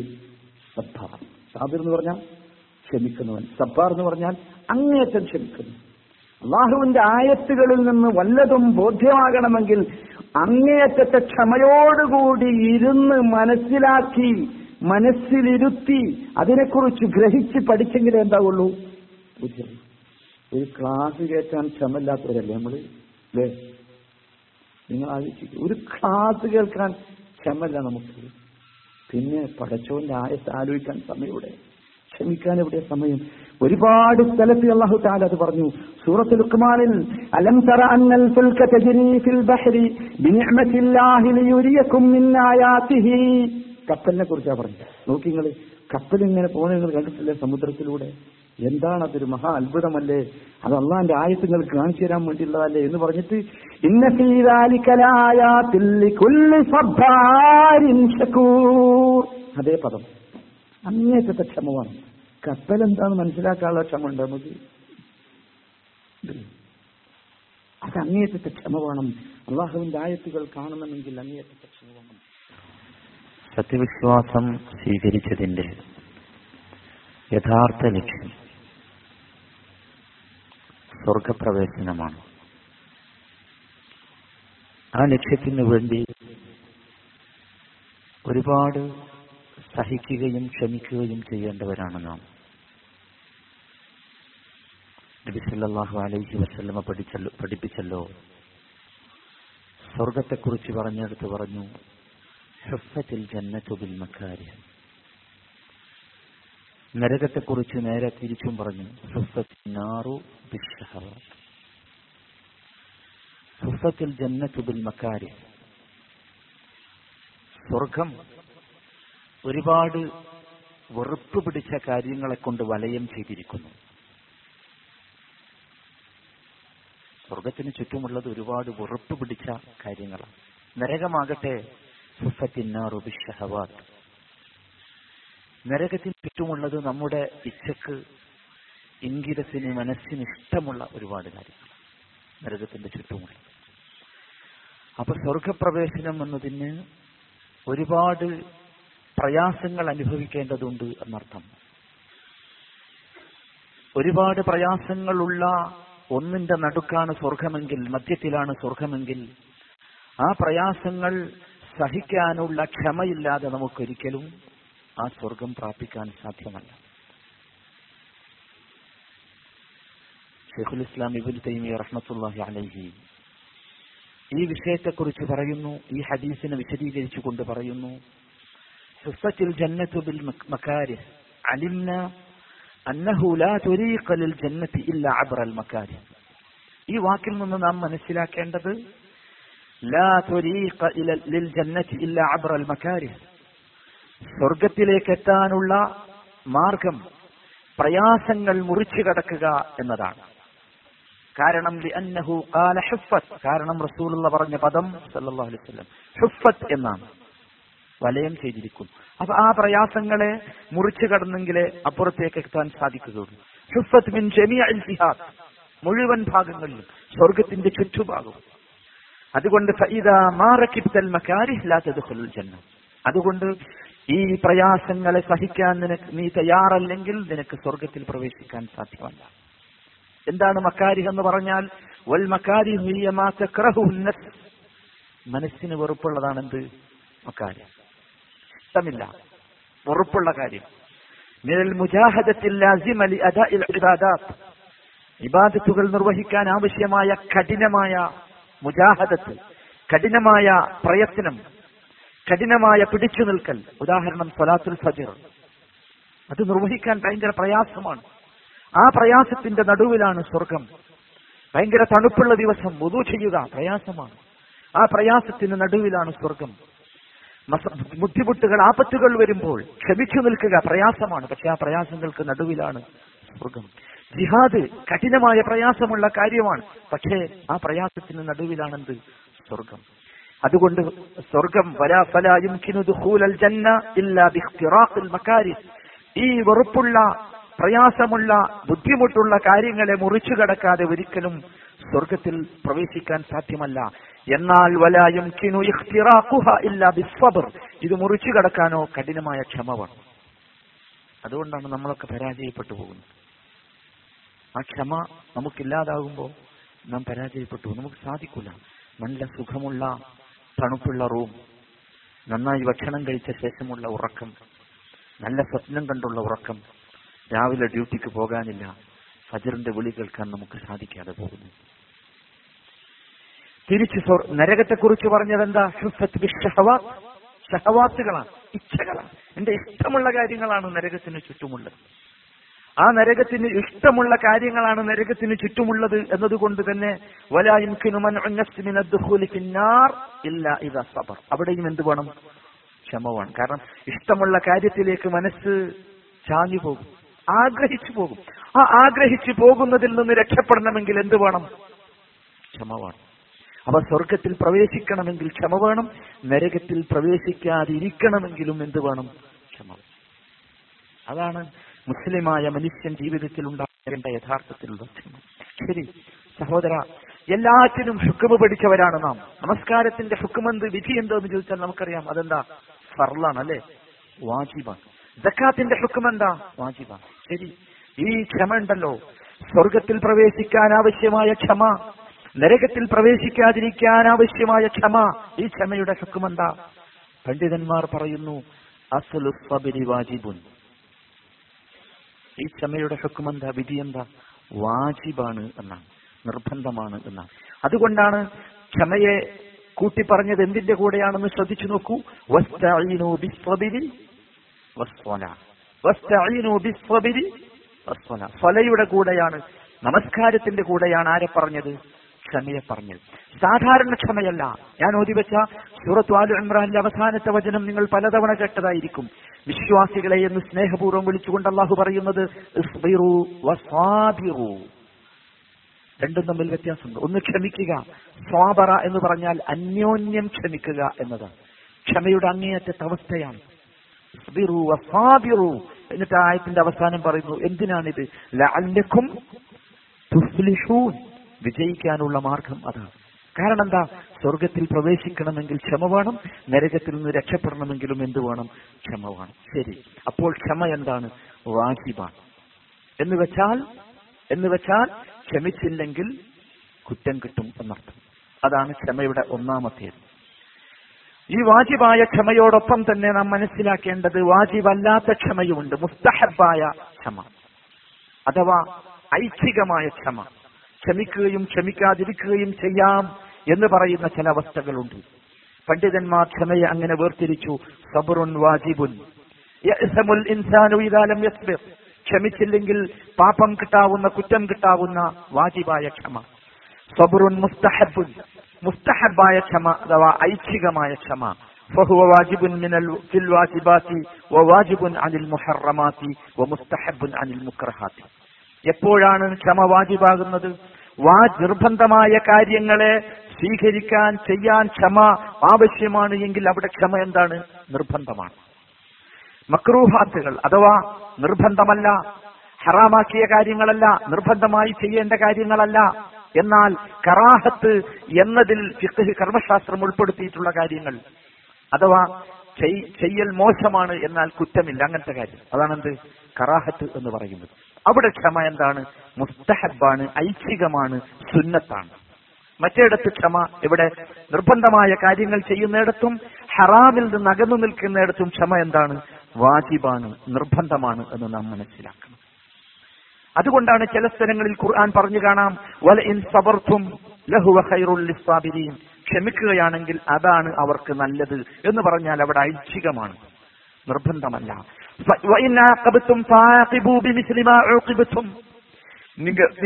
സബ്ബാർ. സാബിർ എന്ന് പറഞ്ഞാൽ ക്ഷമിക്കുന്നവൻ, സബ്ബാർ എന്ന് പറഞ്ഞാൽ അങ്ങേയറ്റം ക്ഷമിക്കുന്നു. അള്ളാഹുവിന്റെ ആയത്തുകളിൽ നിന്ന് വല്ലതും ബോധ്യമാകണമെങ്കിൽ അങ്ങേയറ്റത്തെ ക്ഷമയോടുകൂടി ഇരുന്ന് മനസ്സിലാക്കി, മനസ്സിലിരുത്തി അതിനെക്കുറിച്ച് ഗ്രഹിച്ച് പഠിച്ചെങ്കിലേ എന്താവുള്ളൂ? ഒരു ക്ലാസ് കേൾക്കാൻ ക്ഷമയില്ലാത്തവരല്ലേ നമ്മള്, അല്ലേ? നിങ്ങൾ ആലോചിക്കുക, ഒരു ക്ലാസ് കേൾക്കാൻ ക്ഷമല്ല നമുക്ക്, പിന്നെ പടച്ചവന്റെ ആയത്ത് ആലോചിക്കാൻ സമയവിടെ, ക്ഷമിക്കാൻ എവിടെ സമയം? ഒരുപാട് സ്ഥലത്ത് അല്ലാഹു തആല അത് പറഞ്ഞു. സൂറത്തുൽ ലുഖ്മാനിൽ അലം തറ അന്നൽ ഫുൽക തജ്രി ഫിൽ ബഹ്രി ബിനിഅമത്തില്ലാഹി ലിയുരിയകും മിൻ ആയാതിഹി. കപ്പലിനെ കുറിച്ചാണ് പറഞ്ഞത്. നോക്കി നിങ്ങൾ, കപ്പൽ ഇങ്ങനെ പോകുന്നത് നിങ്ങൾ കണ്ടിട്ടില്ലേ സമുദ്രത്തിലൂടെ? എന്താണ് അതൊരു മഹാ അത്ഭുതമല്ലേ? അത് അള്ളാന്റെ ആയത്ത് നിങ്ങൾക്ക് കാണിച്ചു തരാൻ വേണ്ടിയുള്ളതല്ലേ എന്ന് പറഞ്ഞിട്ട് ഇന്ന ഫീ ദാലിക ലആയാതിൽ ലികുല്ലി സബ്ബാരിൻ ശകൂർ. അതേ പദം അങ്ങേറ്റത്തെ ക്ഷമമാണ്. കപ്പൽ എന്താന്ന് മനസ്സിലാക്കാനുള്ള ക്ഷമ ഉണ്ട് നമുക്ക്, അത് അങ്ങേറ്റത്തെ ക്ഷമ വേണം. അള്ളാഹുവിന്റെ ആയത്തുകൾ കാണണമെങ്കിൽ അങ്ങേറ്റത്തെ ക്ഷമ വേണം. സത്യവിശ്വാസം സ്വീകരിച്ചതിന്റെ യഥാർത്ഥ ലക്ഷ്യം സ്വർഗപ്രവേശനമാണ്. ആ ലക്ഷ്യത്തിനു വേണ്ടി ഒരുപാട് സഹിക്കുകയും ക്ഷമിക്കുകയും ചെയ്യേണ്ടവരാണ് നാം. നബി സല്ലല്ലാഹു അലൈഹി വസല്ലമ പഠിപ്പിച്ചല്ലോ, സ്വർഗത്തെക്കുറിച്ച് പറഞ്ഞെടുത്ത് പറഞ്ഞു, ഹുഫ്ഫത്തിൽ ജന്നത്തു ബിൽ മകാരിഹ്. നരകത്തെക്കുറിച്ച് നേരെ തിരിച്ചും പറഞ്ഞു, ഹുഫ്ഫത്തിൽ നാറു ബിൽ ശഹവാത്ത്. ഹുഫ്ഫത്തിൽ ജന്നത്തു ബിൽ മകാരിഹ്. സ്വർഗം ഒരുപാട് വെറുപ്പ് പിടിച്ച കാര്യങ്ങളെ കൊണ്ട് വലയം ചെയ്തിരിക്കുന്നു. സ്വർഗത്തിന് ചുറ്റുമുള്ളത് ഒരുപാട് വെറുപ്പ് പിടിച്ച കാര്യങ്ങളാണ്. നരകമാകട്ടെ സുഫത്തിന്നാറു ബിശ്ശഹവാത്ത്. നരകത്തിന് ചുറ്റുമുള്ളത് നമ്മുടെ ഇച്ഛക്ക്, ഇംഗിതത്തിന്, മനസ്സിന് ഇഷ്ടമുള്ള ഒരുപാട് കാര്യങ്ങൾ നരകത്തിന്റെ ചുറ്റുമുള്ളത്. അപ്പൊ സ്വർഗപ്രവേശനം എന്നതിന് ഒരുപാട് പ്രയാസങ്ങൾ അനുഭവിക്കേണ്ടതുണ്ട് എന്നർത്ഥം. ഒരുപാട് പ്രയാസങ്ങളുള്ള ഒന്നിന്റെ നടുക്കാണ് സ്വർഗമെങ്കിൽ, മധ്യത്തിലാണ് സ്വർഗമെങ്കിൽ, ആ പ്രയാസങ്ങൾ സഹിക്കാനുള്ള ക്ഷമയില്ലാതെ നമുക്കൊരിക്കലും ആ സ്വർഗം പ്രാപിക്കാൻ സാധ്യമല്ല. ശൈഖുൽ ഇസ്ലാം ഇബ്നു തൈമിയ്യ റഹ്മത്തുള്ളാഹി അലൈഹി ഈ വിഷയത്തെക്കുറിച്ച് പറയുന്നു, ഈ ഹദീസിനെ വിശദീകരിച്ചുകൊണ്ട് പറയുന്നു, حفت الجنة بالمكاره علمنا أنه لا طريق للجنة إلا عبر المكاره. ഈ വാക്കിൽ നിന്ന് നാം മനസ്സിലാക്കേണ്ടത് لا طريق للجنة إلا عبر المكاره. സ്വർഗ്ഗത്തിലേക്ക് എത്താനുള്ള മാർഗം പ്രയാസങ്ങൾ മുറിച്ചു കടക്കുക എന്നതാണ്. കാരണം لأنه قال حفت, കാരണം റസൂലുള്ള പറഞ്ഞ പദം സല്ലല്ലാഹു അലൈഹി വസല്ലം حفت എന്നാണ്, വലയം ചെയ്തിരിക്കും. അപ്പൊ ആ പ്രയാസങ്ങളെ മുറിച്ചു കടന്നെങ്കിലേ അപ്പുറത്തേക്ക് എത്താൻ സാധിക്കുകയുള്ളൂ. ഹുഫ്ഫത്ത് മിൻ ജമീഇൽ ജിഹാദ്, മുഴുവൻ ഭാഗങ്ങളിലും, സ്വർഗത്തിന്റെ ചുറ്റുഭാഗം. അതുകൊണ്ട് ഫഇദാ മാറകിബ്തൽ മകാരിഹ് ലാ തദ്ഖുലുൽ ജന്ന. അതുകൊണ്ട് ഈ പ്രയാസങ്ങളെ സഹിക്കാൻ നീ തയ്യാറല്ലെങ്കിൽ നിനക്ക് സ്വർഗത്തിൽ പ്രവേശിക്കാൻ സാധ്യമല്ല. എന്താണ് മകാരിഹ് എന്ന് പറഞ്ഞാൽ വൽ മകാരിഹ് ഹിയ മാ തക്റഹുൻ നഫ്സ്. മനസ്സിന് വെറുപ്പുള്ളതാണ് എന്ത്? മകാരിഹ്, ഇഷ്ടമില്ല, വെറുപ്പുള്ള കാര്യം. മിനൽ മുജാഹദത്തിൽ ലാസിമ ലിഅദാഇൽ ഇബാദാത്ത്. ഇബാദത്തുകൾ നിർവഹിക്കാൻ ആവശ്യമായ കഠിനമായ മുജാഹദത്ത്, കഠിനമായ പ്രയത്നം, കഠിനമായ പിടിച്ചു നിൽക്കൽ. ഉദാഹരണം സ്വലാത്തുൽ ഫജ്ർ, അത് നിർവഹിക്കാൻ ഭയങ്കര പ്രയാസമാണ്. ആ പ്രയാസത്തിന്റെ നടുവിലാണ് സ്വർഗം. ഭയങ്കര തണുപ്പുള്ള ദിവസം വുദു ചെയ്യുക പ്രയാസമാണ്. ആ പ്രയാസത്തിന്റെ നടുവിലാണ് സ്വർഗം. ബുദ്ധിമുട്ടുകൾ, ആപത്തുകൾ വരുമ്പോൾ ക്ഷമിച്ചു നിൽക്കുക പ്രയാസമാണ്, പക്ഷെ ആ പ്രയാസങ്ങൾക്ക് നടുവിലാണ് സ്വർഗം. ജിഹാദ് കഠിനമായ പ്രയാസമുള്ള കാര്യമാണ്, പക്ഷേ ആ പ്രയാസത്തിന് നടുവിലാണെന്ത്? സ്വർഗം. അതുകൊണ്ട് സ്വർഗം ഈ വെറുപ്പുള്ള പ്രയാസമുള്ള ബുദ്ധിമുട്ടുള്ള കാര്യങ്ങളെ മുറിച്ചു കടക്കാതെ ഒരിക്കലും സ്വർഗത്തിൽ പ്രവേശിക്കാൻ സാധ്യമല്ല. എന്നാൽ വലായും കിനു ഇഖ്തിറാഖുഹ ഇല്ലാ ബിസ്വബ്ർ, ഇത് മുറിച്ചു കടക്കാനോ കഠിനമായ ക്ഷമ വേണം. അതുകൊണ്ടാണ് നമ്മളൊക്കെ പരാജയപ്പെട്ടു പോകുന്നത്. ആ ക്ഷമ നമുക്കില്ലാതാകുമ്പോൾ നാം പരാജയപ്പെട്ടു, നമുക്ക് സാധിക്കില്ല. നല്ല സുഖമുള്ള തണുപ്പുള്ള റൂം, നന്നായി ഭക്ഷണം കഴിച്ച ശേഷമുള്ള ഉറക്കം, നല്ല സ്വപ്നം കണ്ടുള്ള ഉറക്കം, രാവിലെ ഡ്യൂട്ടിക്ക് പോകാനില്ല, ഫജ്റിന്റെ വിളി കേൾക്കാൻ നമുക്ക് സാധിക്കാതെ പോകുന്നു. തിരിച്ച് നരകത്തെക്കുറിച്ച് പറഞ്ഞതെന്താ? ഷഹവാത്തുകളാണ്, ഇച്ഛകളാണ്, എന്റെ ഇഷ്ടമുള്ള കാര്യങ്ങളാണ് നരകത്തിന് ചുറ്റുമുള്ളത്. ആ നരകത്തിന് ഇഷ്ടമുള്ള കാര്യങ്ങളാണ് നരകത്തിന് ചുറ്റുമുള്ളത് എന്നതുകൊണ്ട് തന്നെ അവിടെയും എന്ത് വേണം? ക്ഷമ വേണം. കാരണം ഇഷ്ടമുള്ള കാര്യത്തിലേക്ക് മനസ്സ് ചാഞ്ഞു പോകും, ആഗ്രഹിച്ചു പോകും. ആ ആഗ്രഹിച്ചു പോകുന്നതിൽ നിന്ന് രക്ഷപ്പെടണമെങ്കിൽ എന്ത് വേണം? ക്ഷമ വേണം. അപ്പൊ സ്വർഗത്തിൽ പ്രവേശിക്കണമെങ്കിൽ ക്ഷമ വേണം, നരകത്തിൽ പ്രവേശിക്കാതിരിക്കണമെങ്കിലും എന്ത് വേണം? ക്ഷമ. അതാണ് മുസ്ലിമായ മനുഷ്യൻ ജീവിതത്തിൽ ഉണ്ടാകേണ്ട യഥാർത്ഥത്തിലുള്ള ക്ഷമ. ശരി സഹോദര, എല്ലാറ്റിനും ഹുക്മ പഠിച്ചവരാണ് നാം. നമസ്കാരത്തിന്റെ ഹുക്മെന്ത്, വിധി എന്തെന്ന് ചോദിച്ചാൽ നമുക്കറിയാം അതെന്താ? ഫർളാണ് അല്ലെ, വാജിബാണ്. സക്കാത്തിന്റെ ഹുക്മെന്താ? വാജിബാണ്. ശരി, ഈ ക്ഷമ ഉണ്ടല്ലോ, സ്വർഗത്തിൽ പ്രവേശിക്കാൻ ആവശ്യമായ ക്ഷമ, നരകത്തിൽ പ്രവേശിക്കാതിരിക്കാൻ ആവശ്യമായ ക്ഷമ. ഈ ക്ഷമയുടെ ഹുക്മെന്താ? പണ്ഡിതന്മാർ പറയുന്നു അസ്ലു സബ്രി വാജിബുൻ. ഈ ക്ഷമയുടെ ഹുക്മെന്താ, വിധി എന്താ? വാജിബാണ് എന്നാണ്, നിർബന്ധമാണ് എന്നാണ്. അതുകൊണ്ടാണ് ക്ഷമയെ കൂട്ടി പറഞ്ഞത്. എന്തിന്റെ കൂടെയാണെന്ന് ശ്രദ്ധിച്ചു നോക്കൂ. വസ്തഈനു ബിസ്സബിരി വസ്സലാ, വസ്തഈനു ബിസ്സബിരി വസ്സലാ, ഫലയുടെ കൂടെയാണ്, നമസ്കാരത്തിന്റെ കൂടെയാണ്. ആരെ പറഞ്ഞത്? ക്ഷമയെ പറഞ്ഞത്. സാധാരണ ക്ഷമയല്ല. ഞാൻ ഓതിവെച്ച സൂറത്ത് ആലു ഇംറാനിലെ അവസാനത്തെ വചനം നിങ്ങൾ പലതവണ കേട്ടതായിരിക്കും. വിശ്വാസികളെ എന്ന് സ്നേഹപൂർവ്വം വിളിച്ചുകൊണ്ട് അള്ളാഹു പറയുന്നത് ഇസ്ബിറു വസാബിറു. രണ്ടും തമ്മിൽ വ്യത്യാസമുണ്ട്. ഒന്ന് ക്ഷമിക്കുക, സ്വാബറ എന്ന് പറഞ്ഞാൽ അന്യോന്യം ക്ഷമിക്കുക എന്നതാണ്. ക്ഷമയുടെ അങ്ങേയറ്റത്തെ അവസ്ഥയാണ് ഇസ്ബിറു വസാബിറു. എന്നിട്ട് ആയത്തിന്റെ അവസാനം പറയുന്നു എന്തിനാണിത്? ലഅല്ലക്കും തുഫ്ലിഹൂൻ, വിജയിക്കാനുള്ള മാർഗം അതാണ്. കാരണം എന്താ? സ്വർഗത്തിൽ പ്രവേശിക്കണമെങ്കിൽ ക്ഷമ വേണം, നരകത്തിൽ നിന്ന് രക്ഷപ്പെടണമെങ്കിലും എന്ത് വേണം? ക്ഷമ വേണം. ശരി, അപ്പോൾ ക്ഷമ എന്താണ്? വാജിബാണ്. എന്ന് വെച്ചാൽ ക്ഷമിച്ചില്ലെങ്കിൽ കുറ്റം കിട്ടും എന്നർത്ഥം. അതാണ് ക്ഷമയുടെ ഒന്നാമത്തേത്. ഈ വാജിബായ ക്ഷമയോടൊപ്പം തന്നെ നാം മനസ്സിലാക്കേണ്ടത് വാജിബല്ലാത്ത ക്ഷമയുമുണ്ട്. മുസ്തഹബായ ക്ഷമ അഥവാ ഐച്ഛികമായ ക്ഷമ, ക്ഷമിക്കുകയും ക്ഷമിക്കാതിരിക്കുകയും ചെയ്യാം എന്ന് പറയുന്ന ചില അവസ്ഥകളുണ്ട്. പണ്ഡിതന്മാർ ക്ഷമയെ അങ്ങനെ വേർതിരിച്ചു. സബറുൻ വാജിബുൻ, യഅ്സമുൽ ഇൻസാനു ഇദാ ലം യസ്ബിർ, ക്ഷമിച്ചില്ലെങ്കിൽ പാപം കിട്ടാവുന്ന, കുറ്റം കിട്ടാവുന്ന വാജിബായ ക്ഷമ. സബറുൻ മുസ്തഹബുൻ, മുസ്തഹബായ ക്ഷമ അഥവാ ഐച്ഛികമായ ക്ഷമ. ഫഹുവ വാജിബുൻ മിനൽ ഫിൽ വാജിബാതി വവാജിബുൻ അനിൽ മുഹറമാതി വമുസ്തഹബുൻ അനിൽ മുക്റഹാതി. എപ്പോഴാണ് ക്ഷമ വാജിബാകുന്നത്? നിർബന്ധമായ കാര്യങ്ങളെ സ്വീകരിക്കാൻ, ചെയ്യാൻ ക്ഷമ ആവശ്യമാണ് എങ്കിൽ അവിടെ ക്ഷമ എന്താണ്? നിർബന്ധമാണ്. മക്രൂഹാത്തുകൾ അഥവാ നിർബന്ധമല്ല, ഹറാമാക്കിയ കാര്യങ്ങളല്ല, നിർബന്ധമായി ചെയ്യേണ്ട കാര്യങ്ങളല്ല. എന്നാൽ കറാഹത്ത് എന്നതിൽ ഫിഖ്ഹ് കർമ്മശാസ്ത്രം ഉൾപ്പെടുത്തിയിട്ടുള്ള കാര്യങ്ങൾ അഥവാ ചെയ്യൽ മോശമാണ് എന്നാൽ കുറ്റമില്ല, അങ്ങനത്തെ കാര്യം, അതാണെന്ത്? കറാഹത്ത് എന്ന് പറയുന്നത്. അവിടെ ക്ഷമ എന്താണ്? മുസ്തഹബാണ്, ഐച്ഛികമാണ്, സുന്നത്താണ്. മറ്റേടത്ത് ക്ഷമ ഇവിടെ നിർബന്ധമായ കാര്യങ്ങൾ ചെയ്യുന്നിടത്തും ഹറാമിൽ നിന്ന് അകന്നു നിൽക്കുന്നിടത്തും ക്ഷമ എന്താണ്? വാജിബാണ്, നിർബന്ധമാണ് എന്ന് നാം മനസ്സിലാക്കണം. അതുകൊണ്ടാണ് ചില സ്ഥലങ്ങളിൽ ഖുർആൻ പറഞ്ഞു കാണാം വല ഇൻ സബർതും ലഹുവ ഖൈറുൽ ലിസ്സാബിരീൻ, ക്ഷമിക്കുകയാണെങ്കിൽ അതാണ് അവർക്ക് നല്ലത് എന്ന് പറഞ്ഞാൽ അവിടെ ഐച്ഛികമാണ്, നിർബന്ധമല്ല.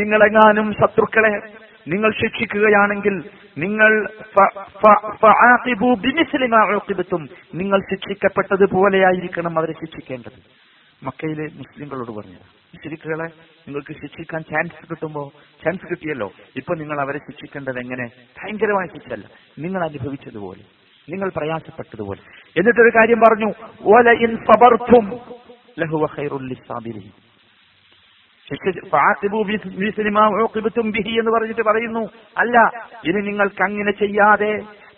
നിങ്ങളെങ്ങാനും ശത്രുക്കളെ നിങ്ങൾ ശിക്ഷിക്കുകയാണെങ്കിൽ നിങ്ങൾ ശിക്ഷിക്കപ്പെട്ടതുപോലെയായിരിക്കണം അവരെ ശിക്ഷിക്കേണ്ടത്. മക്കയിലെ മുസ്ലിങ്ങളോട് പറഞ്ഞത്, ശരിക്കുകളെ നിങ്ങൾക്ക് ശിക്ഷിക്കാൻ ചാൻസ് കിട്ടിയല്ലോ, ഇപ്പൊ നിങ്ങൾ അവരെ ശിക്ഷിക്കേണ്ടത് എങ്ങനെ? ഭയങ്കരമായ ശിക്ഷയല്ല, നിങ്ങൾ അനുഭവിച്ചതുപോലെ, നിങ്ങൾ പ്രയാസപ്പെട്ടതുപോലെ. എന്നിട്ടൊരു കാര്യം പറഞ്ഞു, എന്ന് പറഞ്ഞിട്ട് പറയുന്നു, അല്ല, ഇനി നിങ്ങൾക്ക് അങ്ങനെ ചെയ്യാതെ,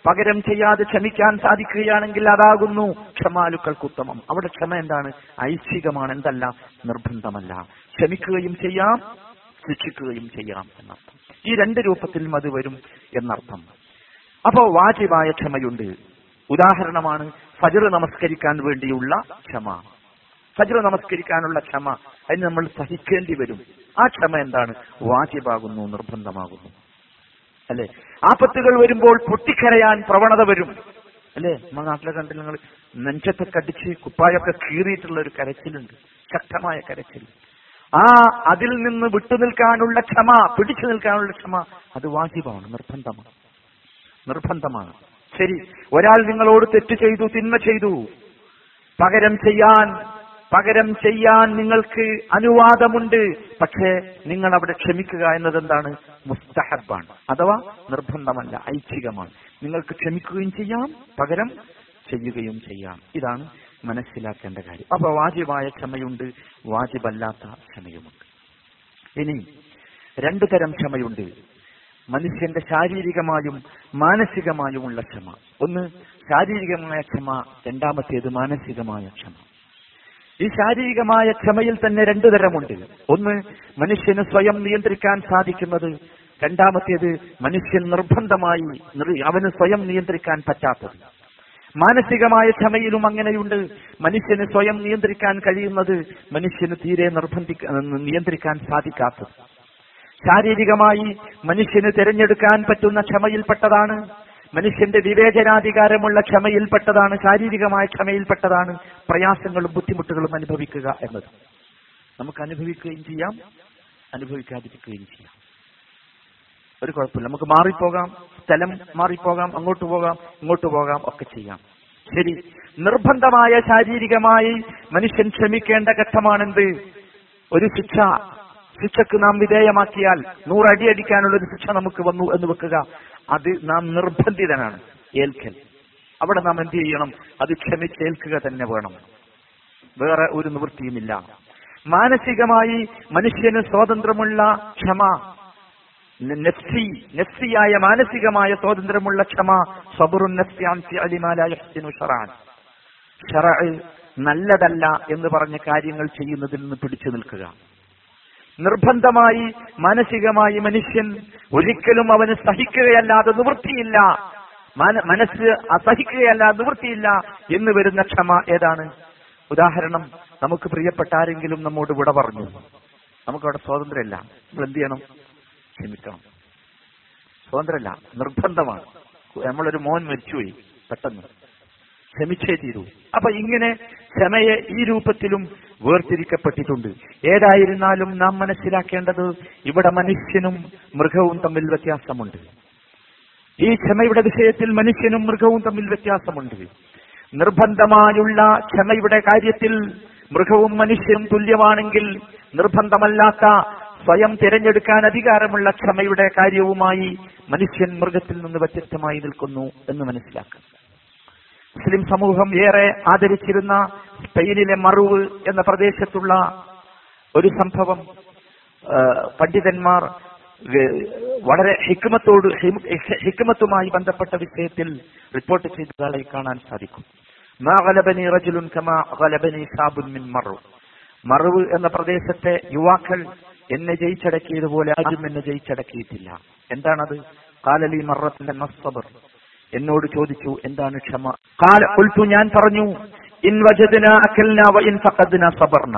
പകരം ചെയ്യാതെ ക്ഷമിക്കാൻ സാധിക്കുകയാണെങ്കിൽ അതാകുന്നു ക്ഷമാലുക്കൾക്ക് ഉത്തമം. അവിടെ ക്ഷമ എന്താണ്? ഐച്ഛികമാണ്, എന്തല്ല നിർബന്ധമല്ല. ക്ഷമിക്കുകയും ചെയ്യാം, ശിക്ഷിക്കുകയും ചെയ്യാം എന്നർത്ഥം. ഈ രണ്ട് രൂപത്തിലും അത് വരും എന്നർത്ഥം. അപ്പോ വാജിബായ ക്ഷമയുണ്ട്. ഉദാഹരണമാണ് ഫജ്ർ നമസ്കരിക്കാൻ വേണ്ടിയുള്ള ക്ഷമ. ഫജ്ർ നമസ്കരിക്കാനുള്ള ക്ഷമ, അതിന് നമ്മൾ സഹിക്കേണ്ടി വരും. ആ ക്ഷമ എന്താണ്? വാജിബാകുന്നു, നിർബന്ധമാകുന്നു, അല്ലെ? ആപത്തുകൾ വരുമ്പോൾ പൊട്ടിക്കരയാൻ പ്രവണത വരും, അല്ലെ? നമ്മുടെ നാട്ടിലെ കണ്ടില്ല നിങ്ങൾ, നെഞ്ചത്തെ കടിച്ച് കുപ്പായൊക്കെ കീറിയിട്ടുള്ള ഒരു കരച്ചിലുണ്ട്, ശക്തമായ കരച്ചിൽ. ആ അതിൽ നിന്ന് വിട്ടുനിൽക്കാനുള്ള ക്ഷമ, പിടിച്ചു നിൽക്കാനുള്ള ക്ഷമ, അത് വാജിബാണ്, നിർബന്ധമാണ്, നിർബന്ധമാണ്. ശരി, ഒരാൾ നിങ്ങളോട് തെറ്റ് ചെയ്തു, തിന്മ ചെയ്തു, പകരം ചെയ്യാൻ നിങ്ങൾക്ക് അനുവാദമുണ്ട്, പക്ഷേ നിങ്ങൾ അവിടെ ക്ഷമിക്കുക എന്നത് എന്താണ്? മുസ്തഹബാണ്, അഥവാ നിർബന്ധമല്ല, ഐച്ഛികമാണ്. നിങ്ങൾക്ക് ക്ഷമിക്കുകയും ചെയ്യാം, പകരം ചെയ്യുകയും ചെയ്യാം. ഇതാണ് മനസ്സിലാക്കേണ്ട കാര്യം. അപ്പൊ വാജിബായ ക്ഷമയുണ്ട്, വാജിബല്ലാത്ത ക്ഷമയുമുണ്ട്. ഇനി രണ്ടു തരം ക്ഷമയുണ്ട്. മനുഷ്യന്റെ ശാരീരികമായും മാനസികമായുമുള്ള ക്ഷമ. ഒന്ന് ശാരീരികമായ ക്ഷമ, രണ്ടാമത്തേത് മാനസികമായ ക്ഷമ. ഈ ശാരീരികമായ ക്ഷമയിൽ തന്നെ രണ്ടു തരമുണ്ട്. ഒന്ന് മനുഷ്യന് സ്വയം നിയന്ത്രിക്കാൻ സാധിക്കുന്നത്, രണ്ടാമത്തേത് മനുഷ്യൻ നിർബന്ധമായി അവന് സ്വയം നിയന്ത്രിക്കാൻ പറ്റാത്തത്. മാനസികമായ ക്ഷമയിലും അങ്ങനെയുണ്ട്. മനുഷ്യന് സ്വയം നിയന്ത്രിക്കാൻ കഴിയുന്നത്, മനുഷ്യന് തീരെ നിയന്ത്രിക്കാൻ സാധിക്കാത്തത്. ശാരീരികമായി മനുഷ്യന് തിരഞ്ഞെടുക്കാൻ പറ്റുന്ന ക്ഷമയിൽപ്പെട്ടതാണ്, മനുഷ്യന്റെ വിവേചനാധികാരമുള്ള ക്ഷമയിൽപ്പെട്ടതാണ്, ശാരീരികമായ ക്ഷമയിൽപ്പെട്ടതാണ് പ്രയാസങ്ങളും ബുദ്ധിമുട്ടുകളും അനുഭവിക്കുക എന്നത്. നമുക്ക് അനുഭവിക്കുകയും ചെയ്യാം, അനുഭവിക്കാതിരിക്കുകയും ചെയ്യാം, ഒരു കുഴപ്പമില്ല. നമുക്ക് മാറിപ്പോകാം, സ്ഥലം മാറിപ്പോകാം, അങ്ങോട്ട് പോകാം ഒക്കെ ചെയ്യാം. ശരി, നിർബന്ധമായ ശാരീരികമായി മനുഷ്യൻ ക്ഷമിക്കേണ്ട ഘട്ടമാണെന്ത്? ഒരു ശിക്ഷക്ക് നാം വിധേയമാക്കിയാൽ 100 അടി അടിക്കാനുള്ള ഒരു ശിക്ഷ നമുക്ക് വന്നു എന്ന് വെക്കുക, അത് നാം നിർബന്ധിതനാണ് ഏൽക്കൽ. അവിടെ നാം എന്ത് ചെയ്യണം? അത് ക്ഷമിച്ചേൽക്കുക തന്നെ വേണം, വേറെ ഒരു നിവൃത്തിയുമില്ല. മാനസികമായി മനുഷ്യന് സ്വാതന്ത്ര്യമുള്ള ക്ഷമ, നഫ്സിയായ മാനസികമായ സ്വാതന്ത്ര്യമുള്ള ക്ഷമ, സബ്റുൻ നഫ്സി അൻ ഫിഅലി മാ ലാ യഹ്സിനു ശർഅൻ, ശർഅ് നല്ലതല്ല എന്ന് പറഞ്ഞ കാര്യങ്ങൾ ചെയ്യുന്നതിൽ നിന്ന് പിടിച്ചു നിൽക്കുക. നിർബന്ധമായി മാനസികമായി മനുഷ്യൻ ഒരിക്കലും അവന് സഹിക്കുകയല്ലാതെ നിവൃത്തിയില്ല, മനസ്സ് അസഹിക്കുകയല്ലാതെ നിവൃത്തിയില്ല എന്ന് വരുന്ന ക്ഷമ ഏതാണ്? ഉദാഹരണം, നമുക്ക് പ്രിയപ്പെട്ട ആരെങ്കിലും നമ്മോട് വിട പറഞ്ഞു, നമുക്കവിടെ സ്വാതന്ത്ര്യമല്ല, എന്ത് ചെയ്യണം? ക്ഷമിക്കണം. സ്വാതന്ത്ര്യമല്ല, നിർബന്ധമാണ്. നമ്മളൊരു മോൻ മരിച്ചുപോയി, പെട്ടെന്ന് ക്ഷമിച്ചേ തീരൂ. അപ്പൊ ഇങ്ങനെ ക്ഷമയെ ഈ രൂപത്തിലും വേർതിരിക്കപ്പെട്ടിട്ടുണ്ട്. ഏതായിരുന്നാലും നാം മനസ്സിലാക്കേണ്ടത്, ഇവിടെ മനുഷ്യനും മൃഗവും തമ്മിൽ വ്യത്യാസമുണ്ട്. ഈ ക്ഷമയുടെ വിഷയത്തിൽ മനുഷ്യനും മൃഗവും തമ്മിൽ വ്യത്യാസമുണ്ട്. നിർബന്ധമായുള്ള ക്ഷമയുടെ കാര്യത്തിൽ മൃഗവും മനുഷ്യനും തുല്യമാണെങ്കിൽ, നിർബന്ധമല്ലാത്ത സ്വയം തിരഞ്ഞെടുക്കാൻ അധികാരമുള്ള ക്ഷമയുടെ കാര്യവുമായി മനുഷ്യൻ മൃഗത്തിൽ നിന്ന് വ്യത്യസ്തമായി നിൽക്കുന്നു എന്ന് മനസ്സിലാക്കാം. മുസ്ലിം സമൂഹം ഏറെ ആദരിച്ചിരുന്ന സ്പെയിനിലെ മറുവ് എന്ന പ്രദേശത്തുള്ള ഒരു സംഭവം പണ്ഡിതന്മാർ വളരെ ഹിക്മത്തുമായി ബന്ധപ്പെട്ട വിഷയത്തിൽ റിപ്പോർട്ട് ചെയ്തതായി കാണാൻ സാധിക്കും. മാ ഗലബനി റജുലുൻ കമാ ഗലബനി സാബുൻ മിൻ മറുവ് എന്ന പ്രദേശത്തെ യുവാക്കൾ എന്നെ ജയിച്ചടക്കിയതുപോലെ ആരും എന്നെ ജയിച്ചടക്കിയിട്ടില്ല. എന്താണത്? ഖാലലി മറത്തൻ മസ്ബർ, എന്നോട് ചോദിച്ചു എന്താണ് ക്ഷമ? ഞാൻ പറഞ്ഞു, ഇൻ വജദ്ന അഖൽന വ ഇൻ ഫഖദ്ന സബർന.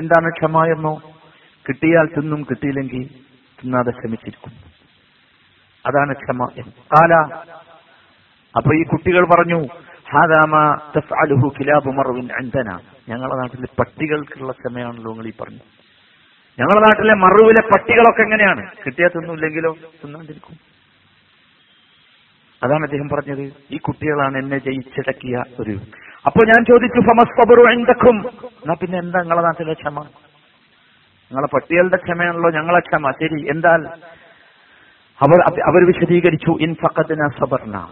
എന്താണ് ക്ഷമ എന്നോ? കിട്ടിയാൽ തിന്നും, കിട്ടിയില്ലെങ്കിൽ തിന്നാതെ ക്ഷമിച്ചിരിക്കും, അതാണ് ക്ഷമ എന്ന്. ഖാല, അപ്പോൾ ഈ കുട്ടികൾ പറഞ്ഞു, ഹാദാ മാ തഫഅലുഹു കിലാബു മർവിൻ അൻദന, ഞങ്ങളുടെ നാട്ടിലെ പട്ടികൾക്കുള്ള ക്ഷമയാണല്ലോ നിങ്ങൾ ഈ പറഞ്ഞു. ഞങ്ങളുടെ നാട്ടിലെ മറുവിലെ പട്ടികളൊക്കെ എങ്ങനെയാണ്? കിട്ടിയാൽ തിന്നില്ലെങ്കിലോ? തിന്നാണ്ടിരിക്കും. അതാണ് അദ്ദേഹം പറഞ്ഞത്. ഈ കുട്ടികളാണ് എന്നെ ജയിച്ചടക്കിയ ഒരു അപ്പോൾ ഞാൻ ചോദിച്ചു, ഫമസ്സബറു ഇൻദക്കും, എന്നാ പിന്നെ എന്താ നിങ്ങളെ നാട്ടിലെ ക്ഷമ? നിങ്ങളെ പട്ടികളുടെ ക്ഷമയാണല്ലോ ഞങ്ങളെ ക്ഷമ. ശരി, എന്താ? അവർ വിശദീകരിച്ചു, ഇൻ ഫഖദ്നാ സബർനാ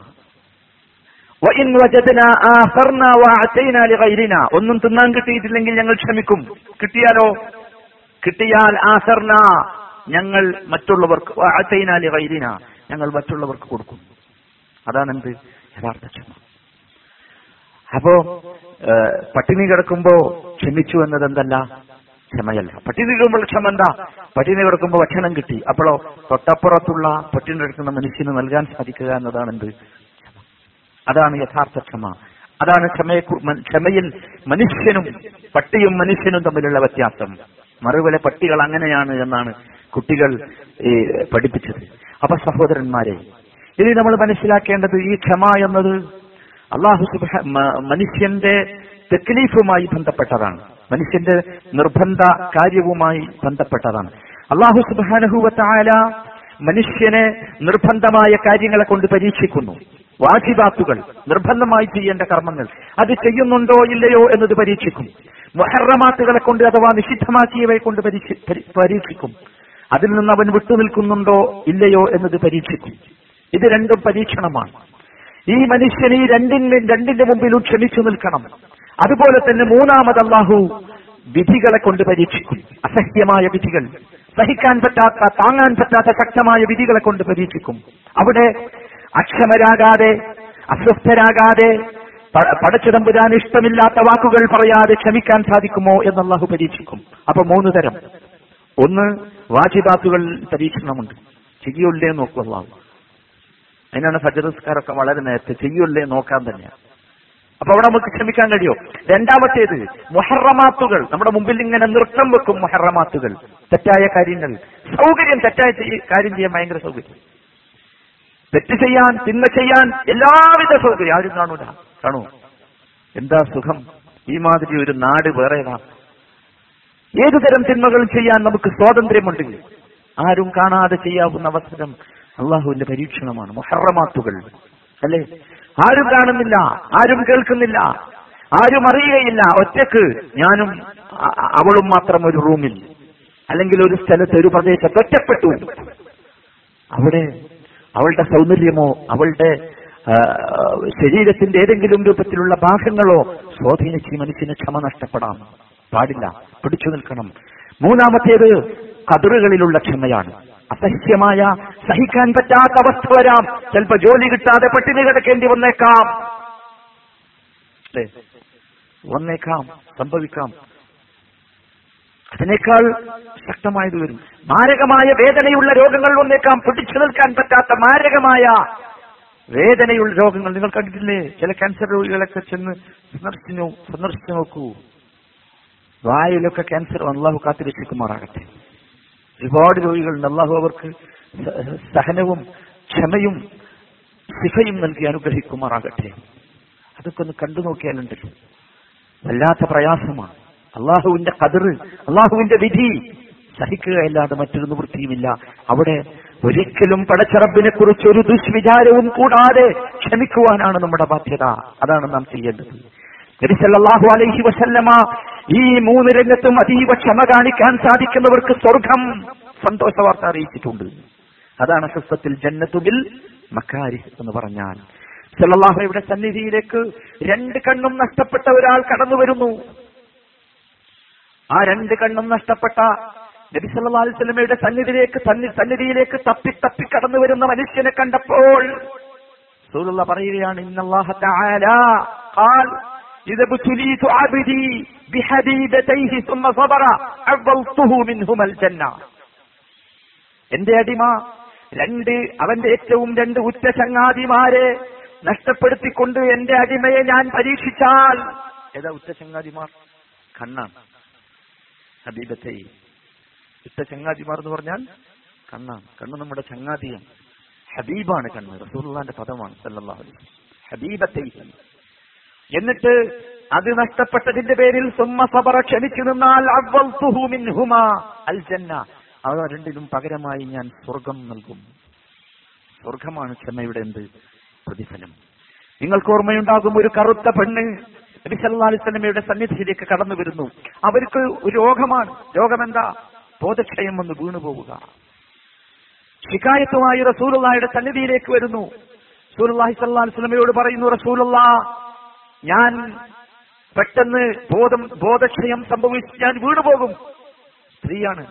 വ ഇൻ വജദ്നാ ആഫർനാ വ അതൈനാ ലിഗൈരിനാ. ഒന്നും തിന്നാൻ കിട്ടിയിട്ടില്ലെങ്കിൽ ഞങ്ങൾ ക്ഷമിക്കും, കിട്ടിയാലോ കിട്ടിയാൽ ആഫർനാ ഞങ്ങൾ മറ്റുള്ളവർക്ക്, വ അതൈനാ ലിഗൈരിനാ ഞങ്ങൾ മറ്റുള്ളവർക്ക് കൊടുക്കും. അതാണ് എന്ത് യഥാർത്ഥ ക്ഷമ. അപ്പോ പട്ടിണി കിടക്കുമ്പോ ക്ഷമിച്ചു എന്നത് എന്തല്ല, ക്ഷമയല്ല. പട്ടിണി കിടക്കുമ്പോൾ ക്ഷമ എന്താ? പട്ടിണി കിടക്കുമ്പോൾ ഭക്ഷണം കിട്ടി, അപ്പോഴോ തൊട്ടപ്പുറത്തുള്ള പട്ടിണി കിടക്കുന്ന മനുഷ്യന് നൽകാൻ സാധിക്കുക എന്നതാണ് എന്ത്, അതാണ് യഥാർത്ഥ ക്ഷമ. അതാണ് ക്ഷമയിൽ മനുഷ്യനും പട്ടിയും മനുഷ്യനും തമ്മിലുള്ള വ്യത്യാസം. മറുപോലെ പട്ടികൾ അങ്ങനെയാണ് എന്നാണ് കുട്ടികൾ പഠിപ്പിച്ചത്. അപ്പൊ സഹോദരന്മാരെ, ഇനി നമ്മൾ മനസ്സിലാക്കേണ്ടത് ഈ ക്ഷമ എന്നത് അള്ളാഹു മനുഷ്യന്റെ തക്ലീഫുമായി ബന്ധപ്പെട്ടതാണ്, മനുഷ്യന്റെ നിർബന്ധ കാര്യവുമായി ബന്ധപ്പെട്ടതാണ്. അള്ളാഹു സുബ്ഹാനഹു വ തആല മനുഷ്യനെ നിർബന്ധമായ കാര്യങ്ങളെ കൊണ്ട് പരീക്ഷിക്കുന്നു. വാജിബാത്തുകൾ, നിർബന്ധമായി ചെയ്യേണ്ട കർമ്മങ്ങൾ, അത് ചെയ്യുന്നുണ്ടോ ഇല്ലയോ എന്നത് പരീക്ഷിക്കും. മുഹറമാത്തുകളെ കൊണ്ട്, അഥവാ നിഷിദ്ധമാക്കിയവയെ കൊണ്ട് പരീക്ഷിക്കും. അതിൽ നിന്ന് അവൻ വിട്ടുനിൽക്കുന്നുണ്ടോ ഇല്ലയോ എന്നത് പരീക്ഷിക്കും. ഇത് രണ്ടും പരീക്ഷണമാണ്. ഈ മനുഷ്യൻ ഈ രണ്ടിന്റെ മുമ്പിലും ക്ഷമിച്ചു നിൽക്കണം. അതുപോലെ തന്നെ മൂന്നാമത് അള്ളാഹു വിധികളെ കൊണ്ട് പരീക്ഷിക്കും. അസഹ്യമായ വിധികൾ, സഹിക്കാൻ പറ്റാത്ത, താങ്ങാൻ പറ്റാത്ത ശക്തമായ വിധികളെ കൊണ്ട് പരീക്ഷിക്കും. അവിടെ അക്ഷമരാകാതെ, അസ്വസ്ഥരാകാതെ, പടച്ചതമ്പുരാൻ ഇഷ്ടമില്ലാത്ത വാക്കുകൾ പറയാതെ ക്ഷമിക്കാൻ സാധിക്കുമോ എന്ന് അള്ളാഹു പരീക്ഷിക്കും. അപ്പൊ മൂന്ന് തരം. ഒന്ന്, വാജിബാത്തുകൾ പരീക്ഷണമുണ്ട്, ചെയ്യൂല്ലേ നോക്കും അള്ളാഹു. അതിനാണ് ഫജ്ർ നിസ്കാരമൊക്കെ വളരെ നേരത്തെ ചെയ്യൂല്ലേ നോക്കാൻ തന്നെയാണ്. അപ്പൊ അവിടെ നമുക്ക് ക്ഷമിക്കാൻ കഴിയോ? രണ്ടാമത്തേത് മുഹറമാത്തുകൾ, നമ്മുടെ മുമ്പിൽ ഇങ്ങനെ നൃത്തം വെക്കും മുഹറമാത്തുകൾ, തെറ്റായ കാര്യങ്ങൾ, സൗകര്യം, തെറ്റായ കാര്യം ചെയ്യാൻ ഭയങ്കര സൗകര്യം, തെറ്റ് ചെയ്യാൻ, തിന്മ ചെയ്യാൻ എല്ലാവിധ സൗകര്യം. ആരും കാണൂല. കാണൂ, എന്താ സുഖം ഈ മാതിരി ഒരു നാട് വേറെ. ഏതുതരം തിന്മകൾ ചെയ്യാൻ നമുക്ക് സ്വാതന്ത്ര്യമുണ്ടെങ്കിൽ ആരും കാണാതെ ചെയ്യാവുന്ന അവസരം അള്ളാഹുവിന്റെ പരീക്ഷണമാണ്. മുഹറമാത്തുകൾ അല്ലേ, ആരും കാണുന്നില്ല, ആരും കേൾക്കുന്നില്ല, ആരും അറിയുകയില്ല, ഒറ്റക്ക് ഞാനും അവളും മാത്രം ഒരു റൂമിൽ, അല്ലെങ്കിൽ ഒരു സ്ഥലത്ത്, ഒരു പ്രദേശത്ത് ഒറ്റപ്പെട്ടു. അവിടെ അവളുടെ സൗന്ദര്യമോ അവളുടെ ശരീരത്തിന്റെ ഏതെങ്കിലും രൂപത്തിലുള്ള ഭാഗങ്ങളോ സ്വാധീനിച്ച് മനുഷ്യന് ക്ഷമ നഷ്ടപ്പെടാൻ പാടില്ല, പിടിച്ചു നിൽക്കണം. മൂന്നാമത്തേത് ഖദറുകളിലുള്ള ക്ഷമയാണ്. അസഹ്യമായ, സഹിക്കാൻ പറ്റാത്ത അവസ്ഥ വരാം. ചിലപ്പോ ജോലി കിട്ടാതെ പട്ടിണി കിടക്കേണ്ടി വന്നേക്കാം, സംഭവിക്കാം. അതിനേക്കാൾ ശക്തമായത് വരും. മാരകമായ വേദനയുള്ള രോഗങ്ങൾ വന്നേക്കാം, പിടിച്ചു നിൽക്കാൻ പറ്റാത്ത മാരകമായ വേദനയുള്ള രോഗങ്ങൾ. നിങ്ങൾ കണ്ടിട്ടില്ലേ, ചില ക്യാൻസർ രോഗികളൊക്കെ ചെന്ന് സന്ദർശിച്ചു നോക്കൂ, വായിലൊക്കെ ക്യാൻസർ. അള്ളാഹു കാത്തിരക്ഷിക്കുമാറാകട്ടെ. ഒരുപാട് രോഗികളുണ്ട്. അള്ളാഹു അവർക്ക് സഹനവും ക്ഷമയും ശിഫയും നൽകി അനുഗ്രഹിക്കുമാറാകട്ടെ. അതൊക്കെ ഒന്ന് കണ്ടു നോക്കിയാലുണ്ട്, വല്ലാത്ത പ്രയാസമാണ്. അള്ളാഹുവിന്റെ ഖദർ, അള്ളാഹുവിന്റെ വിധി, സഹിക്കുകയല്ലാതെ മറ്റൊരു നിവൃത്തിയുമില്ല. അവിടെ ഒരിക്കലും പടച്ചറബിനെ കുറിച്ച് ഒരു ദുഷ്വിചാരവും കൂടാതെ ക്ഷമിക്കുവാനാണ് നമ്മുടെ ബാധ്യത. അതാണ് നാം ചെയ്യേണ്ടത്. നബി സല്ലല്ലാഹു അലൈഹി വസല്ലമ ഈ മൂന്ന് രംഗത്തും അതീവ ക്ഷമ കാണിക്കാൻ സാധിക്കുന്നവർക്ക് സ്വർഗം സന്തോഷ വാർത്ത അറിയിച്ചിട്ടുണ്ട്. അതാണ് ഹസ്സത്തുൽ ജന്നത്തു ബിൽ മക്കാരിഹ് എന്ന് പറഞ്ഞാൽ. സല്ലല്ലാഹുവിന്റെ സന്നിധിയിലേക്ക് രണ്ട് കണ്ണും നഷ്ടപ്പെട്ട ഒരാൾ കടന്നു വരുന്നു. ആ രണ്ട് കണ്ണും നഷ്ടപ്പെട്ട നബി സല്ലല്ലാഹു അലൈഹി വസല്ലമയുടെ സന്നിധിയിലേക്ക് തപ്പി തപ്പി കടന്നു വരുന്ന മനുഷ്യനെ കണ്ടപ്പോൾ റസൂലുള്ള പറയുകയാണ്, ഇന്നല്ലാഹ തആല ഖാൽ إذا ابتليت عبدي بحبيبتيه ثم صبر عوضته منهما الجنة. എന്റെ അടിമ അവന്റെ ഏറ്റവും രണ്ട് ഉറ്റ ചങ്ങാതിമാരെ നഷ്ടപ്പെടുത്തിക്കൊണ്ട് എന്റെ അടിമയെ ഞാൻ പരീക്ഷിച്ചാൽ, ഏതാ ഉറ്റ ചങ്ങാതിമാർ? കണ്ണാണ്. ഹബീബത്തെ ഉറ്റ ചങ്ങാതിമാർ എന്ന് പറഞ്ഞാൽ കണ്ണാണ്. കണ്ണ് നമ്മുടെ ചങ്ങാതിയാണ്, ഹബീബാണ് കണ്ണ്. റസൂലുള്ളാഹിന്റെ പദമാണ് സല്ലല്ലാഹു അലൈഹി വസല്ലം, ഹബീബത്തെ. എന്നിട്ട് അത് നഷ്ടപ്പെട്ടതിന്റെ പേരിൽ സുമ്മ സബറ, ക്ഷമിച്ചു നിന്നാൽ അവ്വൽതുഹു മിൻഹുമാ അൽ ജന്ന, അവ രണ്ടിലും പകരമായി ഞാൻ സ്വർഗം നൽകും. സ്വർഗമാണ് ക്ഷമയുടെ എന്ത് പ്രതിഫലം. നിങ്ങൾക്ക് ഓർമ്മയുണ്ടാകും, ഒരു കറുത്ത പെണ്ണ് നബി സല്ലല്ലാഹു അലൈഹി വസല്ലമയുടെ സന്നിധിയിലേക്ക് കടന്നു വരുന്നു. അവർക്ക് ഒരു രോഗമാണ്. രോഗമെന്താ? ബോധക്ഷയം വന്ന് വീണുപോവുക. ശികായത്തുമായി റസൂലുള്ളാഹിയുടെ സന്നിധിയിലേക്ക് വരുന്നു. റസൂലുള്ളാഹി സല്ലല്ലാഹു അലൈഹി വസല്ലമയോട് പറയുന്നു, റസൂലുള്ളാഹ്, ഞാൻ പെട്ടെന്ന് ബോധക്ഷയം സംഭവിച്ച് ഞാൻ വീണുപോകും. സ്ത്രീയാണ്.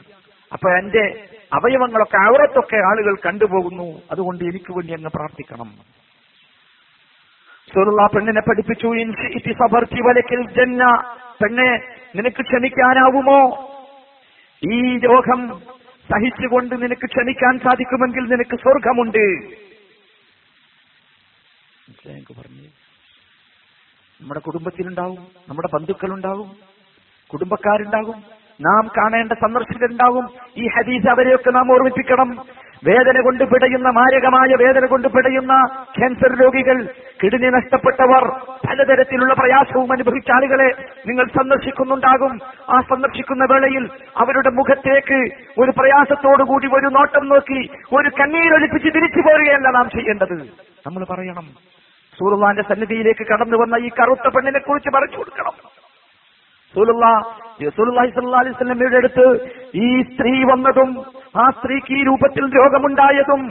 അപ്പൊ എന്റെ അവയവങ്ങളൊക്കെ അവരത്തൊക്കെ ആളുകൾ കണ്ടുപോകുന്നു. അതുകൊണ്ട് എനിക്ക് വേണ്ടി അങ്ങ് പ്രാർത്ഥിക്കണം. റസൂലുള്ളാഹി പെണ്ണിനെ പഠിപ്പിച്ചു, ഇൻഷഇതി സബർതി വലകിൽ ജന്ന. പെണ്ണെ, നിനക്ക് ക്ഷമിക്കാനാവുമോ? ഈ രോഗം സഹിച്ചുകൊണ്ട് നിനക്ക് ക്ഷമിക്കാൻ സാധിക്കുമെങ്കിൽ നിനക്ക് സ്വർഗമുണ്ട്. നമ്മുടെ കുടുംബത്തിലുണ്ടാവും, നമ്മുടെ ബന്ധുക്കളുണ്ടാവും, കുടുംബക്കാരുണ്ടാകും, നാം കാണേണ്ട സന്ദർശകരുണ്ടാവും. ഈ ഹദീസ് അവരെയൊക്കെ നാം ഓർമ്മിപ്പിക്കണം. വേദന കൊണ്ട് പിടയുന്ന, മാരകമായ വേദന കൊണ്ട് പിടയുന്ന ക്യാൻസർ രോഗികൾ, കിഡ്നി നഷ്ടപ്പെട്ടവർ, പലതരത്തിലുള്ള പ്രയാസവും അനുഭവിച്ച ആളുകളെ നിങ്ങൾ സന്ദർശിക്കുന്നുണ്ടാകും. ആ സന്ദർശിക്കുന്ന വേളയിൽ അവരുടെ മുഖത്തേക്ക് ഒരു പ്രയാസത്തോടുകൂടി ഒരു നോട്ടം നോക്കി ഒരു കണ്ണീരൊലിപ്പിച്ച് തിരിച്ചു പോരുകയല്ല നാം ചെയ്യേണ്ടത്. നമ്മൾ പറയണം, റസൂലുള്ളാഹിന്റെ സന്നിധിയിലേക്ക് കടന്നു വന്ന ഈ കറുത്ത പെണ്ണിനെ കുറിച്ച് പറഞ്ഞു കൊടുക്കണം. റസൂലുള്ളാഹി സ്വല്ലല്ലാഹു അലൈഹി വസല്ലമയുടെ അടുത്ത് ഈ സ്ത്രീ വന്നതും ആ സ്ത്രീക്ക് ഈ രൂപത്തിൽ രോഗമുണ്ടായതും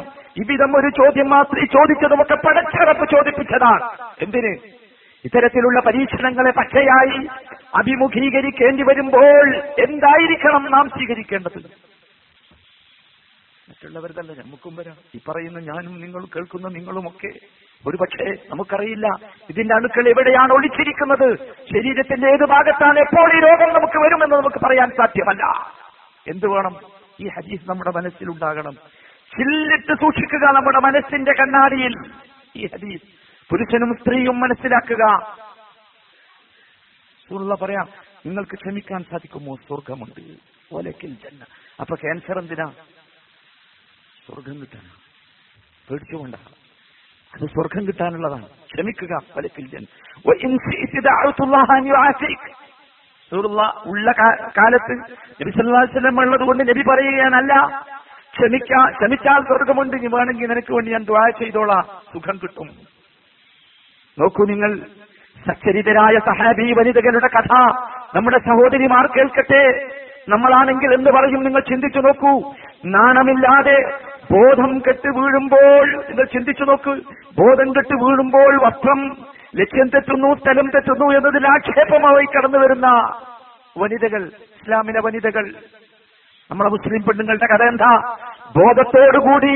ഇവിധം ഒരു ചോദ്യം ആ സ്ത്രീ ചോദിച്ചതുമൊക്കെ പടച്ചറപ്പ് ചോദിപ്പിച്ചതാണ്. എന്തിന്? ഇത്തരത്തിലുള്ള പരീക്ഷണങ്ങളെ പച്ചയായി അഭിമുഖീകരിക്കേണ്ടി വരുമ്പോൾ എന്തായിരിക്കണം നാം സ്വീകരിക്കേണ്ടത്? മറ്റുള്ളവരുതല്ല, നമുക്കും വരാം. ഈ പറയുന്ന ഞാനും നിങ്ങളും കേൾക്കുന്ന നിങ്ങളുമൊക്കെ ഒരു പക്ഷേ നമുക്കറിയില്ല ഇതിന്റെ അണുക്കൾ എവിടെയാണ് ഒളിച്ചിരിക്കുന്നത്, ശരീരത്തിന്റെ ഏത് ഭാഗത്താണ് എപ്പോൾ ഈ രോഗം നമുക്ക് വരുമെന്ന് നമുക്ക് പറയാൻ സാധ്യമല്ല. എന്ത് വേണം? ഈ ഹദീസ് നമ്മുടെ മനസ്സിലുണ്ടാകണം. ചില്ലിട്ട് സൂക്ഷിക്കുക നമ്മുടെ മനസ്സിന്റെ കണ്ണാടിയിൽ ഈ ഹദീസ്. പുരുഷനും സ്ത്രീയും മനസ്സിലാക്കുക. പറയാം, നിങ്ങൾക്ക് ക്ഷമിക്കാൻ സാധിക്കുമോ? സ്വർഗമുണ്ട്. വലകിൽ ജന്ന. അപ്പൊ ക്യാൻസർ എന്തിനാ? സ്വർഗം കിട്ടാൻ. പേടിച്ചുകൊണ്ട, അത് സ്വർഗം കിട്ടാനുള്ളതാണ്. ക്ഷമിക്കുക. ഉള്ള കാലത്ത് നബി സല്ലല്ലാഹു അലൈഹി വസല്ലം ഉള്ളതുകൊണ്ട് നബി പറയുകയാണല്ല, ക്ഷമിച്ചാൽ സ്വർഗമുണ്ട്, നീ വേണമെങ്കിൽ നിനക്ക് വേണ്ടി ഞാൻ ദുആ ചെയ്തോളാം, സുഖം കിട്ടും. നോക്കൂ, നിങ്ങൾ സച്ചരിതരായ സഹാബി വനിതകളുടെ കഥ നമ്മുടെ സഹോദരിമാർ കേൾക്കട്ടെ. നമ്മളാണെങ്കിൽ എന്ത് പറയും? നിങ്ങൾ ചിന്തിച്ചു നോക്കൂ. നാണമില്ലാതെ ബോധം കെട്ട് വീഴുമ്പോൾ, നിങ്ങൾ ചിന്തിച്ചു നോക്ക്, ബോധം കെട്ട് വീഴുമ്പോൾ വസ്ത്രം ലക്ഷ്യം തെറ്റുന്നു, സ്ഥലം തെറ്റുന്നു എന്നതിൽ ആക്ഷേപമായി കടന്നു വരുന്ന വനിതകൾ, ഇസ്ലാമിലെ വനിതകൾ, നമ്മളെ മുസ്ലിം പെണ്ണുങ്ങളുടെ കഥ എന്താ? ബോധത്തോടുകൂടി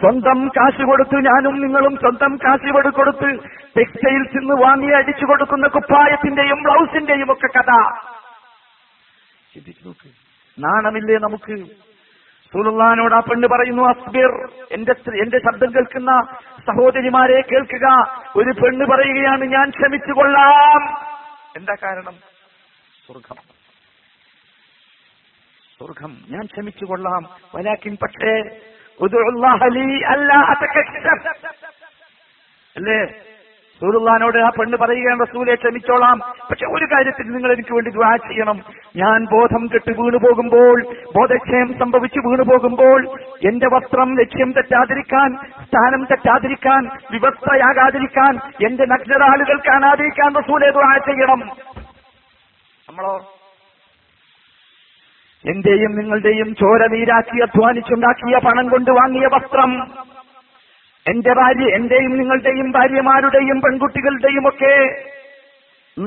സ്വന്തം കാശ് കൊടുത്ത്, ഞാനും നിങ്ങളും സ്വന്തം കാശ് കൊടുത്ത് ടെക്സ്റ്റൈൽസ് നിന്ന് വാങ്ങി അടിച്ചു കൊടുക്കുന്ന കുപ്പായത്തിന്റെയും ബ്ലൗസിന്റെയും ഒക്കെ കഥ ചിന്തിച്ചു നോക്ക്. നാണമില്ലേ നമുക്ക്? റസൂലുള്ളാഹിനോട് ആ പെണ്ണ് പറയുന്നു, അസ്ബിർ. എന്റെ ശബ്ദം കേൾക്കുന്ന സഹോദരിമാരെ കേൾക്കുക. ഒരു പെണ്ണ് പറയുകയാണ്, ഞാൻ ക്ഷമിച്ചു കൊള്ളാം. എന്താ കാരണം? സ്വർഗം, സ്വർഗം. ഞാൻ ക്ഷമിച്ചു കൊള്ളാം. വലാകിൻ, പക്ഷേ, ഉദ്ഉല്ലാഹ ലീ അല്ലാ അതകസ്സബ്. അല്ലേ? റസൂലുള്ളാഹിനോട് ആ പെണ്ണ് പറയുകയാണ്, റസൂലെ, ക്ഷമിച്ചോളാം, പക്ഷെ ഒരു കാര്യത്തിൽ നിങ്ങൾ എനിക്ക് വേണ്ടി ദുആ ചെയ്യണം. ഞാൻ ബോധം കെട്ട് വീണു പോകുമ്പോൾ, ബോധക്ഷയം സംഭവിച്ച് വീണു പോകുമ്പോൾ എന്റെ വസ്ത്രം ലക്ഷ്യം തെറ്റാതിരിക്കാൻ, സ്ഥാനം തെറ്റാതിരിക്കാൻ, വിവസ്ത്രയാകാതിരിക്കാൻ, എന്റെ നഗ്നത ആളുകൾ കാണാതിരിക്കാൻ റസൂലെ ദുആ ചെയ്യണം. നമ്മളോ എന്റെയും നിങ്ങളുടെയും ചോര നീരാക്കി അധ്വാനിച്ചുണ്ടാക്കിയ പണം കൊണ്ട് വാങ്ങിയ വസ്ത്രം, എന്റെയും നിങ്ങളുടെയും ഭാര്യമാരുടെയും പെൺകുട്ടികളുടെയും ഒക്കെ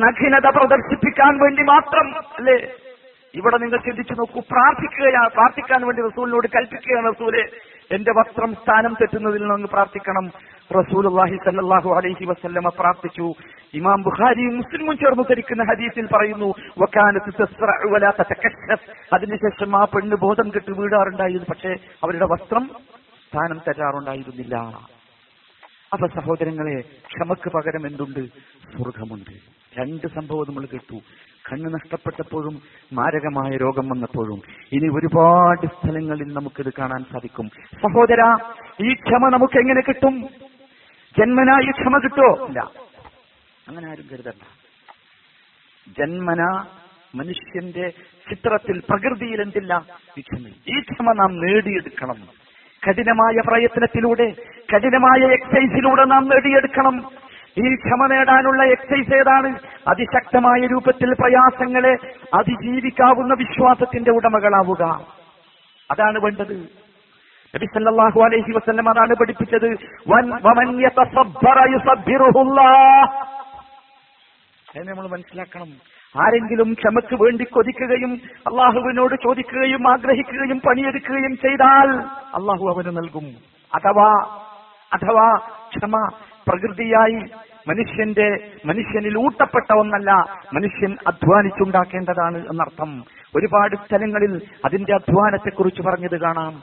നഗ്നത പ്രദർശിപ്പിക്കാൻ വേണ്ടി മാത്രം. അല്ലേ? ഇവിടെ നിങ്ങൾ ചിന്തിച്ചു നോക്കൂ. പ്രാർത്ഥിക്കാൻ വേണ്ടി റസൂലിനോട് കൽപ്പിക്കുകയാണ്, റസൂലെ, എന്റെ വസ്ത്രം സ്ഥാനം തെറ്റുന്നതിൽ നിന്ന് പ്രാർത്ഥിക്കണം. റസൂലുള്ളാഹി സല്ലല്ലാഹു അലൈഹി വസല്ലമ പ്രാർത്ഥിച്ചു. ഇമാം ബുഖാരിയും മുസ്ലിമും ചേർന്ന് ഉദ്ധരിക്കുന്ന ഹദീസിൽ പറയുന്നു, വകാനത തസ്റഉ വലാ തതകശ്ശഫ്. അതിനുശേഷം ആ പെണ്ണ് ബോധം കെട്ട് വീഴാറുണ്ടായിരുന്നു, പക്ഷേ അവരുടെ വസ്ത്രം സ്ഥാനം തരാറുണ്ടായിരുന്നില്ല. അപ്പൊ സഹോദരങ്ങളെ, ക്ഷമക്ക് പകരം എന്തുണ്ട്? സ്വർഗമുണ്ട്. രണ്ട് സംഭവം നമ്മൾ കേട്ടു. കണ്ണ് നഷ്ടപ്പെട്ടപ്പോഴും മാരകമായ രോഗം വന്നപ്പോഴും. ഇനി ഒരുപാട് സ്ഥലങ്ങളിൽ നമുക്കിത് കാണാൻ സാധിക്കും. സഹോദരാ, ഈ ക്ഷമ നമുക്ക് എങ്ങനെ കിട്ടും? ജന്മന ഈ ക്ഷമ കിട്ടോ? ഇല്ല, അങ്ങനെ ആരും കരുതണ്ട. ജന്മന മനുഷ്യന്റെ ചിത്രത്തിൽ, പ്രകൃതിയിൽ എന്തില്ല? ഈ ക്ഷമ. ഈ ക്ഷമ നാം നേടിയെടുക്കണം. കഠിനമായ പ്രയത്നത്തിലൂടെ, കഠിനമായ എക്സൈസിലൂടെ നാം നേടിയെടുക്കണം. ഈ ക്ഷമ നേടാനുള്ള എക്സൈസ് ഏതാണ്? അതിശക്തമായ രൂപത്തിൽ പ്രയാസങ്ങളെ അതിജീവിക്കാവുന്ന വിശ്വാസത്തിന്റെ ഉടമകളാവുക. അതാണ് വേണ്ടത്. നബി സല്ലല്ലാഹു അലൈഹി വസല്ലം അതാണ് പഠിപ്പിച്ചത്. വമൻ യതസബ്ബറ യുസബ്ബിറുഹുല്ലാഹ്. അതിനെ നമ്മൾ മനസ്സിലാക്കണം. ആരെങ്കിലും ക്ഷമക്ക് വേണ്ടി കൊതിക്കുകയും അള്ളാഹുവിനോട് ചോദിക്കുകയും ആഗ്രഹിക്കുകയും പണിയെടുക്കുകയും ചെയ്താൽ അള്ളാഹു അവന് നൽകും. അഥവാ ക്ഷമ പ്രകൃതിയായി മനുഷ്യനിൽ ഊട്ടപ്പെട്ട ഒന്നല്ല, മനുഷ്യൻ അധ്വാനിച്ചുണ്ടാക്കേണ്ടതാണ് എന്നർത്ഥം. ഒരുപാട് സ്ഥലങ്ങളിൽ അതിന്റെ അധ്വാനത്തെക്കുറിച്ച് പറഞ്ഞത് കാണാം.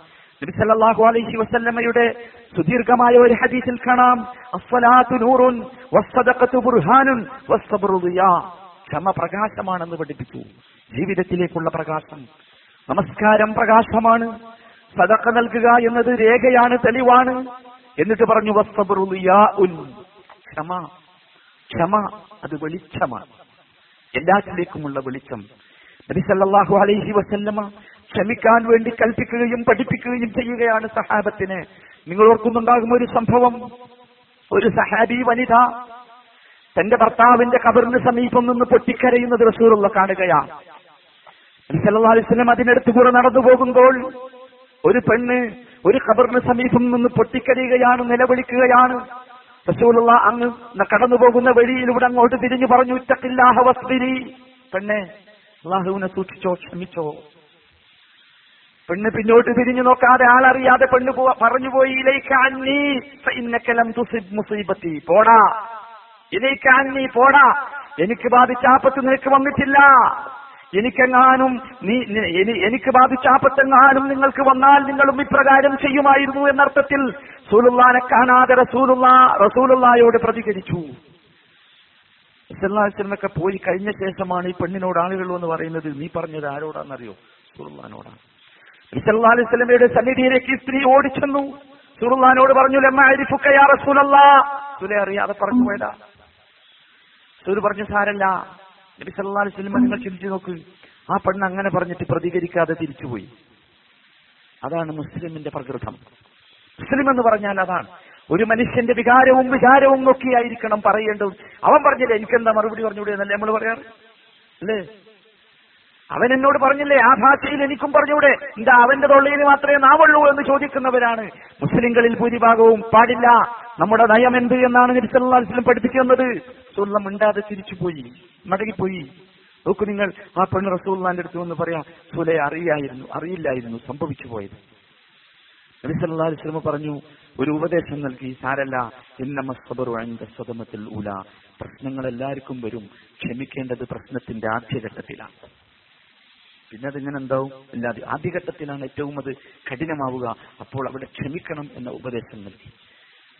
നബി സല്ലല്ലാഹു അലൈഹി വസല്ലമയുടെ സുദീർഘമായ ഒരു ഹദീസിൽ കാണാം, അസ്സലാത്തു നൂറുൻ വസ്സദഖത്തു ബുർഹാനുൻ വസ്സബ്റു ദിയാ. ക്ഷമ പ്രകാശമാണെന്ന് പഠിപ്പിച്ചു, ജീവിതത്തിലേക്കുള്ള പ്രകാശം. നമസ്കാരം പ്രകാശമാണ്, സദഖ നൽകുക എന്നത് രേഖയാണ്, തെളിവാണ്. എന്നിട്ട് പറഞ്ഞു വസ്സബ്റു ദിയാ ഉൻ. ക്ഷമ അത് വെളിച്ചമാണ്, എല്ലാറ്റിലേക്കുമുള്ള വെളിച്ചം. നബി സല്ലല്ലാഹു അലൈഹി വസല്ലമ ക്ഷമിക്കാൻ വേണ്ടി കൽപ്പിക്കുകയും പഠിപ്പിക്കുകയും ചെയ്യുകയാണ് സഹാബത്തിനെ. നിങ്ങൾ ഓർക്കുന്നുണ്ടാകും ഒരു സംഭവം. ഒരു സഹാബി വനിത തന്റെ ഭർത്താവിന്റെ ഖബറിന് സമീപം നിന്ന് പൊട്ടിക്കരയുന്നത് റസൂലുള്ള കാണുകയാണ്. നബി സല്ലല്ലാഹു അലൈഹി വസല്ലം അതിനടുത്ത് കൂടെ നടന്നു പോകുമ്പോൾ ഒരു പെണ്ണ് ഒരു ഖബറിന് സമീപം നിന്ന് പൊട്ടിക്കരയുകയാണ്, നിലവിളിക്കുകയാണ്. റസൂലുള്ള അങ്ങ് കടന്നു പോകുന്ന വഴിയിലൂടെ അങ്ങോട്ട് തിരിഞ്ഞു പറഞ്ഞു, ഇത്തഖില്ലാഹ വസ്ബിരി. പെണ്ണെ, അല്ലാഹുവിനെ സൂക്ഷിച്ചോ, ക്ഷമിച്ചോ. പെണ്ണ് പിന്നോട്ട് തിരിഞ്ഞു നോക്കാതെ ആളറിയാതെ പെണ്ണ് പറഞ്ഞുപോയി, ഇലൈക അന്നി ഫഇന്നക ലം തുസിബ് മുസീബത്തി. പോടാ, ഇലൈക അന്നി, പോടാ, എനിക്ക് ബാധിച്ച ആപത്ത് നിനക്ക് വന്നിട്ടില്ല. എനിക്ക് ബാധിച്ച ആപത്തെങ്ങാനും നിങ്ങൾക്ക് വന്നാൽ നിങ്ങളും ഇപ്രകാരം ചെയ്യുമായിരുന്നു എന്നർത്ഥത്തിൽ റസൂലുള്ളാഹിനെ കാണാതെ റസൂലുള്ളാഹിയോട് പ്രതികരിച്ചു. റസൂലുള്ളാഹിയൊക്കെ പോയി കഴിഞ്ഞ ശേഷമാണ് ഈ പെണ്ണിനോട് ആളുകൾ എന്ന് പറയുന്നത്. നീ പറഞ്ഞത് ആരോടാണെന്നറിയോ? റസൂലുള്ളാഹിനോടാണ്. നബി സല്ലല്ലാഹു അലൈഹി വസല്ലമയുടെ സന്നിധിയിലേക്ക് സ്ത്രീ ഓടിച്ചെന്നു. റസൂലുള്ളാഹിയോട് പറഞ്ഞു, ലമ്മ അരിഫുക യാ റസൂലല്ലാഹ്. സുലൈ അറിയാതെ പറഞ്ഞു പോയതാ. സുലൈ പറഞ്ഞു, സാരല്ല. നബി സല്ലല്ലാഹു അലൈഹി വസല്ലം നിങ്ങൾ ചിന്തിച്ചു നോക്ക്, ആ പെണ്ണ് അങ്ങനെ പറഞ്ഞിട്ട് പ്രതികരിക്കാതെ തിരിച്ചുപോയി. അതാണ് മുസ്ലിമിന്റെ പ്രകൃതം. മുസ്ലിം എന്ന് പറഞ്ഞാൽ അതാണ്. ഒരു മനുഷ്യന്റെ വികാരവും വിചാരവും നോക്കിയായിരിക്കണം പറയേണ്ടത്. അവൻ പറഞ്ഞില്ലേ എനിക്കെന്താ മറുപടി പറഞ്ഞുകൂടെ എന്നല്ലേ നമ്മൾ പറയാറ് അല്ലേ? അവൻ എന്നോട് പറഞ്ഞില്ലേ ആ ഭാഷയിൽ എനിക്കും പറഞ്ഞൂടെ, എന്താ അവന്റെ തൊള്ളയിൽ മാത്രമേ നാവുള്ളൂ എന്ന് ചോദിക്കുന്നവരാണ് മുസ്ലിങ്ങളിൽ ഭൂരിഭാഗവും. പാടില്ല. നമ്മുടെ നയം എന്ത് എന്നാണ് നബി സല്ലല്ലാഹു അലൈഹി വസല്ലം പഠിപ്പിക്കുന്നത്. റസൂലുള്ളാഹി മിണ്ടാതെ തിരിച്ചുപോയി, മടങ്ങിപ്പോയി. നോക്കൂ നിങ്ങൾ, ആ പെണ്ണ് റസൂലുള്ളാഹിന്റെ അടുത്ത് വന്ന് പറയാം, സുലൈ അറിയില്ലായിരുന്നു, സംഭവിച്ചു പോയത്. നബി സല്ലല്ലാഹു അലൈഹി വസല്ലം പറഞ്ഞു, ഒരു ഉപദേശം നൽകി, സാരല്ല, ഇന്നമ സബ്റു അൻദ സദമത്തുൽ ഉലാ. പ്രശ്നങ്ങൾ എല്ലാവർക്കും വരും, ക്ഷമിക്കേണ്ടത് പ്രശ്നത്തിന്റെ ആദ്യഘട്ടത്തിലാണ്. പിന്നെ അതിങ്ങനെ എന്താവും? ഇല്ലാതെ ആദ്യഘട്ടത്തിലാണ് ഏറ്റവും അത് കഠിനമാവുക. അപ്പോൾ അവിടെ ക്ഷമിക്കണം എന്ന ഉപദേശം നൽകി.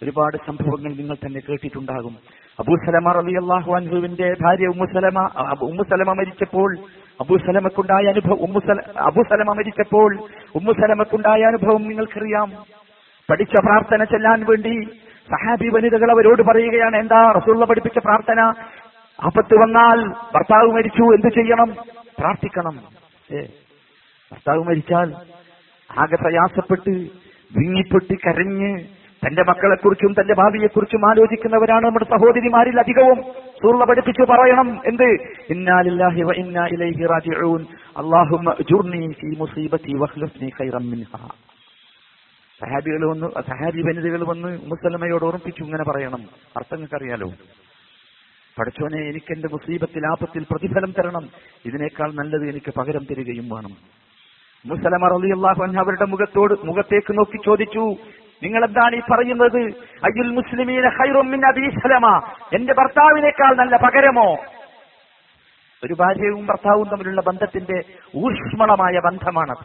ഒരുപാട് സംഭവങ്ങൾ നിങ്ങൾ തന്നെ കേട്ടിട്ടുണ്ടാകും. അബൂ സലമ റളിയല്ലാഹു അൻഹുവിന്റെ ഭാര്യ ഉമ്മു സലമ മരിച്ചപ്പോൾ ഉമ്മു സലമക്കുണ്ടായ അനുഭവം നിങ്ങൾക്കറിയാം. പഠിച്ച പ്രാർത്ഥന ചെല്ലാൻ വേണ്ടി സഹാബി വനിതകൾ അവരോട് പറയുകയാണ്, എന്താ റസൂലുള്ള പഠിപ്പിച്ച പ്രാർത്ഥന? ആപത്ത് വന്നാൽ, ഭർത്താവ് മരിച്ചു, എന്തു ചെയ്യണം? പ്രാർത്ഥിക്കണം. ഭർത്താവ് മരിച്ചാൽ ആകെ പ്രയാസപ്പെട്ട് വിങ്ങിപ്പൊട്ടി കരഞ്ഞ് തന്റെ മക്കളെക്കുറിച്ചും തന്റെ ഭാവിയെക്കുറിച്ചും ആലോചിക്കുന്നവരാണ് നമ്മുടെ സഹോദരിമാരിൽ അധികവും. റസൂലുള്ള പഠിപ്പിച്ചു പറയണം, എന്ത്? ഇന്നാ ലില്ലാഹി വ ഇന്നാ ഇലൈഹി റാജിഊൻ. അല്ലാഹുമ്മ അജ്ർനി ഫീ മുസീബത്തി വഖ്ലിഫ്നി ഖൈറൻ മിൻഹാ. സഹാബി വനിതകൾ വന്ന് ഉമ്മു സലമയോട് ഓർമ്മിപ്പിച്ചു, ഇങ്ങനെ പറയണം. അർത്ഥങ്ങൾക്കറിയാലോ, പഠിച്ചോനെ എനിക്ക് എന്റെ മുസീബത്തിൽ ആപത്തിൽ പ്രതിഫലം തരണം, ഇതിനേക്കാൾ നല്ലത് എനിക്ക് പകരം തരികയും വേണം. ഉമ്മു സലമ റളിയല്ലാഹു അൻഹ അവരുടെ മുഖത്തേക്ക് നോക്കി ചോദിച്ചു, നിങ്ങളെന്താണ് ഈ പറയുന്നത്? അയ്യുൽ മുസ്ലിമീന ഖൈറുൻ മിൻ അബീ സലമ. എന്റെ ഭർത്താവിനേക്കാൾ നല്ല പകരമോ? ഒരു ഭാര്യയും ഭർത്താവും തമ്മിലുള്ള ബന്ധത്തിന്റെ ഊഷ്മളമായ ബന്ധമാണത്.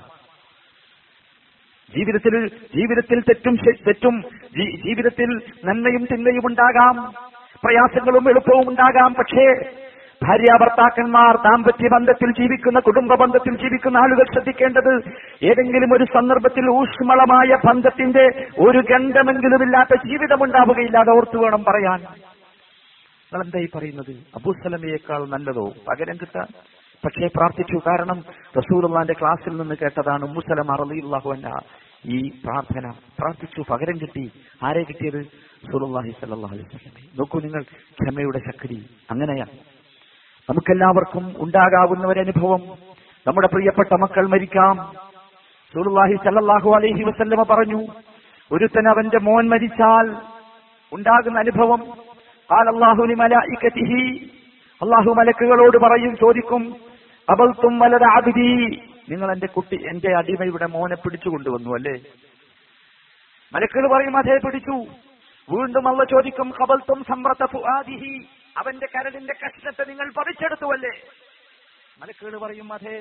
ജീവിതത്തിൽ തെറ്റും ജീവിതത്തിൽ നന്മയും തിന്മയും ഉണ്ടാകാം, പ്രയാസങ്ങളും എളുപ്പവും ഉണ്ടാകാം. പക്ഷേ ഭാര്യ ഭർത്താക്കന്മാർ ദാമ്പത്യ ബന്ധത്തിൽ ജീവിക്കുന്ന, കുടുംബ ബന്ധത്തിൽ ജീവിക്കുന്ന ആളുകൾ ശ്രദ്ധിക്കേണ്ടത്, ഏതെങ്കിലും ഒരു സന്ദർഭത്തിൽ ഊഷ്മളമായ ബന്ധത്തിന്റെ ഒരു ഗന്ധമെങ്കിലും ഇല്ലാത്ത ജീവിതം ഉണ്ടാവുകയില്ല. അത് ഓർത്തു വേണം പറയാൻ. നിങ്ങൾ എന്തായി പറയുന്നത്? അബൂസലമയേക്കാൾ നല്ലതോ പകരം കിട്ടാൻ? പക്ഷേ പ്രാർത്ഥിച്ചു. കാരണം റസൂലുള്ളാഹിന്റെ ക്ലാസ്സിൽ നിന്ന് കേട്ടതാണ്. ഉമ്മു സലമ റളിയല്ലാഹു അൻഹ ഈ പ്രാർത്ഥന പ്രാർത്ഥിച്ചു, പകരം കിട്ടി. ആരെ കിട്ടിയത്? റസൂലുള്ളാഹി സ്വല്ലല്ലാഹു അലൈഹി വസല്ലം. നോക്കൂ നിങ്ങൾ ക്ഷമയുടെ ശക്തി. അങ്ങനെയാ നമുക്കെല്ലാവർക്കും ഉണ്ടാകാവുന്ന ഒരു അനുഭവം. നമ്മുടെ പ്രിയപ്പെട്ട മക്കൾ മരിക്കാം. റസൂലുള്ളാഹി സ്വല്ലല്ലാഹു അലൈഹി വസല്ലം പറഞ്ഞു, ഒരുത്തൻ അവന്റെ മോൻ മരിച്ചാൽ ഉണ്ടാകുന്ന അനുഭവം, ഖാല അല്ലാഹു ലിമലായികതിഹി, അല്ലാഹു മലക്കുകളോട് പറയും, ചോദിക്കും, അബൽതും വലദ അബ്ദി, നിങ്ങൾ എന്റെ കുട്ടി, എന്റെ അടിമയുടെ മോനെ പിടിച്ചു കൊണ്ടുവന്നു അല്ലേ? മലക്കുകൾ പറയും, അതേ പിടിച്ചു. വീണ്ടും അല്ലാഹു ചോദിക്കും, അബൽതും സമറത ഫുആദിഹി, അവന്റെ കരളിന്റെ കഷ്ണത്തെ നിങ്ങൾ പറിച്ചെടുത്തു അല്ലേ? മലക്കുകൾ പറയും, അതേ.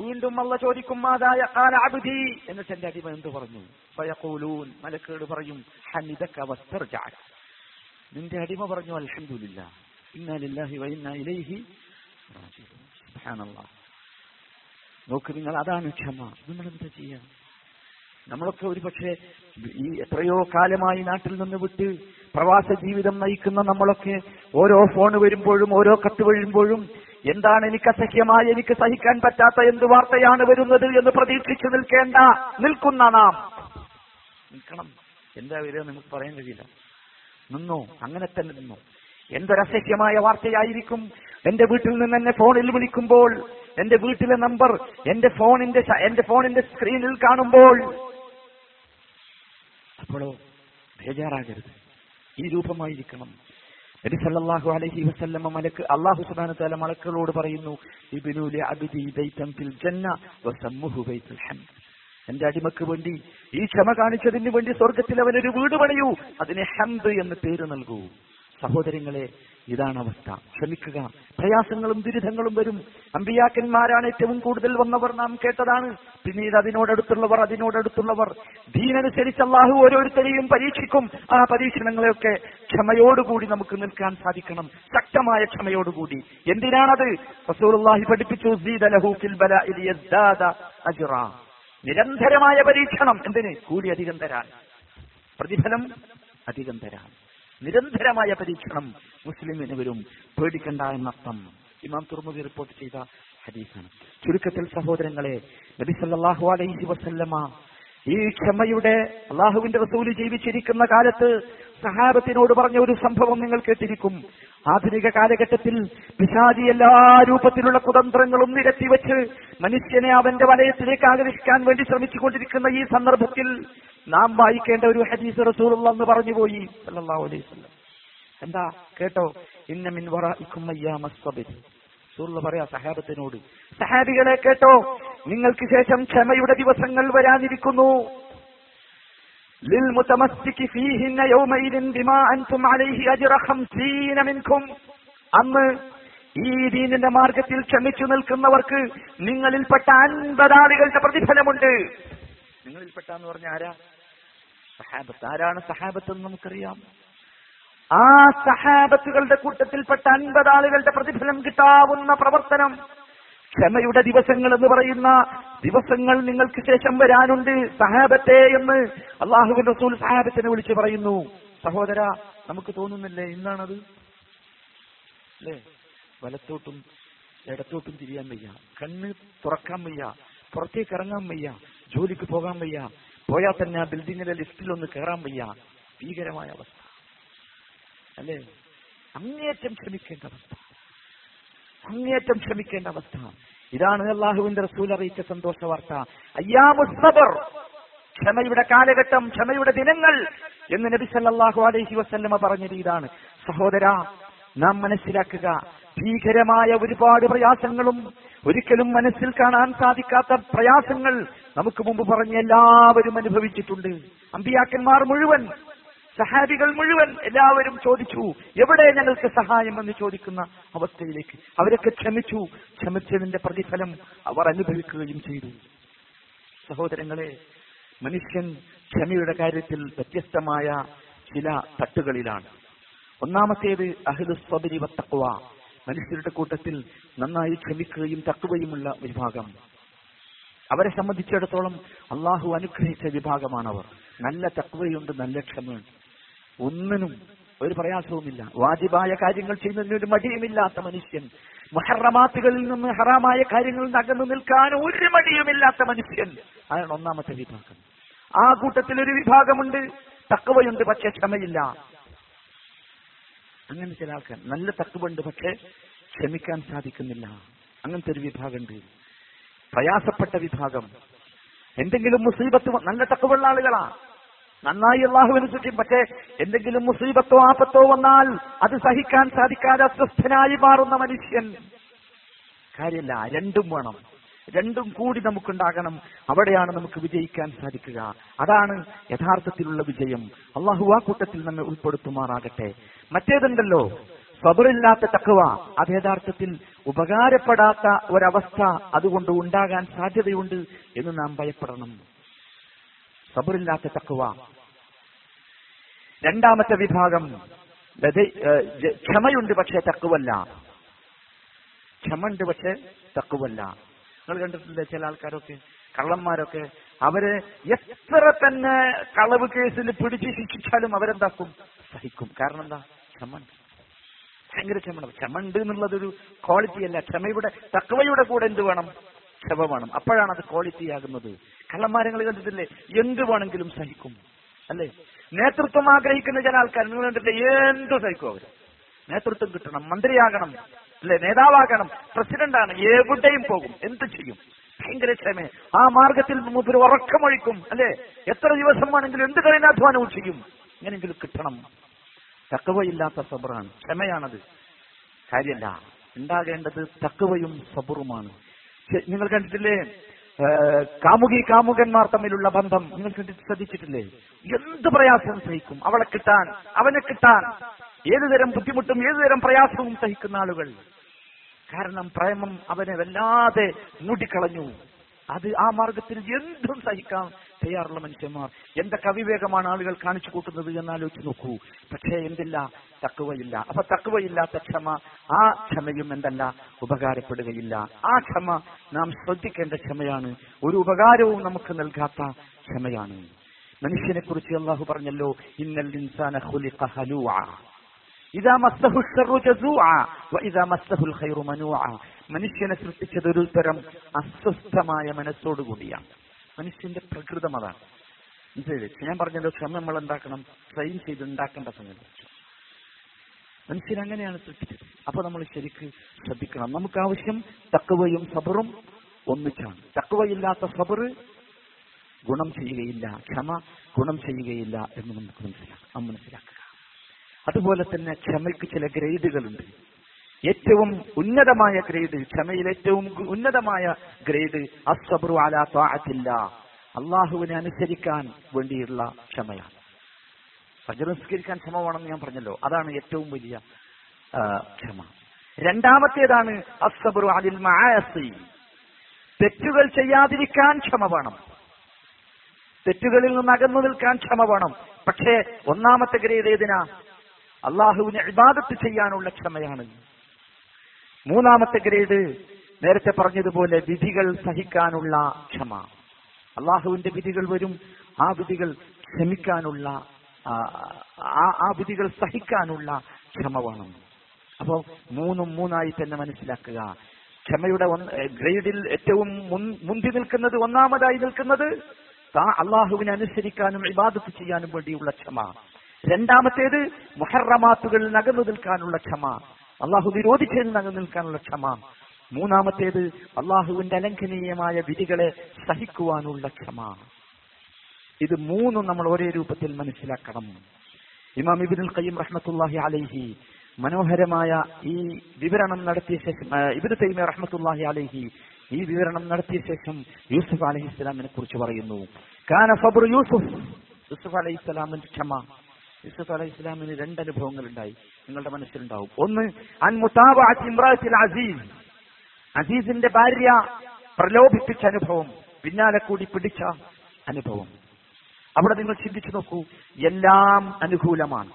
വീണ്ടും അല്ലാഹു ചോദിക്കും, മാദായ ഖാല അബ്ദി, എന്നിട്ട് എന്റെ അടിമ എന്തു പറഞ്ഞു? ഫയഖൂലൂൻ, മലക്കുകൾ പറയും, ഹമിദക വസ്തർജഅ, നിന്റെ അടിമ പറഞ്ഞു അൽഹംദുലില്ലാഹ്, ഇന്നാ ലില്ലാഹി വ ഇന്നാ ഇലൈഹി റാജിഊൻ. സുബ്ഹാനല്ലാഹ്. നോക്ക് നിങ്ങൾ, അതാണ് ക്ഷമ. നമ്മളെന്താ ചെയ്യാം? നമ്മളൊക്കെ ഒരുപക്ഷെ ഈ എത്രയോ കാലമായി നാട്ടിൽ നിന്ന് വിട്ട് പ്രവാസ ജീവിതം നയിക്കുന്ന നമ്മളൊക്കെ ഓരോ ഫോൺ വരുമ്പോഴും ഓരോ കത്ത് വരുമ്പോഴും എന്താണ് എനിക്ക് അസഹ്യമായ, എനിക്ക് സഹിക്കാൻ പറ്റാത്ത എന്ത് വാർത്തയാണ് വരുന്നത് എന്ന് പ്രതീക്ഷിച്ചു നിൽക്കുന്ന നാം നിൽക്കണം. എന്താ വരിക നമുക്ക് പറയാൻ കഴിയില്ല. നിന്നോ, അങ്ങനെ തന്നെ നിന്നോ. എന്തൊരസഹ്യമായ വാർത്തയായിരിക്കും. എന്റെ വീട്ടിൽ നിന്ന് എന്നെ ഫോണിൽ വിളിക്കുമ്പോൾ എന്റെ വീട്ടിലെ നമ്പർ എന്റെ ഫോണിന്റെ സ്ക്രീനിൽ കാണുമ്പോൾ അപ്പോഴോ ബേജാറാകരുത്. ഈ രൂപമായിരിക്കണം. നബി സല്ലല്ലാഹു അലൈഹി വസല്ലം അല്ലാഹു സുബ്ഹാനഹു വ തആല മലക്കുകളോട് പറയുന്നു, ഇബ്നു ലി അബ്ദി ബൈതൻ ഫിൽ ജന്ന വസമ്മുഹു ബൈതുൽ ഹംദ്, എന്റെ അടിമക്ക് വേണ്ടി, ഈ ക്ഷമ കാണിച്ചതിന് വേണ്ടി സ്വർഗ്ഗത്തിൽ അവനൊരു വീട് പണിയൂ, അതിനെ ഹംദ് എന്ന് പേര് നൽകൂ. സഹോദരങ്ങളെ, ഇതാണ് അവസ്ഥ. ക്ഷമിക്കുക. പ്രയാസങ്ങളും ദുരിതങ്ങളും വരും. അമ്പിയാക്കന്മാരാണ് ഏറ്റവും കൂടുതൽ വന്നവർ. നാം കേട്ടതാണ്. പിന്നീട് അതിനോടടുത്തുള്ളവർ ദീനനുസരിച്ച് അല്ലാഹു ഓരോരുത്തരെയും പരീക്ഷിക്കും. ആ പരീക്ഷണങ്ങളെയൊക്കെ ക്ഷമയോടുകൂടി നമുക്ക് നിൽക്കാൻ സാധിക്കണം. ശക്തമായ ക്ഷമയോടുകൂടി. എന്തിനാണത്? റസൂലുള്ളാഹി പഠിപ്പിച്ചു, സീദ ലഹു ഫിൽ ബലാഇ യസ്ദാദ അജ്റാ, നിരന്തരമായ പരീക്ഷണം. എന്തിന്? കൂടി അധികം തരാൻ, പ്രതിഫലം അധികം തരാൻ. നിരന്തരമായ പരീക്ഷണം മുസ്ലിമിന് വരും. പേടിക്കണ്ട എന്നർത്ഥം. ഇമാം തുർമുദി റിപ്പോർട്ട് ചെയ്ത ഹദീസാണ്. ചുരുക്കത്തിൽ സഹോദരങ്ങളെ, നബി സല്ലല്ലാഹു അലൈഹി വസല്ലമ ഈ ക്ഷമയുടെ, അള്ളാഹുവിന്റെ റസൂല് ജീവിച്ചിരിക്കുന്ന കാലത്ത് സഹാബത്തിനോട് പറഞ്ഞ ഒരു സംഭവം നിങ്ങൾ കേട്ടിരിക്കും. ആധുനിക കാലഘട്ടത്തിൽ പിശാചി എല്ലാ രൂപത്തിലുള്ള കുതന്ത്രങ്ങളും നിരത്തിവെച്ച് മനുഷ്യനെ അവന്റെ വലയത്തിലേക്ക് ആകർഷിക്കാൻ വേണ്ടി ശ്രമിച്ചുകൊണ്ടിരിക്കുന്ന ഈ സന്ദർഭത്തിൽ നാം വായിക്കേണ്ട ഒരു ഹദീസ് റസൂലുള്ളാഹി എന്ന് പറഞ്ഞുപോയി സല്ലല്ലാഹു അലൈഹി വസല്ലം. എന്താ കേട്ടോ? ഇന്ന മിൻ വറാഇകും അയ്യാമസ് സബ്ർ, റസൂലുള്ളാഹി പറയാ സഹാബത്തിനോട്, സഹാബികളെ കേട്ടോ, നിങ്ങൾക്ക് ശേഷം ക്ഷമയുടെ ദിവസങ്ങൾ വരാനിരിക്കുന്നു. ലിൽ മുതമസ്സികി ഫീഹിന്ന യൗമൈദിൻ ബിമാ അൻതും അലൈഹി അജ്റ 50 മിൻകും, അന്ന് ഈ ദീനിന്റെ മാർഗത്തിൽ ക്ഷമിച്ചു നിൽക്കുന്നവർക്ക് നിങ്ങളിൽപ്പെട്ട 50 ആളുകളുടെ പ്രതിഫലമുണ്ട്. നിങ്ങളിൽപ്പെട്ടാന്ന് പറഞ്ഞ ആരാ? സഹാബത്ത്. ആരാണ് സഹാബത്ത് എന്ന് നമുക്കറിയാം. ആ സഹാബത്തുകളുടെ കൂട്ടത്തിൽപ്പെട്ട 50 ആളുകളുടെ പ്രതിഫലം കിട്ടാവുന്ന പ്രവർത്തനം ക്ഷമയുടെ ദിവസങ്ങൾ എന്ന് പറയുന്ന ദിവസങ്ങൾ നിങ്ങൾക്ക് ശേഷം വരാനുണ്ട് സഹാബത്തെ എന്ന് അല്ലാഹുവിന്റെ റസൂൽ സഹാബത്തിനെ വിളിച്ചു പറയുന്നു. സഹോദരാ, നമുക്ക് തോന്നുന്നില്ലേ ഇന്നാണത്? അല്ലേ? വലത്തോട്ടും ഇടത്തോട്ടും തിരിയാൻ വയ്യ, കണ്ണ് തുറക്കാൻ വയ്യ, പുറത്തേക്ക് ഇറങ്ങാൻ വയ്യ, ജോലിക്ക് പോകാൻ വയ്യ, പോയാൽ തന്നെ ആ ബിൽഡിങ്ങിലെ ലിസ്റ്റിൽ ഒന്ന് കയറാൻ വയ്യ. ഭീകരമായ അവസ്ഥ അല്ലേ? അങ്ങേയറ്റം ക്ഷമിക്കേണ്ട അവസ്ഥ. ഇതാണ് അല്ലാഹുവിന്റെ റസൂൽ അറിയിച്ച സന്തോഷ വാർത്ത. അയ്യാമുസ് സബർ, ക്ഷമയുടെ കാലഘട്ടം, ക്ഷമയുടെ ദിനങ്ങൾ എന്ന് നബി സല്ലല്ലാഹു അലൈഹി വസല്ലമ പറഞ്ഞത് ഇതാണ്. സഹോദരാ, നാം മനസ്സിലാക്കുക, ഭീകരമായ ഒരുപാട് പ്രയാസങ്ങളും ഒരിക്കലും മനസ്സിൽ കാണാൻ സാധിക്കാത്ത പ്രയാസങ്ങൾ നമുക്ക് മുമ്പ് പറഞ്ഞ് എല്ലാവരും അനുഭവിച്ചിട്ടുണ്ട്. അമ്പിയാക്കന്മാർ മുഴുവൻ, സഹാബികൾ മുഴുവൻ, എല്ലാവരും ചോദിച്ചു, എവിടെ ഞങ്ങൾക്ക് സഹായം എന്ന് ചോദിക്കുന്ന അവസ്ഥയിലേക്ക് അവരൊക്കെ ക്ഷമിച്ചു. ക്ഷമിച്ചതിന്റെ പ്രതിഫലം അവർ അനുഭവിക്കുകയും ചെയ്തു. സഹോദരങ്ങളെ, മനുഷ്യൻ ക്ഷമയുടെ കാര്യത്തിൽ വ്യത്യസ്തമായ ചില തട്ടുകളിലാണ്. ഒന്നാമത്തേത് അഹ്ലുസ് സബ്രി വത്തഖ്വ, മനുഷ്യരുടെ കൂട്ടത്തിൽ നന്നായി ക്ഷമിക്കുകയും തഖ്വയുമുള്ള വിഭാഗം. അവരെ സംബന്ധിച്ചിടത്തോളം അല്ലാഹു അനുഗ്രഹിച്ച വിഭാഗമാണവർ. നല്ല തഖ്വയുണ്ട്, നല്ല ക്ഷമയുണ്ട്. ഒന്നിനും ഒരു പ്രയാസവുമില്ല. വാജിബായ കാര്യങ്ങൾ ചെയ്യുന്നതിന് ഒരു മടിയുമില്ലാത്ത മനുഷ്യൻ, മുഹറമാത്തുകളിൽ നിന്ന് ഹറാമായ കാര്യങ്ങൾ അകന്നു നിൽക്കാൻ ഒരു മടിയുമില്ലാത്ത മനുഷ്യൻ, അതാണ് ഒന്നാമത്തെ വിഭാഗം. ആ കൂട്ടത്തിൽ ഒരു വിഭാഗമുണ്ട്, തഖ്വയുണ്ട് പക്ഷെ ക്ഷമയില്ല. അങ്ങനെ ചില ആൾക്കാർ നല്ല തഖ്വയുണ്ട് പക്ഷെ ക്ഷമിക്കാൻ സാധിക്കുന്നില്ല. അങ്ങനത്തെ ഒരു വിഭാഗമുണ്ട്, പ്രയാസപ്പെട്ട വിഭാഗം. എന്തെങ്കിലും മുസീബത്ത്, നല്ല തഖ്വയുള്ള ആളുകളാ, നന്നായി അല്ലാഹുവിനെ സൂക്ഷിക്കും, പക്ഷേ എന്തെങ്കിലും മുസീബത്തോ ആപത്തോ വന്നാൽ അത് സഹിക്കാൻ സാധിക്കാതെ അസ്വസ്ഥനായി മാറുന്ന മനുഷ്യൻ. കാര്യമില്ല, രണ്ടും വേണം, രണ്ടും കൂടി നമുക്കുണ്ടാകണം. അവിടെയാണ് നമുക്ക് വിജയിക്കാൻ സാധിക്കുക. അതാണ് യഥാർത്ഥത്തിലുള്ള വിജയം. അള്ളാഹു ആ കൂട്ടത്തിൽ നമ്മെ ഉൾപ്പെടുത്തുമാറാകട്ടെ. മറ്റേതുണ്ടല്ലോ സബറില്ലാത്ത തഖ്വ, അത് യഥാർത്ഥത്തിൽ ഉപകാരപ്പെടാത്ത ഒരവസ്ഥ അതുകൊണ്ട് ഉണ്ടാകാൻ സാധ്യതയുണ്ട് എന്ന് നാം ഭയപ്പെടണം. സബറില്ലാത്ത തഖ്വ. രണ്ടാമത്തെ വിഭാഗം ക്ഷമയുണ്ട് പക്ഷേ തഖ്വല്ല, ക്ഷമയുണ്ട് പക്ഷേ തഖ്വല്ല. നിങ്ങൾ കണ്ടിട്ടില്ലേ ചില ആൾക്കാരൊക്കെ, കള്ളന്മാരൊക്കെ, അവരെ എത്ര തന്നെ കളവ് കേസിൽ പിടിച്ച് ശിക്ഷിച്ചാലും അവരെന്താക്കും? സഹിക്കും. കാരണം എന്താ? ക്ഷമയുണ്ട്, ഭയങ്കര ക്ഷമണം. ക്ഷമയുണ്ട് എന്നുള്ളതൊരു ക്വാളിറ്റി അല്ല. ക്ഷമയുടെ തഖ്വയുടെ കൂടെ എന്ത് വേണം? ക്ഷമ വേണം. അപ്പോഴാണ് അത് ക്വാളിറ്റി ആകുന്നത്. കള്ളന്മാരങ്ങൾ കണ്ടിട്ടില്ലേ, എന്ത് വേണമെങ്കിലും സഹിക്കും, അല്ലേ? നേതൃത്വം ആഗ്രഹിക്കുന്ന ചില ആൾക്കാർ നിങ്ങൾ കണ്ടിട്ടില്ലേ, എന്ത് സഹിക്കും അവർ. നേതൃത്വം കിട്ടണം, മന്ത്രിയാകണം, അല്ലെ, നേതാവാകണം, പ്രസിഡന്റാണ്, എവിടെയും പോകും, എന്ത് ചെയ്യും, ഭയങ്കര ക്ഷമ. ആ മാർഗത്തിൽ മുതൽ ഉറക്കമൊഴിക്കും, അല്ലെ, എത്ര ദിവസം ആണെങ്കിലും എന്ത് കഠിനാധ്വാനവും ചെയ്യും, ഇങ്ങനെങ്കിലും കിട്ടണം. തഖ്വയില്ലാത്ത സബറാണ്, ക്ഷമയാണത്. കാര്യമല്ല, ഉണ്ടാകേണ്ടത് തഖ്വയും സബറുമാണ്. നിങ്ങൾ കണ്ടിട്ടില്ലേ കാമുകന്മാർ തമ്മിലുള്ള ബന്ധം, നിങ്ങൾ ശ്രദ്ധിച്ചിട്ടില്ലേ? എന്ത് പ്രയാസവും സഹിക്കും, അവളെ കിട്ടാൻ, അവനെ കിട്ടാൻ, ഏതുതരം ബുദ്ധിമുട്ടും ഏതുതരം പ്രയാസവും സഹിക്കുന്ന ആളുകൾ. കാരണം പ്രേമം അവനെ വല്ലാതെ മൂടിക്കളഞ്ഞു. അത് ആ മാർഗത്തിൽ എന്തും സഹിക്കാൻ തയ്യാറുള്ള മനുഷ്യന്മാർ. എന്തൊക്കെ അവിവേകമാണ് ആളുകൾ കാണിച്ചു കൂട്ടുന്നത് എന്നാലോചിച്ച് നോക്കൂ. പക്ഷേ എന്തില്ല? തഖ്വയില്ല. അപ്പൊ തഖ്വയില്ലാത്ത ക്ഷമ, ആ ക്ഷമയും എന്തല്ല, ഉപകാരപ്പെടുകയില്ല. ആ ക്ഷമ നാം ശ്രദ്ധിക്കേണ്ട ക്ഷമയാണ്, ഒരു ഉപകാരവും നമുക്ക് നൽകാത്ത ക്ഷമയാണ്. മനുഷ്യനെ കുറിച്ച് അല്ലാഹു പറഞ്ഞല്ലോ, ഇന്നൽ ഇൻസാന ഖുലിഖ ഹലൂഅ ഇദാ മസ്സഹു ശർറു ജസൂഅ വഇദാ മസ്സഹുൽ ഖൈറു മനൂഅ. മനുഷ്യനെ സൃഷ്ടിച്ചത് ഒരു തരം അസ്വസ്ഥമായ മനസ്സോടുകൂടിയാണ്. മനുഷ്യന്റെ പ്രകൃതം അതാണ്. ഞാൻ പറഞ്ഞല്ലോ, ക്ഷമ നമ്മൾ എന്താക്കണം, ട്രെയിൻ ചെയ്ത് ഉണ്ടാക്കേണ്ട സംഗതി. മനുഷ്യൻ അങ്ങനെയാണ് സൃഷ്ടിച്ചത്. അപ്പൊ നമ്മൾ ശരിക്ക് ശ്രദ്ധിക്കണം. നമുക്ക് ആവശ്യം തഖ്വയും സബറും ഒന്നിച്ചാണ്. തഖ്വയില്ലാത്ത സബർ ഗുണം ചെയ്യുകയില്ല, ക്ഷമ ഗുണം ചെയ്യുകയില്ല എന്ന് നമുക്ക് മനസ്സിലാക്കുക. അതുപോലെ തന്നെ ക്ഷമയ്ക്ക് ചില ഗ്രേഡുകളുണ്ട്. ഏറ്റവും ഉന്നതമായ ഗ്രേഡ്, ക്ഷമയിൽ ഏറ്റവും ഉന്നതമായ ഗ്രേഡ് അസ്സബ്റു അലാ തഅത്തില്ല, അള്ളാഹുവിനെ അനുസരിക്കാൻ വേണ്ടിയുള്ള ക്ഷമയാണ്. പഞ്ചനമസ്കരിക്കാൻ ക്ഷമ വേണമെന്ന് ഞാൻ പറഞ്ഞല്ലോ, അതാണ് ഏറ്റവും വലിയ ക്ഷമ. രണ്ടാമത്തേതാണ് അസ്സബ്റു അലിൽ മആസി, തെറ്റുകൾ ചെയ്യാതിരിക്കാൻ ക്ഷമ വേണം, തെറ്റുകളിൽ നിന്ന് അകന്നു നിൽക്കാൻ ക്ഷമ വേണം. പക്ഷേ ഒന്നാമത്തെ ഗ്രേഡ് ഏതിനാ? അള്ളാഹുവിനെ ഇബാദത്ത് ചെയ്യാനുള്ള ക്ഷമയാണ്. മൂന്നാമത്തെ ഗ്രേഡ് നേരത്തെ പറഞ്ഞതുപോലെ വിധികൾ സഹിക്കാനുള്ള ക്ഷമ. അള്ളാഹുവിന്റെ വിധികൾ വരും, ആ വിധികൾ ക്ഷമിക്കാനുള്ള, ആ വിധികൾ സഹിക്കാനുള്ള ക്ഷമ വേണം. അപ്പോൾ മൂന്നും മൂന്നായി തന്നെ മനസ്സിലാക്കുക. ക്ഷമയുടെ ഗ്രേഡിൽ ഏറ്റവും മുന്തി നിൽക്കുന്നത്, ഒന്നാമതായി നിൽക്കുന്നത് അള്ളാഹുവിനെ അനുസരിക്കാനും ഇബാദത്ത് ചെയ്യാനും വേണ്ടിയുള്ള ക്ഷമ. രണ്ടാമത്തേത് മുഹറമാത്തുകളിൽ നകന്നു നിൽക്കാനുള്ള ക്ഷമ, അള്ളാഹു വിരോധിച്ചതിൽ നകന്നു നിൽക്കാനുള്ള ക്ഷമ. മൂന്നാമത്തേത് അള്ളാഹുവിന്റെ അലംഘനീയമായ വിധികളെ സഹിക്കുവാനുള്ള ക്ഷമ. ഇത് മൂന്നും നമ്മൾ ഒരേ രൂപത്തിൽ മനസ്സിലാക്കണം. ഇമാം ഇബ്നുൽ ഖയ്യിം റഹ്മത്തുള്ളാഹി അലൈഹി മനോഹരമായ ഈ വിവരണം നടത്തിയ ശേഷം, ഇബ്നു തൈമിയ റഹ്മത്തുള്ളാഹി അലൈഹി ഈ വിവരണം നടത്തിയ ശേഷം യൂസുഫ് അലൈഹിസ്സലാമിനെ കുറിച്ച് പറയുന്നു, കാന സബ്റു യൂസുഫ് അലൈഹിസ്സലാമിന്റെ ക്ഷമ. യൂസുഫ് അലൈഹി ഇസ്ലാമിന് രണ്ടനുഭവങ്ങൾ ഉണ്ടായി, നിങ്ങളുടെ മനസ്സിലുണ്ടാവും. ഒന്ന്, അൻ മുതാബഅത്തി ഇംറാത്തിൽ അസീസ്, അസീസിന്റെ ഭാര്യ പ്രലോഭിപ്പിച്ച അനുഭവം, പിന്നാലെ കൂടി പിടിച്ച അനുഭവം. അവിടെ നിങ്ങൾ ചിന്തിച്ചു നോക്കൂ, എല്ലാം അനുകൂലമാണ്,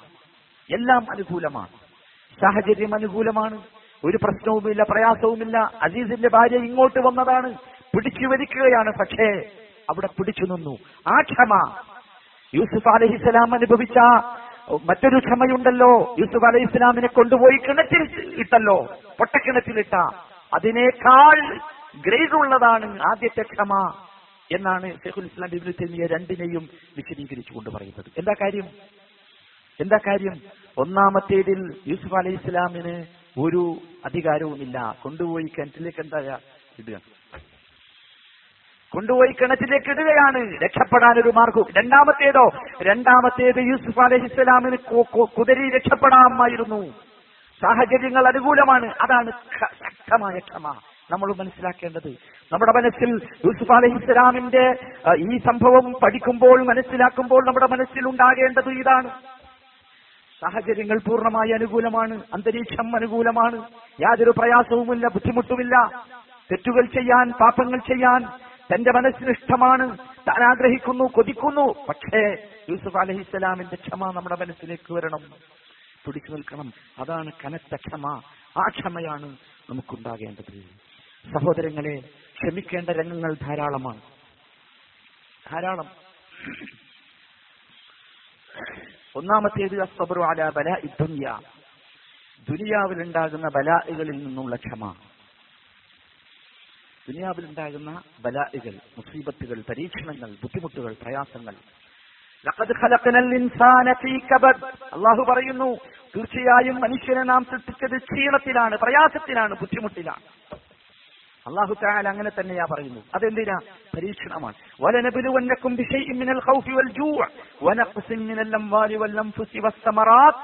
എല്ലാം അനുകൂലമാണ്, സാഹചര്യം അനുകൂലമാണ്, ഒരു പ്രശ്നവുമില്ല, പ്രയാസവുമില്ല. അസീസിന്റെ ഭാര്യ ഇങ്ങോട്ട് വന്നതാണ്, പിടിച്ചു വലിക്കുകയാണ്, പക്ഷേ അവിടെ പിടിച്ചു നിന്നു. ആ ക്ഷമ യൂസുഫ് അലൈഹിസ്സലാം അനുഭവിച്ച മറ്റൊരു ക്ഷമയുണ്ടല്ലോ, യൂസുഫ് അലൈഹി ഇസ്ലാമിനെ കൊണ്ടുപോയി കിണറ്റിൽ ഇട്ടല്ലോ, പൊട്ടക്കിണറ്റിലിട്ട അതിനേക്കാൾ ഗ്രേഡ് ഉള്ളതാണ് ആദ്യത്തെ ക്ഷമ എന്നാണ് ശൈഖുൽ ഇസ്ലാം ഇബ്നു തൈമിയ രണ്ടിനെയും വിശദീകരിച്ചുകൊണ്ട് പറയുന്നത്. എന്താ കാര്യം? ഒന്നാമത്തേതിൽ യൂസുഫ് അലൈഹി ഇസ്ലാമിന് ഒരു അധികാരവുമില്ല. കൊണ്ടുപോയി കിണറ്റിലേക്ക് ഇടുകയാണ്, രക്ഷപ്പെടാൻ ഒരു മാർഗവും. രണ്ടാമത്തേത് യൂസുഫ് അലൈഹി ഇസ്ലാമിന് കുതിരി രക്ഷപ്പെടാമായിരുന്നു, സാഹചര്യങ്ങൾ അനുകൂലമാണ്. അതാണ് ശക്തമായ ക്ഷമ. നമ്മൾ മനസ്സിലാക്കേണ്ടത്, നമ്മുടെ മനസ്സിൽ യൂസുഫ് അലൈഹി ഇസ്ലാമിന്റെ ഈ സംഭവം പഠിക്കുമ്പോൾ മനസ്സിലാക്കുമ്പോൾ നമ്മുടെ മനസ്സിൽ ഉണ്ടാകേണ്ടത് ഇതാണ്: സാഹചര്യങ്ങൾ പൂർണ്ണമായി അനുകൂലമാണ്, അന്തരീക്ഷം അനുകൂലമാണ്, യാതൊരു പ്രയാസവുമില്ല, ബുദ്ധിമുട്ടുമില്ല, തെറ്റുകൾ ചെയ്യാൻ, പാപങ്ങൾ ചെയ്യാൻ തന്റെ മനസ്സിന് ഇഷ്ടമാണ്, താൻ ആഗ്രഹിക്കുന്നു, കൊതിക്കുന്നു. പക്ഷേ യൂസുഫ് അലൈഹി ഇസ്ലാമിന്റെ ക്ഷമ നമ്മുടെ മനസ്സിലേക്ക് വരണം, പിടിച്ചു നിൽക്കണം. അതാണ് കനത്ത ക്ഷമ. ആ ക്ഷമയാണ് നമുക്കുണ്ടാകേണ്ടത്. സഹോദരങ്ങളെ, ക്ഷമിക്കേണ്ട രംഗങ്ങൾ ധാരാളം. ഒന്നാമത്തേത് അസ്സബ്റു അലാ ബലാഇ ദുനിയ, ദുനിയാവിലുണ്ടാകുന്ന ബലാഇകൾ, മുസീബത്തുകൾ, പരീക്ഷണങ്ങൾ, ബുദ്ധിമുട്ടുകൾ, പ്രയാസങ്ങൾ. ലഖദ് ഖലഖനൽ ഇൻസാന ഫീ കബദ്, അല്ലാഹു പറയുന്നു, തീർച്ചയായും മനുഷ്യനെ നാം സൃഷ്ടിച്ചത് ക്ഷീണത്തിലാണ്, പ്രയാസത്തിലാണ്, ബുദ്ധിമുട്ടിലാണ്. അല്ലാഹു തആല അങ്ങനെ തന്നെയാ പറയുന്നു. അതെന്തിനാ? പരീക്ഷണമാണ്. വലനബിലുവന്നകും ബിശൈഇൻ മിനൽ ഖൗഫി വൽ ജൂഅ് വനഖ്സിൻ മിനൽ അംവാലി വൽ അൻഫുസി വസ്സമറാത്.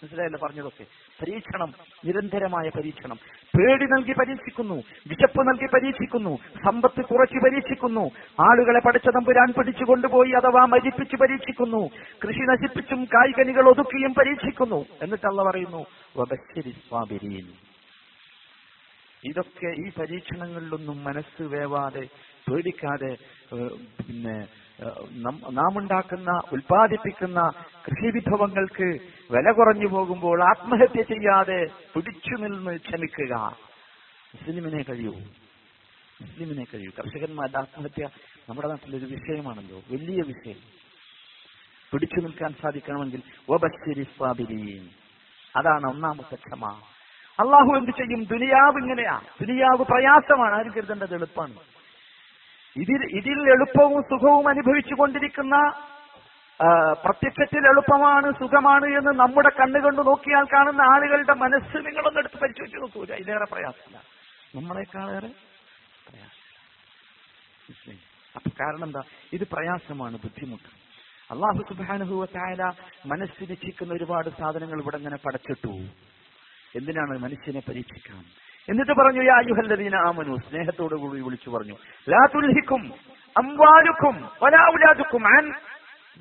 മനസ്സിലായല്ലോ പറഞ്ഞതൊക്കെ? പരീക്ഷണം, നിരന്തരമായ പരീക്ഷണം. പേടി നൽകി പരീക്ഷിക്കുന്നു, വിശപ്പ് നൽകി പരീക്ഷിക്കുന്നു, സമ്പത്ത് കുറച്ച് പരീക്ഷിക്കുന്നു, ആളുകളെ പടച്ച തമ്പുരാൻ പിടിച്ചു കൊണ്ടുപോയി അഥവാ മരിപ്പിച്ച് പരീക്ഷിക്കുന്നു, കൃഷി നശിപ്പിച്ചും കായ്കനികൾ ഒതുക്കിയും പരീക്ഷിക്കുന്നു. എന്നിട്ട് അല്ലാഹു പറയുന്നു വബശ്ശിരി സ്വാബിരീൻ. ഇതൊക്കെ ഈ പരീക്ഷണങ്ങളിലൊന്നും മനസ്സ് വേവാതെ, പേടിക്കാതെ, പിന്നെ നാം ഉണ്ടാക്കുന്ന, ഉൽപ്പാദിപ്പിക്കുന്ന കൃഷിവിഭവങ്ങൾക്ക് വില കുറഞ്ഞു പോകുമ്പോൾ ആത്മഹത്യ ചെയ്യാതെ പിടിച്ചു നിന്ന് ക്ഷമിക്കുക. മുസ്ലിമിനെ കഴിയൂ. കർഷകന്മാരുടെ ആത്മഹത്യ നമ്മുടെ നാട്ടിലൊരു വിഷയമാണല്ലോ, വലിയ വിഷയം. പിടിച്ചു നിൽക്കാൻ സാധിക്കണമെങ്കിൽ വബശ്ശിരി സ്വാബിരീൻ. അതാണ് ഒന്നാമത്തെ ക്ഷമ. അള്ളാഹു എന്ത് ചെയ്യും? ദുനിയാവ് ഇങ്ങനെയാ. ദുനിയാവ് പ്രയാസമാണ്, ആരും കരുതേണ്ടത് എളുപ്പമാണ്. ഇതിൽ എളുപ്പവും സുഖവും അനുഭവിച്ചു കൊണ്ടിരിക്കുന്ന, പ്രത്യക്ഷത്തിൽ എളുപ്പമാണ്, സുഖമാണ് എന്ന് നമ്മുടെ കണ്ണുകൊണ്ട് നോക്കിയാൽ കാണുന്ന ആളുകളുടെ മനസ്സ് നിങ്ങളൊന്നെടുത്ത് പരിശോധിച്ച് നോക്കൂ. അതിലേറെ പ്രയാസമില്ല, നമ്മളെക്കാളേറെ പ്രയാസമില്ല. അപ്പൊ കാരണം എന്താ? ഇത് പ്രയാസമാണ്, ബുദ്ധിമുട്ട്. അള്ളാഹു സുബ്ഹാനഹു വ തആല മനസ്സിനെ ചിക്കുന്ന ഒരുപാട് സാധനങ്ങൾ ഇവിടെ ഇങ്ങനെ പടച്ചിട്ടു. എന്തിനാണ്? മനുഷ്യനെ പരീക്ഷിക്കാൻ. എന്നിട്ട് പറഞ്ഞു യാ അയ്യുഹല്ലദീന ആമനു, സ്നേഹത്തോടു കൂടി വിളിച്ചു പറഞ്ഞു, ലാ തുൽഹിക്കും അംവാലുക്കും വലാ ഔലാദുക്കും അൻ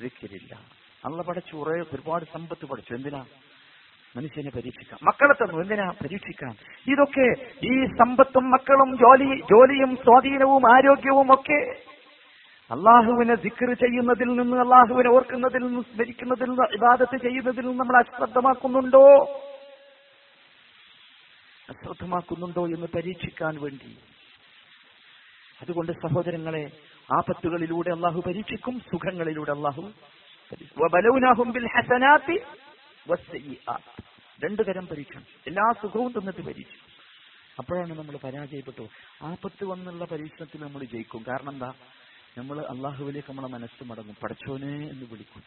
ദിക്രില്ലാ. അല്ലാഹു പഠിച്ചു ഒരുപാട് സമ്പത്ത് പഠിച്ചു. എന്തിനാ? മനുഷ്യനെ പരീക്ഷിക്കാം. മക്കളെ തന്നു. എന്തിനാ? പരീക്ഷിക്കാം. ഇതൊക്കെ ഈ സമ്പത്തും മക്കളും ജോലിയും സ്വാധീനവും ആരോഗ്യവും ഒക്കെ അള്ളാഹുവിനെ ദിക്ർ ചെയ്യുന്നതിൽ നിന്ന്, അള്ളാഹുവിനെ ഓർക്കുന്നതിൽ നിന്ന്, സ്മരിക്കുന്നതിൽ നിന്ന്, ഇബാദത്ത് ചെയ്യുന്നതിൽ നിന്ന് നമ്മൾ അശ്രദ്ധമാക്കുന്നുണ്ടോ എന്ന് പരീക്ഷിക്കാൻ വേണ്ടി. അതുകൊണ്ട് സഹോദരങ്ങളെ, ആപത്തുകളിലൂടെ അള്ളാഹു പരീക്ഷിക്കും, സുഖങ്ങളിലൂടെ അള്ളാഹു. രണ്ടു തരം പരീക്ഷണം. എല്ലാ സുഖവും തന്നിട്ട് പരീക്ഷിക്കും. അപ്പോഴാണ് നമ്മൾ പരാജയപ്പെട്ടു. ആപത്ത് വന്നുള്ള പരീക്ഷണത്തിൽ നമ്മൾ ജയിക്കും. കാരണം എന്താ? നമ്മൾ അള്ളാഹുവിലേക്ക് നമ്മളെ മനസ്സ് മടങ്ങും, പടച്ചോനെ എന്ന് വിളിക്കും.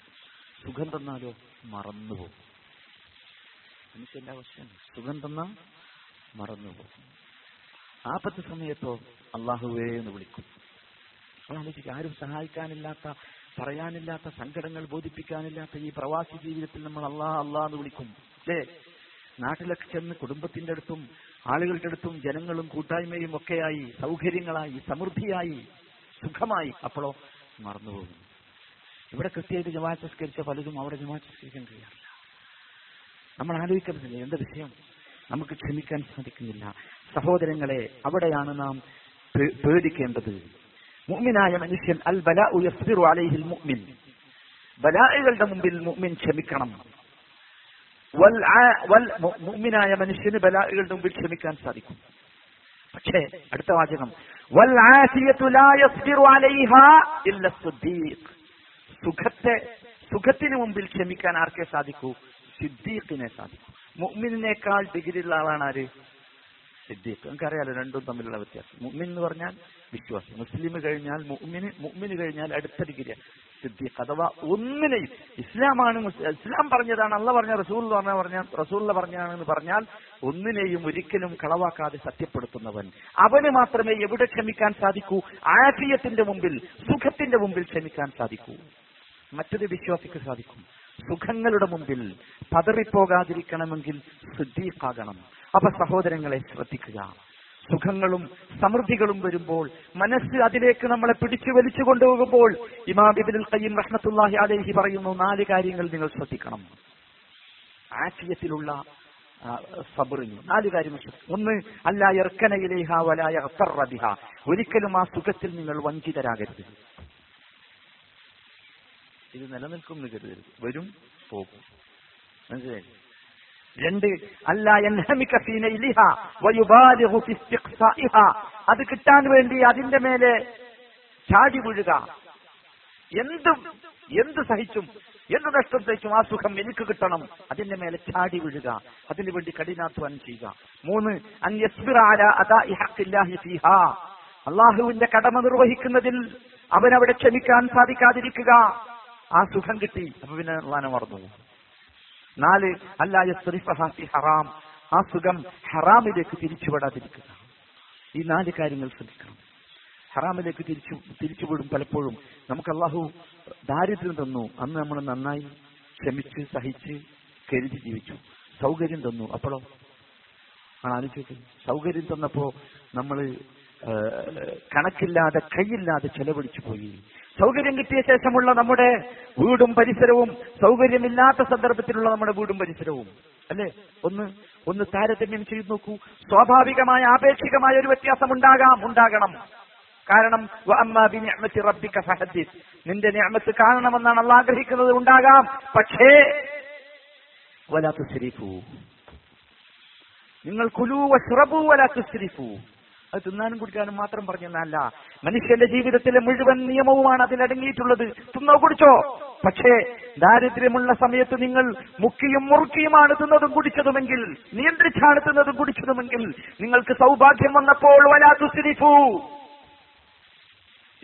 സുഖം തന്നാലോ മറന്നുപോകും. മനുഷ്യന്റെ അവസ്ഥയാണ്, സുഖം തന്നാൽ മറന്നുപോകും. ആപത്ത് സമയത്തോ അള്ളാഹുവേ എന്ന് വിളിക്കും. അപ്പോഴാലോചിക്കുക, ആരും സഹായിക്കാനില്ലാത്ത, പറയാനില്ലാത്ത, സങ്കടങ്ങൾ ബോധിപ്പിക്കാനില്ലാത്ത ഈ പ്രവാസി ജീവിതത്തിൽ നമ്മൾ അള്ളാ അള്ളാ എന്ന് വിളിക്കും. അല്ലേ? നാട്ടിലൊക്കെ ചെന്ന് കുടുംബത്തിന്റെ അടുത്തും ആളുകളുടെ അടുത്തും ജനങ്ങളും കൂട്ടായ്മയും ഒക്കെയായി, സൗകര്യങ്ങളായി, സമൃദ്ധിയായി, സുഖമായി. അപ്പോഴോ മറന്നുപോകും. ഇവിടെ കൃത്യമായിട്ട് ജമാഅത്ത് നിസ്കരിച്ച പലതും അവിടെ ജമാഅത്ത് നിസ്കരിക്കാൻ കഴിയാറില്ല. നമ്മൾ ആലോചിക്കുന്നില്ലേ എന്താ വിഷയം? നമുക്ക് ക്ഷമിക്കാൻ സാധിക്കുന്നില്ല. സഹോദരങ്ങളെ, അവിടെയാണ് നാം പേടിക്കേണ്ടത്. മുഅ്മിനായ മനുഷ്യൻ അൽ ബലാഉ യസ്ബിറു അലൈഹിൽ മുഅ്മിൻ, ബലാഇകളുടെ മുമ്പിൽ മുഅ്മിൻ ക്ഷമിക്കണം. മുഅ്മിനായ മനുഷ്യന് ബലാഇകളുടെ മുമ്പിൽ ക്ഷമിക്കാൻ സാധിക്കും. പക്ഷേ അടുത്ത വാചകം വൽ ആഫിയതു ലാ യസ്ബിറു അലൈഹാ ഇല്ല സുദ്ദീഖ്. സുഖത്തെ സുഖത്തിന് മുമ്പിൽ ക്ഷമിക്കാൻ ആർക്കെ സാധിക്കൂ? സിദ്ദീഖിനെ സാധിക്കൂ. മുഅ്മിനിനേക്കാൾ ഡിഗ്രിയുള്ള ആളാണ് ആര്? സിദ്ദീഖ്. നമുക്കറിയാലോ രണ്ടും തമ്മിലുള്ള വ്യത്യാസം. മുഅ്മിൻ എന്ന് പറഞ്ഞാൽ വിശ്വാസി, മുസ്ലിം കഴിഞ്ഞാൽ മുഅ്മിന്, മുഅ്മിന് കഴിഞ്ഞാൽ അടുത്ത ഡിഗ്രിയാണ് സിദ്ദീഖ്. അഥവാ ഒന്നിനെയും ഇസ്ലാമാണ്, ഇസ്ലാം പറഞ്ഞതാണ്, അള്ളാഹ് പറഞ്ഞ റസൂൽ പറഞ്ഞാണെന്ന് പറഞ്ഞാൽ ഒന്നിനെയും ഒരിക്കലും കളവാക്കാതെ സത്യപ്പെടുത്തുന്നവൻ, അവന് മാത്രമേ എവിടെ ക്ഷമിക്കാൻ സാധിക്കൂ? ആഫിയത്തിന്റെ മുമ്പിൽ, സുഖത്തിന്റെ മുമ്പിൽ ക്ഷമിക്കാൻ സാധിക്കൂ. മറ്റൊരു വിശ്വാസിക്ക് സാധിക്കും. സുഖങ്ങളുടെ മുമ്പിൽ പതറിപ്പോകാതിരിക്കണമെങ്കിൽ സിദ്ദീഖാകണം. അപ്പൊ സഹോദരങ്ങളെ ശ്രദ്ധിക്കുക, സുഖങ്ങളും സമൃദ്ധികളും വരുമ്പോൾ, മനസ്സ് അതിലേക്ക് നമ്മളെ പിടിച്ചു വലിച്ചു കൊണ്ടുപോകുമ്പോൾ, ഇമാം ഇബ്നുൽ ഖയ്യിം റഹ്മത്തുള്ളാഹി അലൈഹി പറയുന്നു, നാല് കാര്യങ്ങൾ നിങ്ങൾ ശ്രദ്ധിക്കണം. ആഫിയത്തിലുള്ള സബറിന് നാല് കാര്യങ്ങൾ ശ്രദ്ധിക്കണം. ഒന്ന്, അല്ലാ യർക്കന ഇലൈഹാ വലാ യഗ്തറ ബിഹാ, ഒരിക്കലും ആ സുഖത്തിൽ നിങ്ങൾ വഞ്ചിതരാകരുത്. ഇത് നിലനിൽക്കും എന്ന് കരുതരുത്, വരും പോകും. മനസ്സിലായി? രണ്ട്, അല്ലാ യൻഹമിക ഫീ നൈലിഹാ വയുബാലിഗു ഫീ ഇസ്തിഖ്സാഇഹാ, അത് കിട്ടാൻ വേണ്ടി അതിന്റെ മേലെ ചാടി വീഴുക. എന്ത് സഹിച്ചും, എന്ത് നഷ്ടം സഹിച്ചും ആ സുഖം എനിക്ക് കിട്ടണം, അതിന്റെ മേലെ ചാടി വീഴുക, അതിനുവേണ്ടി കഠിനാധ്വാനം ചെയ്യുക. മൂന്ന്, അൻ യസ്ബിറ അലാ അദാഇ ഹഖില്ലാഹി ഫീഹാ, അല്ലാഹുവിന്റെ കടമ നിർവഹിക്കുന്നതിൽ അവനവിടെ ക്ഷമിക്കാൻ സാധിക്കാതിരിക്കുക. ആ സുഖം കിട്ടി അപ്പൊ പിന്നെ അള്ളാനെ മറന്നു. നാല്, അല്ലാ യസ്രിഫഹാ ഫി ഹറാം, ആ സുഖം ഹറാമിലേക്ക് തിരിച്ചുവിടാതിരിക്കുക. ഈ നാല് കാര്യങ്ങൾ ശ്രദ്ധിക്കണം. ഹറാമിലേക്ക് തിരിച്ചുവിടും പലപ്പോഴും. നമുക്ക് അള്ളാഹു ദാരിദ്ര്യം തന്നു, അന്ന് നമ്മൾ നന്നായി ക്ഷമിച്ച് സഹിച്ച് കരുതി ജീവിച്ചു. സൗകര്യം തന്നു, അപ്പോഴോ ആണ് ആലോചിക്കുക. സൗകര്യം തന്നപ്പോൾ നമ്മൾ കണക്കില്ലാതെ കൈയില്ലാതെ ചെലവഴിച്ചു പോയി. സൗകര്യം കിട്ടിയ ശേഷമുള്ള നമ്മുടെ വീടും പരിസരവും, സൗകര്യമില്ലാത്ത സന്ദർഭത്തിലുള്ള നമ്മുടെ വീടും പരിസരവും, അല്ലേ, ഒന്ന് താരതമ്യം ചെയ്തു നോക്കൂ. സ്വാഭാവികമായ ആപേക്ഷികമായ ഒരു വ്യത്യാസം ഉണ്ടാകണം. കാരണം വഅമ്മാ ബിനിഅ്മത്തി റബ്ബിക ഫഹദ്ദിസ്, നിന്റെ നിഅമത്ത് കാണണമെന്നാണ് അല്ലാഹ് ആഗ്രഹിക്കുന്നത്. ഉണ്ടാകാം, പക്ഷേ വലാ തുസ്രിഫു, നിങ്ങൾ കുലൂ വശ്റബൂ വലാ തുസ്രിഫു, അത് തിന്നാനും കുടിക്കാനും മാത്രം പറഞ്ഞെന്നല്ല. മനുഷ്യന്റെ ജീവിതത്തിലെ മുഴുവൻ നിയമവുമാണ് അതിലടങ്ങിയിട്ടുള്ളത്. തിന്നോ കുടിച്ചോ, പക്ഷേ ദാരിദ്ര്യമുള്ള സമയത്ത് നിങ്ങൾ മുക്കിയും മുറുക്കിയുമാണ് തിന്നതും കുടിച്ചതുമെങ്കിൽ, നിയന്ത്രിച്ചാണ് തിന്നതും കുടിച്ചതുമെങ്കിൽ, നിങ്ങൾക്ക് സൗഭാഗ്യം വന്നപ്പോൾ വലാ തുസ്രിഫു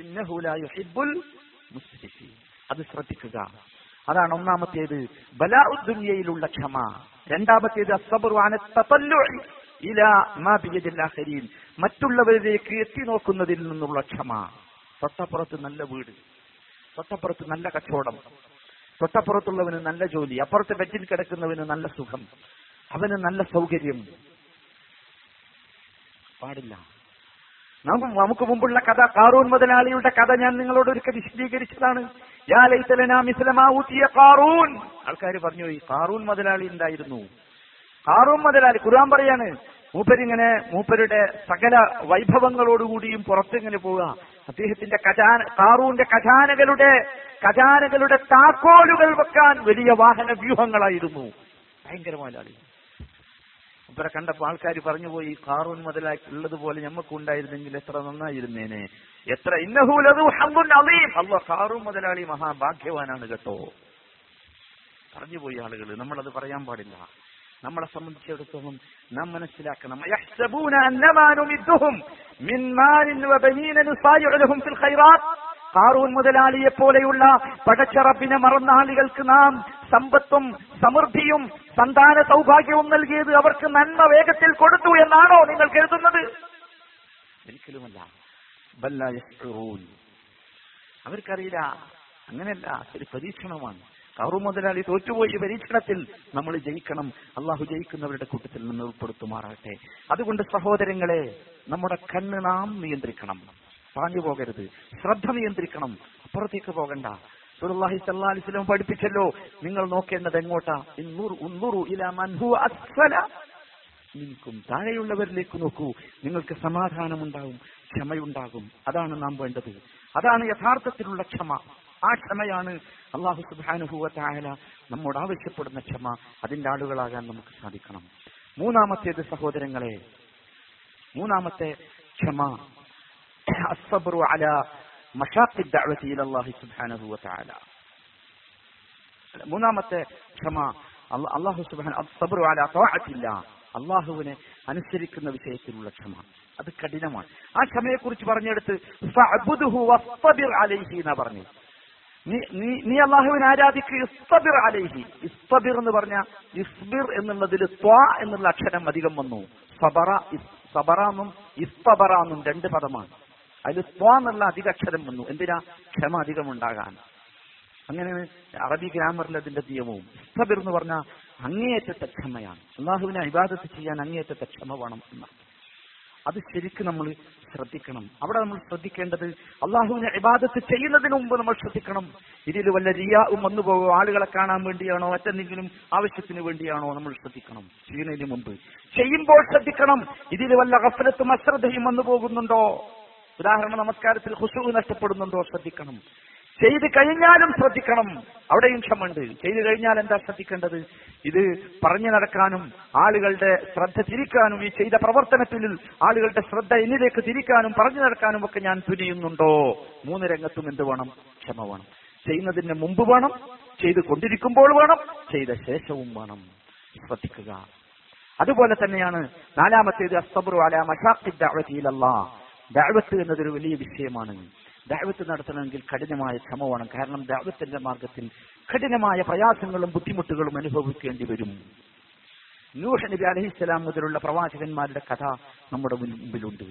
ഇന്നഹു ലാ യുഹിബ്ബുൽ മുസ്രിഫീൻ, അത് ശ്രദ്ധിക്കുക. അതാണ് ഒന്നാമത്തേത് ബലാഉദ്ദുനിയയിലുള്ള ക്ഷമ. രണ്ടാമത്തേത് അസ്സബ്റു അന തതല്ലു ഇലാ മാ ബിയദിൽ ആഖരീൻ, മറ്റുള്ളവരിലേക്ക് എത്തി നോക്കുന്നതിൽ നിന്നുള്ള ക്ഷമ. തൊട്ടപ്പുറത്ത് നല്ല വീട്, തൊട്ടപ്പുറത്ത് നല്ല കച്ചവടം, തൊട്ടപ്പുറത്തുള്ളവന് നല്ല ജോലി, അപ്പുറത്തെ ബെറ്റിൽ കിടക്കുന്നവന് നല്ല സുഖം, അവന് നല്ല സൗകര്യം. പാടില്ല. നമുക്ക് മുമ്പുള്ള കഥ, ഖാറൂൻ മുതലാളിയുടെ കഥ ഞാൻ നിങ്ങളോട് ഒരിക്കൽ വിശദീകരിച്ചതാണ്. ആൾക്കാർ പറഞ്ഞു, ഈ ഖാറൂൻ മുതലാളി ഉണ്ടായിരുന്നു. ഖാറൂൻ മുതലാളി, ഖുർആൻ പറയാണ്, മൂപ്പരിങ്ങനെ മൂപ്പരുടെ സകല വൈഭവങ്ങളോടുകൂടിയും പുറത്തിങ്ങനെ പോവുക. അദ്ദേഹത്തിന്റെ ഖാറൂന്റെ ഖജാനകളുടെ താക്കോലുകൾ വെക്കാൻ വലിയ വാഹന വ്യൂഹങ്ങളായിരുന്നു. ഭയങ്കര മുതലാളി. ഇവരെ കണ്ടപ്പോൾ ആൾക്കാർ പറഞ്ഞുപോയി, ഖാറൂൻ മുതലാക്കി ഉള്ളതുപോലെ ഞമ്മക്ക് ഉണ്ടായിരുന്നെങ്കിൽ എത്ര നന്നായിരുന്നേനെ. എത്ര ഇന്നഹു ലദു ഹംദുൻ അലീം, അല്ലാഹ് ഖാറൂൻ മുതലാളി മഹാഭാഗ്യവാനാണ് കേട്ടോ. പറഞ്ഞുപോയി ആളുകൾ. നമ്മളത് പറയാൻ പാടില്ല. നമ്മളെ സംബന്ധിച്ചിടത്തോളം നാം മനസ്സിലാക്കണം, യഹ്സബൂന അന്നമാ നുമിദ്ദുഹും മിൻ മാലിൻ വബനീന നുസായിഉ ലഹും ഫിൽ ഖൈറാത്ത്, ഖാറൂൻ മുതലാളിയെ പോലെയുള്ള പടച്ച റബ്ബിനെ മറന്ന ആളുകൾക്ക് നാം സമ്പത്തും സമൃദ്ധിയും സന്താന സൗഭാഗ്യവും നൽകിയത് അവർക്ക് നന്മ വേഗത്തിൽ കൊടുത്തു എന്നാണോ നിങ്ങൾ കരുതുന്നത്? ഒരിക്കലുമല്ല. ബല്ലാ യസ്റൂൻ, അവർക്കറിയില്ല. അങ്ങനെയല്ല, ഒരു പരീക്ഷണമാണ്. ഖാറൂൻ മുതലാളി തോറ്റുപോയി. പരീക്ഷണത്തിൽ നമ്മൾ ജയിക്കണം. അള്ളാഹു ജയിക്കുന്നവരുടെ കൂട്ടത്തിൽ നിന്ന് ഉൾപ്പെടുത്തുമാറാകട്ടെ. അതുകൊണ്ട് സഹോദരങ്ങളെ, നമ്മുടെ കണ്ണ് നാം നിയന്ത്രിക്കണം. പാഞ്ഞു പോകരുത്, ശ്രദ്ധ നിയന്ത്രിക്കണം, അപ്പുറത്തേക്ക് പോകണ്ട. റസൂലുള്ളാഹി സ്വല്ലല്ലാഹി അലൈഹി വസല്ലം പഠിപ്പിച്ചല്ലോ, നിങ്ങൾ നോക്കേണ്ടത് എങ്ങോട്ടാ? ഉൻദുറു ഇലാ മൻ ഹുവ അസ്ഫല മിൻകും, താഴെയുള്ളവരിലേക്ക് നോക്കൂ. നിങ്ങൾക്ക് സമാധാനമുണ്ടാകും, ക്ഷമയുണ്ടാകും. അതാണ് നാം വേണ്ടത്. അതാണ് യഥാർത്ഥത്തിലുള്ള ക്ഷമ. ആ ക്ഷമയാണ് അള്ളാഹു സുബ്ഹാനഹു വ തആല നമ്മോട് ആവശ്യപ്പെടുന്ന ക്ഷമ. അതിന്റെ ആളുകളാകാൻ നമുക്ക് സാധിക്കണം. മൂന്നാമത്തേത് സഹോദരങ്ങളെ, മൂന്നാമത്തെ ക്ഷമ, അസ്സബ്റു അലാ മഷാഖിദ് ദഅവതി ഇലല്ലാഹി സുബ്ഹാനഹു വ തആല. മൂന്നാമത്തെ ക്ഷമ, അല്ലാഹു സുബ്ഹാന അൽ സബ്റു അലാ തഅത്തില്ലാ, അല്ലാഹുവിനെ അനുസരിക്കുന്ന വിഷയത്തിലുള്ള ക്ഷമ. അത് കഠിനമാണ്. ആ ക്ഷമയെ കുറിച്ച് പറഞ്ഞെടുത്ത് ഫഅബ്ദുഹു വസ്തബിർ അലൈഹി എന്ന് പറഞ്ഞു. നീ അല്ലാഹുവിനെ ആരാധിക്ക്, ഇസ്തബിർ അലൈഹി. ഇസ്തബിർ എന്ന് പറഞ്ഞ ഇസ്ബിർ എന്നുള്ളതിൽ ത്വാ എന്നുള്ള അക്ഷരം അധികം വന്നു. സബറാന്നും ഇസ്തബറാന്നും രണ്ട് പദമാണ്. അതിൽ ത്വാ എന്നുള്ള അധിക അക്ഷരം വന്നു. എന്തിനാ? ക്ഷമ അധികം ഉണ്ടാകാൻ. അങ്ങനെയാണ് അറബി ഗ്രാമറിൽ അതിന്റെ നിയമവും. ഇസ്തബിർ എന്ന് പറഞ്ഞാൽ അങ്ങേയറ്റത്തെ ക്ഷമയാണ്. അല്ലാഹുവിനെ ഇബാദത്ത് ചെയ്യാൻ അങ്ങേയറ്റത്തെ ക്ഷമ വേണം എന്നാണ്. അത് ശരിക്കും നമ്മൾ ശ്രദ്ധിക്കണം. അവിടെ നമ്മൾ ശ്രദ്ധിക്കേണ്ടത് അല്ലാഹുവിനെ ഇബാദത്ത് ചെയ്യുന്നതിന് മുമ്പ് നമ്മൾ ശ്രദ്ധിക്കണം. ഇതിൽ വല്ല റിയാവും വന്നു പോകുമോ, ആളുകളെ കാണാൻ വേണ്ടിയാണോ, മറ്റെന്തെങ്കിലും ആവശ്യത്തിന് വേണ്ടിയാണോ, നമ്മൾ ശ്രദ്ധിക്കണം. ചെയ്യുന്നതിന് മുമ്പ് ചെയ്യുമ്പോൾ ശ്രദ്ധിക്കണം. ഇതിൽ വല്ല ഗഫലത്തും അശ്രദ്ധയും വന്നു പോകുന്നുണ്ടോ, ഉദാഹരണം നമസ്കാരത്തിൽ ഖുശൂ നഷ്ടപ്പെടുന്നുണ്ടോ ശ്രദ്ധിക്കണം. ചെയ്ത് കഴിഞ്ഞാലും ശ്രദ്ധിക്കണം. അവിടെയും ക്ഷമയുണ്ട്. ചെയ്തു കഴിഞ്ഞാൽ എന്താ ശ്രദ്ധിക്കേണ്ടത്? ഇത് പറഞ്ഞു നടക്കാനും ആളുകളുടെ ശ്രദ്ധ തിരിക്കാനും, ഈ ചെയ്ത പ്രവർത്തനത്തിൽ ആളുകളുടെ ശ്രദ്ധ എന്നിലേക്ക് തിരിക്കാനും പറഞ്ഞു നടക്കാനും ഒക്കെ ഞാൻ തുനിയുന്നുണ്ടോ? മൂന്ന് രംഗത്തും എന്ത് വേണം? ക്ഷമ വേണം. ചെയ്യുന്നതിന് മുമ്പ് വേണം, ചെയ്തു കൊണ്ടിരിക്കുമ്പോൾ വേണം, ചെയ്ത ശേഷവും വേണം. ശ്രദ്ധിക്കുക. അതുപോലെ തന്നെയാണ് നാലാമത്തേത് അസ്സബ്റു അലാ മശാഖിദ് ദഅവതി ഇലല്ലാഹ്. ദഅവത്ത് എന്നതൊരു വലിയ വിഷയമാണ്. ദഅവത്ത് നടത്തണമെങ്കിൽ കഠിനമായ ക്ഷമ വേണം. കാരണം ദഅവത്തിന്റെ മാർഗത്തിൽ കഠിനമായ പ്രയാസങ്ങളും ബുദ്ധിമുട്ടുകളും അനുഭവിക്കേണ്ടി വരും. നൂഹ് നബി അലൈഹിസ്സലാം മുതലുള്ള പ്രവാചകന്മാരുടെ കഥ നമ്മുടെ മുമ്പിലുണ്ട്.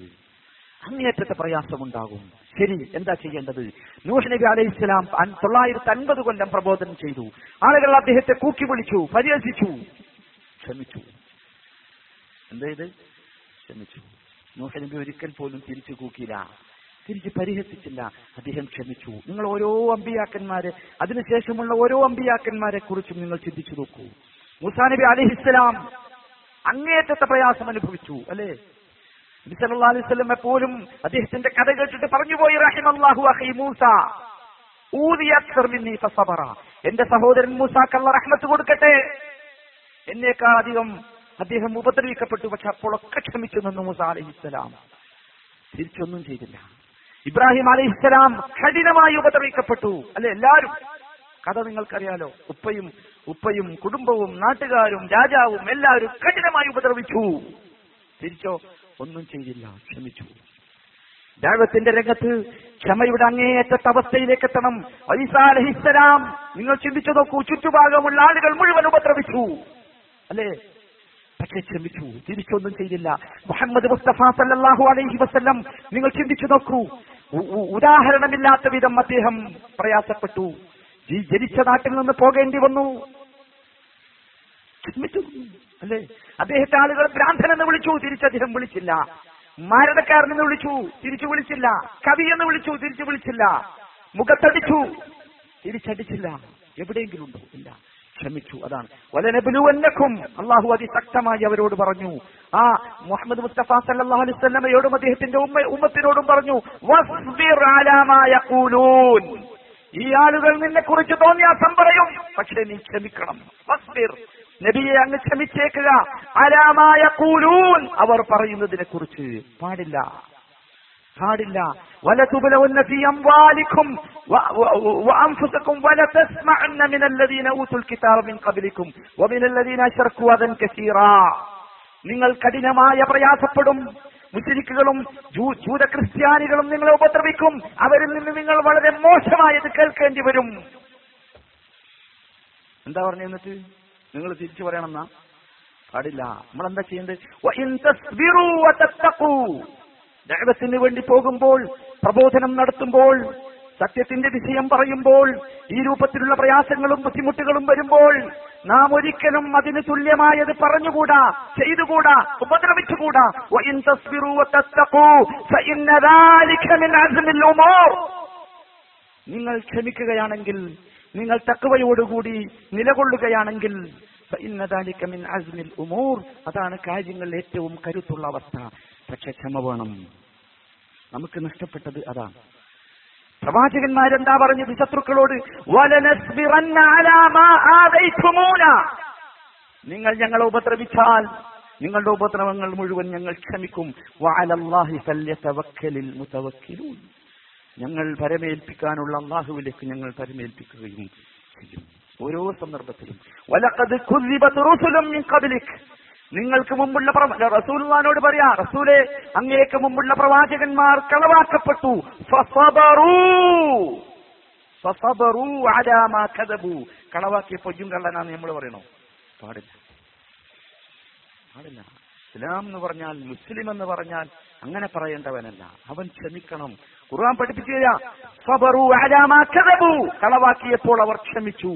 അങ്ങേയറ്റത്തെ പ്രയാസമുണ്ടാകും. ശരി, എന്താ ചെയ്യേണ്ടത്? നൂഹ് നബി അലൈഹിസ്സലാം 950 കൊല്ലം പ്രബോധനം ചെയ്തു. ആളുകൾ അദ്ദേഹത്തെ കൂക്കി വിളിച്ചു, പരിഹസിച്ചു. ക്ഷമിച്ചു. എന്തായത്? ക്ഷമിച്ചു. നൂഹ് നബി ഒരിക്കൽ പോലും തിരിച്ചു കൂക്കിയില്ല, തിരിച്ച് പരിഹസിച്ചില്ല. അദ്ദേഹം ക്ഷമിച്ചു. നിങ്ങൾ ഓരോ അമ്പിയാക്കന്മാരെ, അതിനുശേഷമുള്ള ഓരോ അമ്പിയാക്കന്മാരെ കുറിച്ചും നിങ്ങൾ ചിന്തിച്ചു നോക്കൂ. മൂസാ നബി അലൈഹിസ്സലാം അങ്ങേയറ്റത്തെ പ്രയാസം അനുഭവിച്ചു, അല്ലേ? നബി സല്ലല്ലാഹു അലൈഹി വസല്ലമ പോലും അദ്ദേഹത്തിന്റെ കഥ കേട്ടിട്ട് പറഞ്ഞുപോയി, റഹിമല്ലാഹു അഖീ മൂസ ഊദിയ അക്സർ മിന്നീ ഫസബറ. എന്റെ സഹോദരൻ മൂസാക്ക് അല്ലാഹു റഹ്മത്ത് കൊടുക്കട്ടെ, എന്നേക്കാൾ അധികം അദ്ദേഹം ഉപദ്രവിക്കപ്പെട്ടു, പക്ഷെ അപ്പോഴൊക്കെ ക്ഷമിച്ചു നിന്നു മൂസാ അലൈഹിസ്സലാം. തിരിച്ചൊന്നും ചെയ്തില്ല. ഇബ്രാഹിം അലൈഹിസ്സലാം കഠിനമായി ഉപദ്രവിക്കപ്പെട്ടു, അല്ലെ? എല്ലാവരും കഥ നിങ്ങൾക്കറിയാലോ. ഉപ്പയും കുടുംബവും നാട്ടുകാരും രാജാവും എല്ലാവരും കഠിനമായി ഉപദ്രവിച്ചു. തിരിച്ചോ? ഒന്നും ചെയ്തില്ല, ക്ഷമിച്ചു. ദഅവത്തിന്റെ രംഗത്ത് ക്ഷമയുടെ അങ്ങേയറ്റത്തെ അവസ്ഥയിലേക്ക് എത്തണം. ഈസാ അലൈഹിസ്സലാം, നിങ്ങൾ ചിന്തിച്ചു നോക്കൂ, ചുറ്റുഭാഗമുള്ള ആളുകൾ മുഴുവൻ ഉപദ്രവിച്ചു, അല്ലേ? പക്ഷേ ക്ഷമിച്ചു, തിരിച്ചൊന്നും ചെയ്തില്ല. മുഹമ്മദ് മുസ്തഫ സല്ലല്ലാഹു അലൈഹി വസല്ലം, നിങ്ങൾ ചിന്തിച്ചു നോക്കൂ, ഉദാഹരണമില്ലാത്ത വിധം അദ്ദേഹം പ്രയാസപ്പെട്ടു. ജനിച്ച നാട്ടിൽ നിന്ന് പോകേണ്ടി വന്നു, ക്ഷമിച്ചു, അല്ലേ? അദ്ദേഹത്തെ ആളുകൾ ഭ്രാന്തനെന്ന് വിളിച്ചു, തിരിച്ചദ്ദേഹം വിളിച്ചില്ല. മരണക്കാരനെന്ന് വിളിച്ചു, തിരിച്ചു വിളിച്ചില്ല. കവിയെന്ന് വിളിച്ചു, തിരിച്ചു വിളിച്ചില്ല. മുഖത്തടിച്ചു, തിരിച്ചടിച്ചില്ല. എവിടെയെങ്കിലും ഉണ്ടോ? ഇല്ല. ക്ഷമിച്ചു. അതാണ് വലനബ്ലുവന്നക്കും. അല്ലാഹു അതിശക്തമായി അവരോട് പറഞ്ഞു. ആ മുഹമ്മദ് മുസ്തഫ സല്ലല്ലാഹു അലൈഹി വസല്ലമയോടും അദ്ദേഹത്തിന്റെ ഉമ്മത്തിനോടും പറഞ്ഞു, വസ്ബിർ അലാ മാ യഖൂലൂൻ. ഈ ആളുകൾ നിന്നെക്കുറിച്ച് തോന്നിയാസം പറയും, പക്ഷേ നീ ക്ഷമിക്കണം. വസ്ബിർ, നബിയെ അങ്ങ് ക്ഷമിച്ചേക്കുക. അലാ മാ യഖൂലൂൻ, അവർ പറയുന്നതിനെ കുറിച്ച്. പാടില്ല, പാടില്ല. വലതുബലവന്ന ഫീ അംവാലികും വഅൻഫുസകും വലതസ്മഅന്ന മിനല്ലദീന ഊതുൽ കിതാബ മിൻ ഖബലികും വമിനല്ലദീന അശ്റകൂ അദൻ കസീറാ. നിങ്ങൾ കഠിനമായ പ്രയാസപ്പെടും. മുശ്രിക്കുകളും ജൂത ക്രിസ്ത്യാനികളും നിങ്ങളെ ഉപദ്രവിക്കും. അവരിൽ നിന്ന് നിങ്ങൾ വളരെ മോശമായത് കേൾക്കേണ്ടി വരും. എന്താ പറഞ്ഞു? എന്നിട്ട് നിങ്ങൾ തിരിച്ചു പറയണമെന്നാ? പാടില്ല. നമ്മളെന്താ ചെയ്യേണ്ടത്? വഇൻ തസ്ബിറൂ വതത്തഖൂ. ദഅവത്തിന് വേണ്ടി പോകുമ്പോൾ, പ്രബോധനം നടത്തുമ്പോൾ, സത്യത്തിന്റെ വിഷയം പറയുമ്പോൾ, ഈ രൂപത്തിലുള്ള പ്രയാസങ്ങളും ബുദ്ധിമുട്ടുകളും വരുമ്പോൾ നാം ഒരിക്കലും അതിന് തുല്യമായത് പറഞ്ഞുകൂടാ, ചെയ്തുകൂടാ, ഉപദ്രവിച്ചുകൂടാ. വഇൻ തസ്ബിറൂ വതത്തഖൂ ഫഇന്ന ദാലിക മിൻ അസ്മിൽ ഉമൂർ. നിങ്ങൾ ക്ഷമിക്കുകയാണെങ്കിൽ, നിങ്ങൾ തഖ്വയോടുകൂടി നിലകൊള്ളുകയാണെങ്കിൽ, ഫഇന്ന ദാലിക മിൻ അസ്മിൽ ഉമൂർ, അതാണ് കാര്യങ്ങളിൽ ഏറ്റവും കരുത്തുള്ള അവസ്ഥ. പക്ഷെ ക്ഷമ വേണം. നമുക്ക് നഷ്ടപ്പെട്ടത് അതാണ്. പ്രവാചകന്മാരെന്താ പറഞ്ഞത് ശത്രുക്കളോട്? വലനസ്ബിറന്ന അലാ മാ ആദൈതുമൂന. നിങ്ങൾ ഞങ്ങളെ ഉപദ്രവിച്ചാൽ നിങ്ങളുടെ ഉപദ്രവങ്ങൾ മുഴുവൻ ഞങ്ങൾ ക്ഷമിക്കും. വഅലല്ലാഹി ഫല്യതവക്കലിൽ മുതവക്കിലൂൻ. ഞങ്ങൾ പരമേൽപ്പിക്കാനുള്ള അല്ലാഹുവിലേക്ക് ഞങ്ങൾ പരമേൽപ്പിക്കുകയും ചെയ്യും. ഓരോ സന്ദർഭത്തിലും വലഖദ് കുസിബത് റസൂലുൻ മിൻ ഖബ്ലിക്, നിങ്ങൾക്ക് മുമ്പുള്ള റസൂലുള്ളാഹിനോട് പറയാ, റസൂലേ അങ്ങേക്ക് മുമ്പുള്ള പ്രവാചകന്മാർ കളവാക്കപ്പെട്ടു, ഫസബറു അലാ മാ കദബു, കളവാക്കിയപ്പോൾ ഇയും കള്ളനാണെന്ന് നമ്മൾ പറയണോ? പാടില്ല, പാടില്ല. ഇസ്ലാം എന്ന് പറഞ്ഞാൽ, മുസ്ലിം എന്ന് പറഞ്ഞാൽ അങ്ങനെ പറയേണ്ടവനല്ല, അവൻ ക്ഷമിക്കണം. ഖുർആൻ പഠിപ്പിച്ചു തരാ, സബറു അലാ മാ കദബു, കളവാക്കിയപ്പോൾ അവർ ക്ഷമിച്ചു,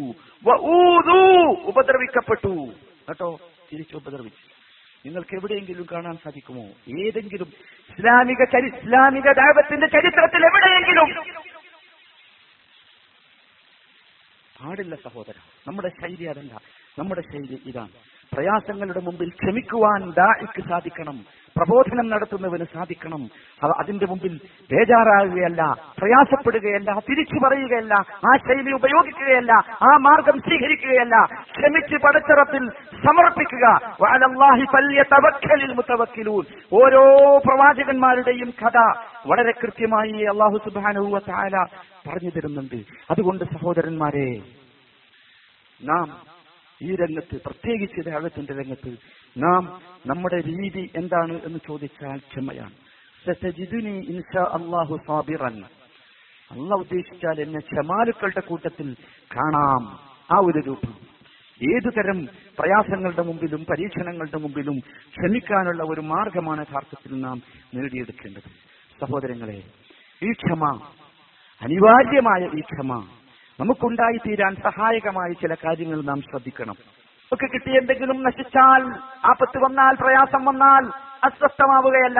വഊദു, ഉപദ്രവിക്കപ്പെട്ടു കേട്ടോ, തിരിച്ചുപദ്രവിച്ചു. നിങ്ങൾക്ക് എവിടെയെങ്കിലും കാണാൻ സാധിക്കുമോ, ഏതെങ്കിലും ഇസ്ലാമിക ദഅവത്തിന്റെ ചരിത്രത്തിൽ എവിടെയെങ്കിലും? പാടില്ല സഹോദര. നമ്മുടെ ശൈലി അതല്ല, നമ്മുടെ ശൈലി ഇതാണ്. പ്രയാസങ്ങളുടെ മുമ്പിൽ ക്ഷമിക്കുവാൻ ദാഇക്ക് സാധിക്കണം, പ്രബോധനം നടത്തുന്നവന് സാധിക്കണം. അതിന്റെ മുമ്പിൽ ബേജാറാകുകയല്ല, പ്രയാസപ്പെടുകയല്ല, തിരിച്ചു പറയുകയല്ല, ആ ശൈലി ഉപയോഗിക്കുകയല്ല, ആ മാർഗം സ്വീകരിക്കുകയല്ല, ക്ഷമിച്ച് പടച്ചറപ്പിൽ സമർപ്പിക്കുക. വഅലല്ലാഹി ഫല്യതവക്കലിൽ മുതവക്കിലൂൻ. ഓരോ പ്രവാചകന്മാരുടെയും കഥ വളരെ കൃത്യമായി അല്ലാഹു സുബ്ഹാനഹു വ തആല പറഞ്ഞു തരുന്നുണ്ട്. അതുകൊണ്ട് സഹോദരന്മാരെ, നാം ഈ രംഗത്ത്, പ്രത്യേകിച്ച് ദഅവത്തിന്റെ രംഗത്ത് നാം നമ്മുടെ രീതി എന്താണ് എന്ന് ചോദിച്ചാൽ ക്ഷമയാണ്. സതജിദുനി ഇൻഷാ അല്ലാഹു സാബിറൻ. അല്ലാഹു ഉദ്ദേശിച്ചാൽ എന്നെ ക്ഷമാലുക്കളുടെ കൂട്ടത്തിൽ കാണാം. ആ ഒരു രൂപം, ഏതുതരം പ്രയാസങ്ങളുടെ മുമ്പിലും പരീക്ഷണങ്ങളുടെ മുമ്പിലും ക്ഷമിക്കാനുള്ള ഒരു മാർഗമാണ് യഥാർത്ഥത്തിൽ നാം നേടിയെടുക്കേണ്ടത്. സഹോദരങ്ങളെ, ഈ ക്ഷമ, അനിവാര്യമായ ഈ ക്ഷമ നമുക്കുണ്ടായി തീരാൻ സഹായകമായ ചില കാര്യങ്ങൾ നാം ശ്രദ്ധിക്കണം. ഒക്കെ കിട്ടി എന്തെങ്കിലും നശിച്ചാൽ, ആപത്ത് വന്നാൽ, പ്രയാസം വന്നാൽ അസ്വസ്ഥമാവുകയല്ല.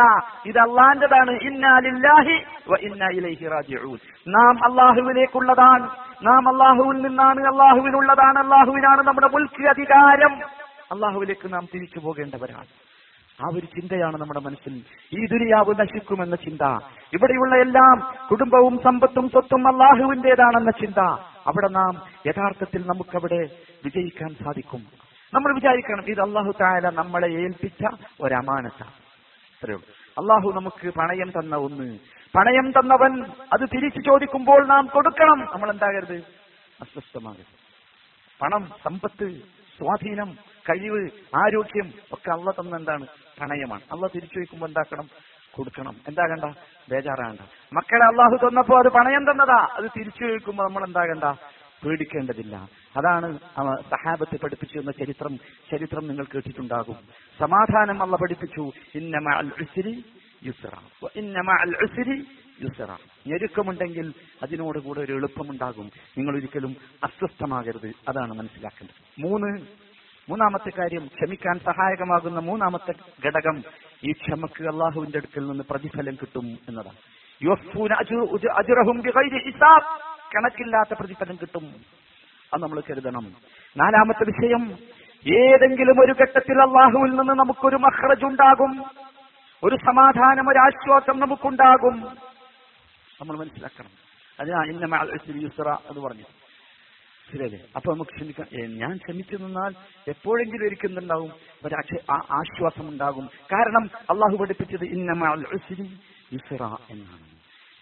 ഇത് അള്ളാഹിന്റേതാണ്. ഇന്നാ ലില്ലാഹി വ ഇന്നാ ഇലൈഹി റാജിഊൻ. നാം അള്ളാഹുവിലേക്കുള്ളതാണ്, നാം അള്ളാഹുവിൽ നിന്നാണ്, അള്ളാഹുവിനുള്ളതാണ്, അള്ളാഹുവിനാണ് നമ്മുടെ മുൽക്ക്, അധികാരം. അള്ളാഹുവിലേക്ക് നാം തിരിച്ചു പോകേണ്ടവരാണ്. ആ ഒരു ചിന്തയാണ് നമ്മുടെ മനസ്സിൽ. ഈ ദുനിയാവ് നശിക്കുമെന്ന ചിന്ത, ഇവിടെയുള്ള എല്ലാം, കുടുംബവും സമ്പത്തും സ്വത്തും അല്ലാഹുവിൻ്റെതാണെന്ന ചിന്ത, അവിടെ നാം യഥാർത്ഥത്തിൽ നമുക്കവിടെ വിജയിക്കാൻ സാധിക്കും. നമ്മൾ വിചാരിക്കണം, ഇത് അല്ലാഹു തആല നമ്മളെ ഏൽപ്പിച്ച ഒരമാനത്താണ്. അത്രയേ ഉള്ളൂ. അല്ലാഹു നമുക്ക് പണയം തന്ന ഒന്ന്, പണയം തന്നവൻ അത് തിരിച്ചു ചോദിക്കുമ്പോൾ നാം കൊടുക്കണം. നമ്മൾ എന്താകരുത്? അസ്വസ്ഥമാകരുത്. പണം, സമ്പത്ത്, സ്വാധീനം, കഴിവ്, ആരോഗ്യം ഒക്കെ അള്ള തന്ന എന്താണ്? പണയമാണ്. അള്ള തിരിച്ചു വയ്ക്കുമ്പോൾ എന്താക്കണം? കൊടുക്കണം. എന്താകണ്ട? ബേജാറാകണ്ട. മക്കളെ അള്ളാഹു തന്നപ്പോൾ അത് പണയം തന്നതാ, അത് തിരിച്ചു വയ്ക്കുമ്പോൾ നമ്മൾ എന്താകണ്ട? പേടിക്കേണ്ടതില്ല. അതാണ് സഹാബത്ത് പഠിപ്പിച്ചു എന്ന ചരിത്രം നിങ്ങൾ കേട്ടിട്ടുണ്ടാകും. സമാധാനം അള്ള പഠിപ്പിച്ചു. ഇന്ന മഅൽ ഉസ്രി യുസ്റ വ ഇന്ന മഅൽ ഉസ്രി യുസ്റ. ഞെരുക്കമുണ്ടെങ്കിൽ അതിനോടുകൂടെ ഒരു എളുപ്പമുണ്ടാകും. നിങ്ങൾ ഒരിക്കലും അസ്വസ്ഥമാകരുത്. അതാണ് മനസ്സിലാക്കേണ്ടത്. മൂന്നാമത്തെ കാര്യം, ക്ഷമിക്കാൻ സഹായകമാകുന്ന മൂന്നാമത്തെ ഘടകം, ഈ ക്ഷമക്ക് അള്ളാഹുവിന്റെ അടുക്കൽ നിന്ന് പ്രതിഫലം കിട്ടും എന്നതാണ്. കണക്കില്ലാത്ത പ്രതിഫലം കിട്ടും, അത് നമ്മൾ കരുതണം. നാലാമത്തെ വിഷയം, ഏതെങ്കിലും ഒരു ഘട്ടത്തിൽ അള്ളാഹുവിൽ നിന്ന് നമുക്കൊരു മഖ്റജ് ഉണ്ടാകും, ഒരു സമാധാനം, ഒരു ആശ്വാസം നമുക്കുണ്ടാകും. നമ്മൾ മനസ്സിലാക്കണം. അതിനാ ഇന്ന മഅൽ ഉസ്രി യുസ്റ എന്ന് പറഞ്ഞു. ശരിയല്ലേ? അപ്പൊ നമുക്ക് ക്ഷമിക്കാം. ഞാൻ ക്ഷമിച്ചു നിന്നാൽ എപ്പോഴെങ്കിലും ഒരിക്കുന്നുണ്ടാവും ഒരു ആശ്വാസം ഉണ്ടാകും. കാരണം അള്ളാഹു പഠിപ്പിച്ചത് ഇന്ന മഅൽ ഉസ്രി യുസ്റ എന്നാണ്.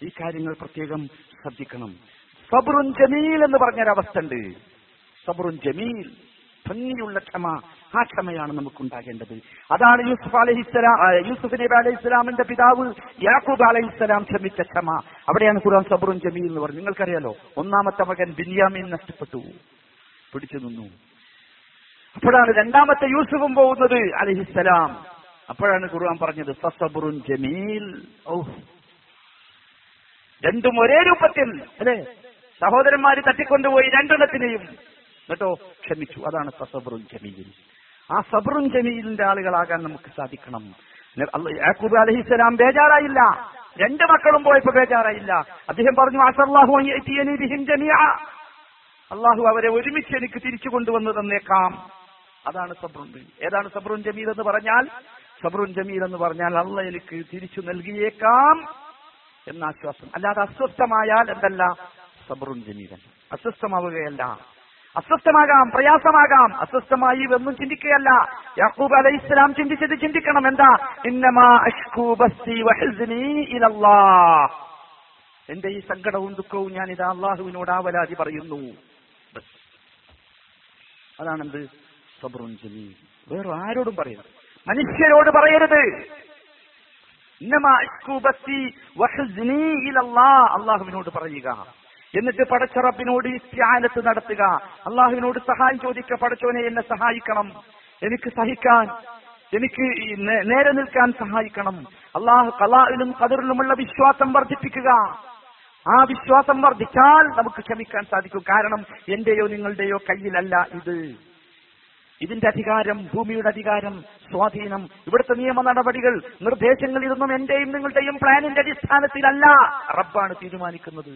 ഈ കാര്യങ്ങൾ പ്രത്യേകം ശ്രദ്ധിക്കണം. സബ്റുൻ ജമീൽ എന്ന് പറഞ്ഞൊരവസ്ഥ ഉണ്ട്. സബ്റുൻ ജമീൽ, ഭംഗിയുള്ള ക്ഷമ. ആ ക്ഷമയാണ് നമുക്കുണ്ടാകേണ്ടത്. അതാണ് യൂസുഫ് നബി അലൈഹിസ്സലാമിന്റെ പിതാവ് യാക്കൂബ് അലൈഹിസ്സലാം ക്ഷമിച്ച ക്ഷമ. അവിടെയാണ് ഖുർആൻ സബ്റുൻ ജമീൽ എന്ന് പറഞ്ഞു. നിങ്ങൾക്കറിയാലോ, ഒന്നാമത്തെ മകൻ ബിന്യാമീൻ നഷ്ടപ്പെട്ടു, പിടിച്ചു നിന്നു. അപ്പോഴാണ് രണ്ടാമത്തെ യൂസുഫും പോകുന്നത് അലൈഹിസ്സലാം. അപ്പോഴാണ് ഖുർആൻ പറഞ്ഞത് ഫസബ്റുൻ ജമീൽ. ഓഹ്, രണ്ടും ഒരേ രൂപത്തിൽ, അല്ലെ സഹോദരന്മാര് തട്ടിക്കൊണ്ടുപോയി രണ്ടെണ്ണത്തിനെയും, കേട്ടോ, ക്ഷമിച്ചു. അതാണ് സബ്റുൻ ജമീൽ. ആ സബ്റുൻ ജമീലിന്റെ ആളുകളാകാൻ നമുക്ക് സാധിക്കണം. യാക്കൂബ് അലൈഹിസ്സലാം ബേജാറായില്ല, രണ്ട് മക്കളും പോയപ്പോ ബേജാറായില്ല. അദ്ദേഹം പറഞ്ഞു അസല്ലാഹു അയ്യതിനി ബിഹിം ജമീഅ, അള്ളാഹു അവരെ ഒരുമിച്ച് എനിക്ക് തിരിച്ചു കൊണ്ടുവന്ന് തന്നേക്കാം. അതാണ് സബ്റുൻ ജമീൽ. ഏതാണ് സബ്റുൻ ജമീൽ എന്ന് പറഞ്ഞാൽ? സബ്റുൻ ജമീൽ എന്ന് പറഞ്ഞാൽ അള്ള എനിക്ക് തിരിച്ചു നൽകിയേക്കാം എന്ന ആശ്വാസം. അല്ലാതെ അസ്വസ്ഥമായാൽ എന്തല്ല? സബ്റുൻ ജമീൽ. അസ്വസ്ഥമാവുകയല്ല. അസ്വസ്ഥമാകാം, പ്രയാസമാകാം, അസ്വസ്ഥമായി ഒന്നും ചിന്തിക്കുകയല്ല. യാക്കൂബ് അലൈഹിസ്സലാം ചിന്തിച്ചത് ചിന്തിക്കണം. എന്താ? ഇന്നമാ അഷ്കൂ ബസ്സീ വഹസ്നി ഇലല്ലാഹ്. എന്റെ ഈ സങ്കടവും ദുഃഖവും ഞാൻ ഇതാ അള്ളാഹുവിനോട് ആവലാതി പറയുന്നു. അതാണെന്ത്? സബ്റുൻ ജമീൽ. വേറെ ആരോടും പറയരുത്, മനുഷ്യരോട് പറയരുത്. അള്ളാഹുവിനോട് പറയുക, എന്നിട്ട് പടച്ച റബ്ബിനോട് ഇസ്തിആനത്ത് നടത്തുക. അള്ളാഹുവിനോട് സഹായം ചോദിക്കുക. പടച്ചോനെ എന്നെ സഹായിക്കണം, എനിക്ക് സഹിക്കാൻ, എനിക്ക് നേരെ നിൽക്കാൻ സഹായിക്കണം. അള്ളാഹു ഖലാഇലും ഖദറിലുമുള്ള വിശ്വാസം വർദ്ധിപ്പിക്കുക. ആ വിശ്വാസം വർദ്ധിച്ചാൽ നമുക്ക് ക്ഷമിക്കാൻ സാധിക്കും. കാരണം എന്റെയോ നിങ്ങളുടെയോ കയ്യിലല്ല ഇത്. ഇതിന്റെ അധികാരം, ഭൂമിയുടെ അധികാരം, സ്വാധീനം, ഇവിടുത്തെ നിയമ നടപടികൾ, നിർദ്ദേശങ്ങൾ ഇതൊന്നും എന്റെയും നിങ്ങളുടെയും പ്ലാനിന്റെ അടിസ്ഥാനത്തിലല്ല, റബ്ബാണ് തീരുമാനിക്കുന്നത്.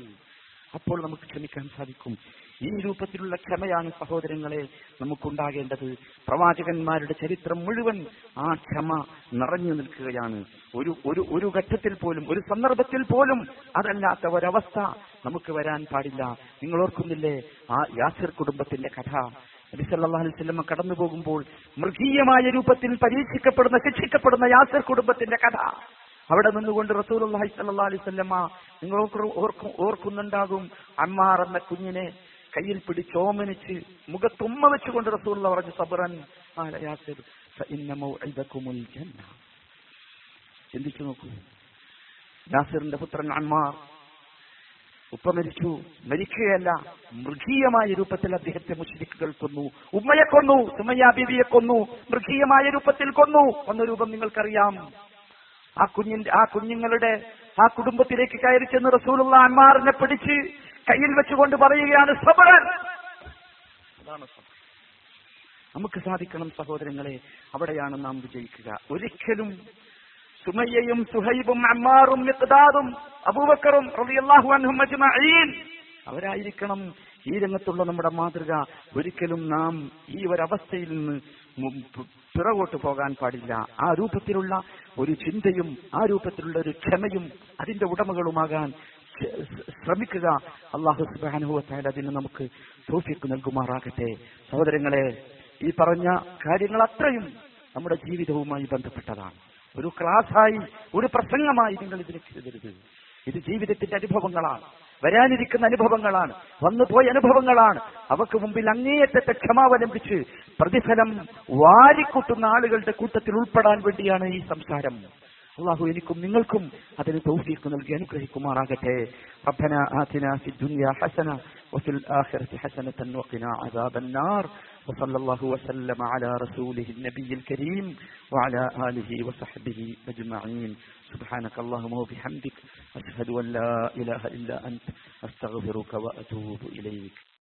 അപ്പോൾ നമുക്ക് ക്ഷമിക്കാൻ സാധിക്കും. ഈ രൂപത്തിലുള്ള ക്ഷമയാണ് സഹോദരങ്ങളെ നമുക്കുണ്ടാകേണ്ടത്. പ്രവാചകന്മാരുടെ ചരിത്രം മുഴുവൻ ആ ക്ഷമ നിറഞ്ഞു നിൽക്കുകയാണ്. ഒരു ഘട്ടത്തിൽ പോലും, ഒരു സന്ദർഭത്തിൽ പോലും അതല്ലാത്ത ഒരവസ്ഥ നമുക്ക് വരാൻ പാടില്ല. നിങ്ങൾ ഓർക്കുന്നില്ലേ ആ യാസിർ കുടുംബത്തിന്റെ കഥ? നബി സല്ലല്ലാഹു അലൈഹി വസല്ലം കടന്നു പോകുമ്പോൾ മൃഗീയമായ രൂപത്തിൽ പരീക്ഷിക്കപ്പെടുന്ന, ശിക്ഷിക്കപ്പെടുന്ന യാസിർ കുടുംബത്തിന്റെ കഥ. അവിടെ നിന്നുകൊണ്ട് റസൂലുള്ളാഹി സല്ലല്ലാഹു അലൈഹി വസല്ലം, നിങ്ങൾ ഓർക്കുന്നുണ്ടാകും, അമ്മാർ എന്ന കുഞ്ഞിനെ കയ്യിൽ പിടിച്ചോമനിച്ച് മുഖത്തുമ്മ വെച്ചുകൊണ്ട് റസൂലുള്ളാഹി പറഞ്ഞു, സബ്റൻ ആല യാസിർ ഫഇന്ന മൗഇദകുമുൽ ജന്ന. ചിന്തിച്ചു നോക്കൂ, യാസിറിന്റെ പുത്രൻ അമ്മാർ ഉപ്പ മരിച്ചു, മരിക്കുകയല്ല, മൃഗീയമായ രൂപത്തിൽ അദ്ദേഹത്തെ മുശ്രിക്കുകൾ കൊന്നു. ഉമ്മയെ കൊന്നു, സുമയ്യ ബീവിയെ കൊന്നു, മൃഗീയമായ രൂപത്തിൽ കൊന്നു. വന്ന രൂപം നിങ്ങൾക്കറിയാം. ആ കുടുംബത്തിലേക്ക് കയറി ചെന്ന് റസൂലുള്ള അമ്മാറിനെ പിടിച്ച് കയ്യിൽ വെച്ചുകൊണ്ട് പറയുകയാണ്, സബറൻ. നമുക്ക് സാധിക്കണം സഹോദരങ്ങളെ, അവിടെയാണ് നാം വിജയിക്കുക. ഒരിക്കലും സുമയ്യയും സുഹൈബും അമ്മാറും മിഖ്ദാദും അബൂബക്കറും റളിയല്ലാഹു അൻഹും അജ്മഈൻ അവരായിരിക്കണം ഈ രംഗത്തുള്ള നമ്മുടെ മാതൃക. ഒരിക്കലും നാം ഈ ഒരവസ്ഥയിൽ നിന്ന് പിറകോട്ട് പോകാൻ പാടില്ല. ആ രൂപത്തിലുള്ള ഒരു ചിന്തയും ആ രൂപത്തിലുള്ള ഒരു ക്ഷമയും അതിന്റെ ഉടമകളുമാകാൻ ശ്രമിക്കുക. അല്ലാഹു സുബ്ഹാനഹു വ തആല അതിന് നമുക്ക് തൗഫീഖ് നൽകുമാറാകട്ടെ. സഹോദരങ്ങളെ, ഈ പറഞ്ഞ കാര്യങ്ങൾ അത്രയും നമ്മുടെ ജീവിതവുമായി ബന്ധപ്പെട്ടതാണ്. ഒരു ക്ലാസ്സായി, ഒരു പ്രസംഗമായി നിങ്ങൾ ഇതിനെ കരുതരുത്. ഇത് ജീവിതത്തിന്റെ അനുഭവങ്ങളാണ്, വരാനിരിക്കുന്ന അനുഭവങ്ങളാണ്, വന്നുപോയ അനുഭവങ്ങളാണ്. അവക്ക് മുമ്പിൽ അങ്ങേയറ്റത്തെ ക്ഷമാവലംബിച്ച് പ്രതിഫലം വാരിക്കൂട്ടുന്ന ആളുകളുടെ കൂട്ടത്തിൽ ഉൾപ്പെടാൻ വേണ്ടിയാണ് ഈ സംസാരം. അല്ലാഹു എനിക്കും നിങ്ങൾക്കും അതിന് തൗഫീഖ് നൽകി അനുഗ്രഹിക്കുമാറാകട്ടെ. റബ്ബനാ ആതിനാ ഫിദ്ദുനിയാ ഹസന വഫിൽ ആഖിറതി ഹസനതൻ വഖിനാ അദാബന്നാർ. وصلى الله وسلم على رسوله النبي الكريم وعلى آله وصحبه أجمعين. سبحانك اللهم وبحمدك أشهد أن لا إله إلا أنت أستغفرك وأتوب إليك.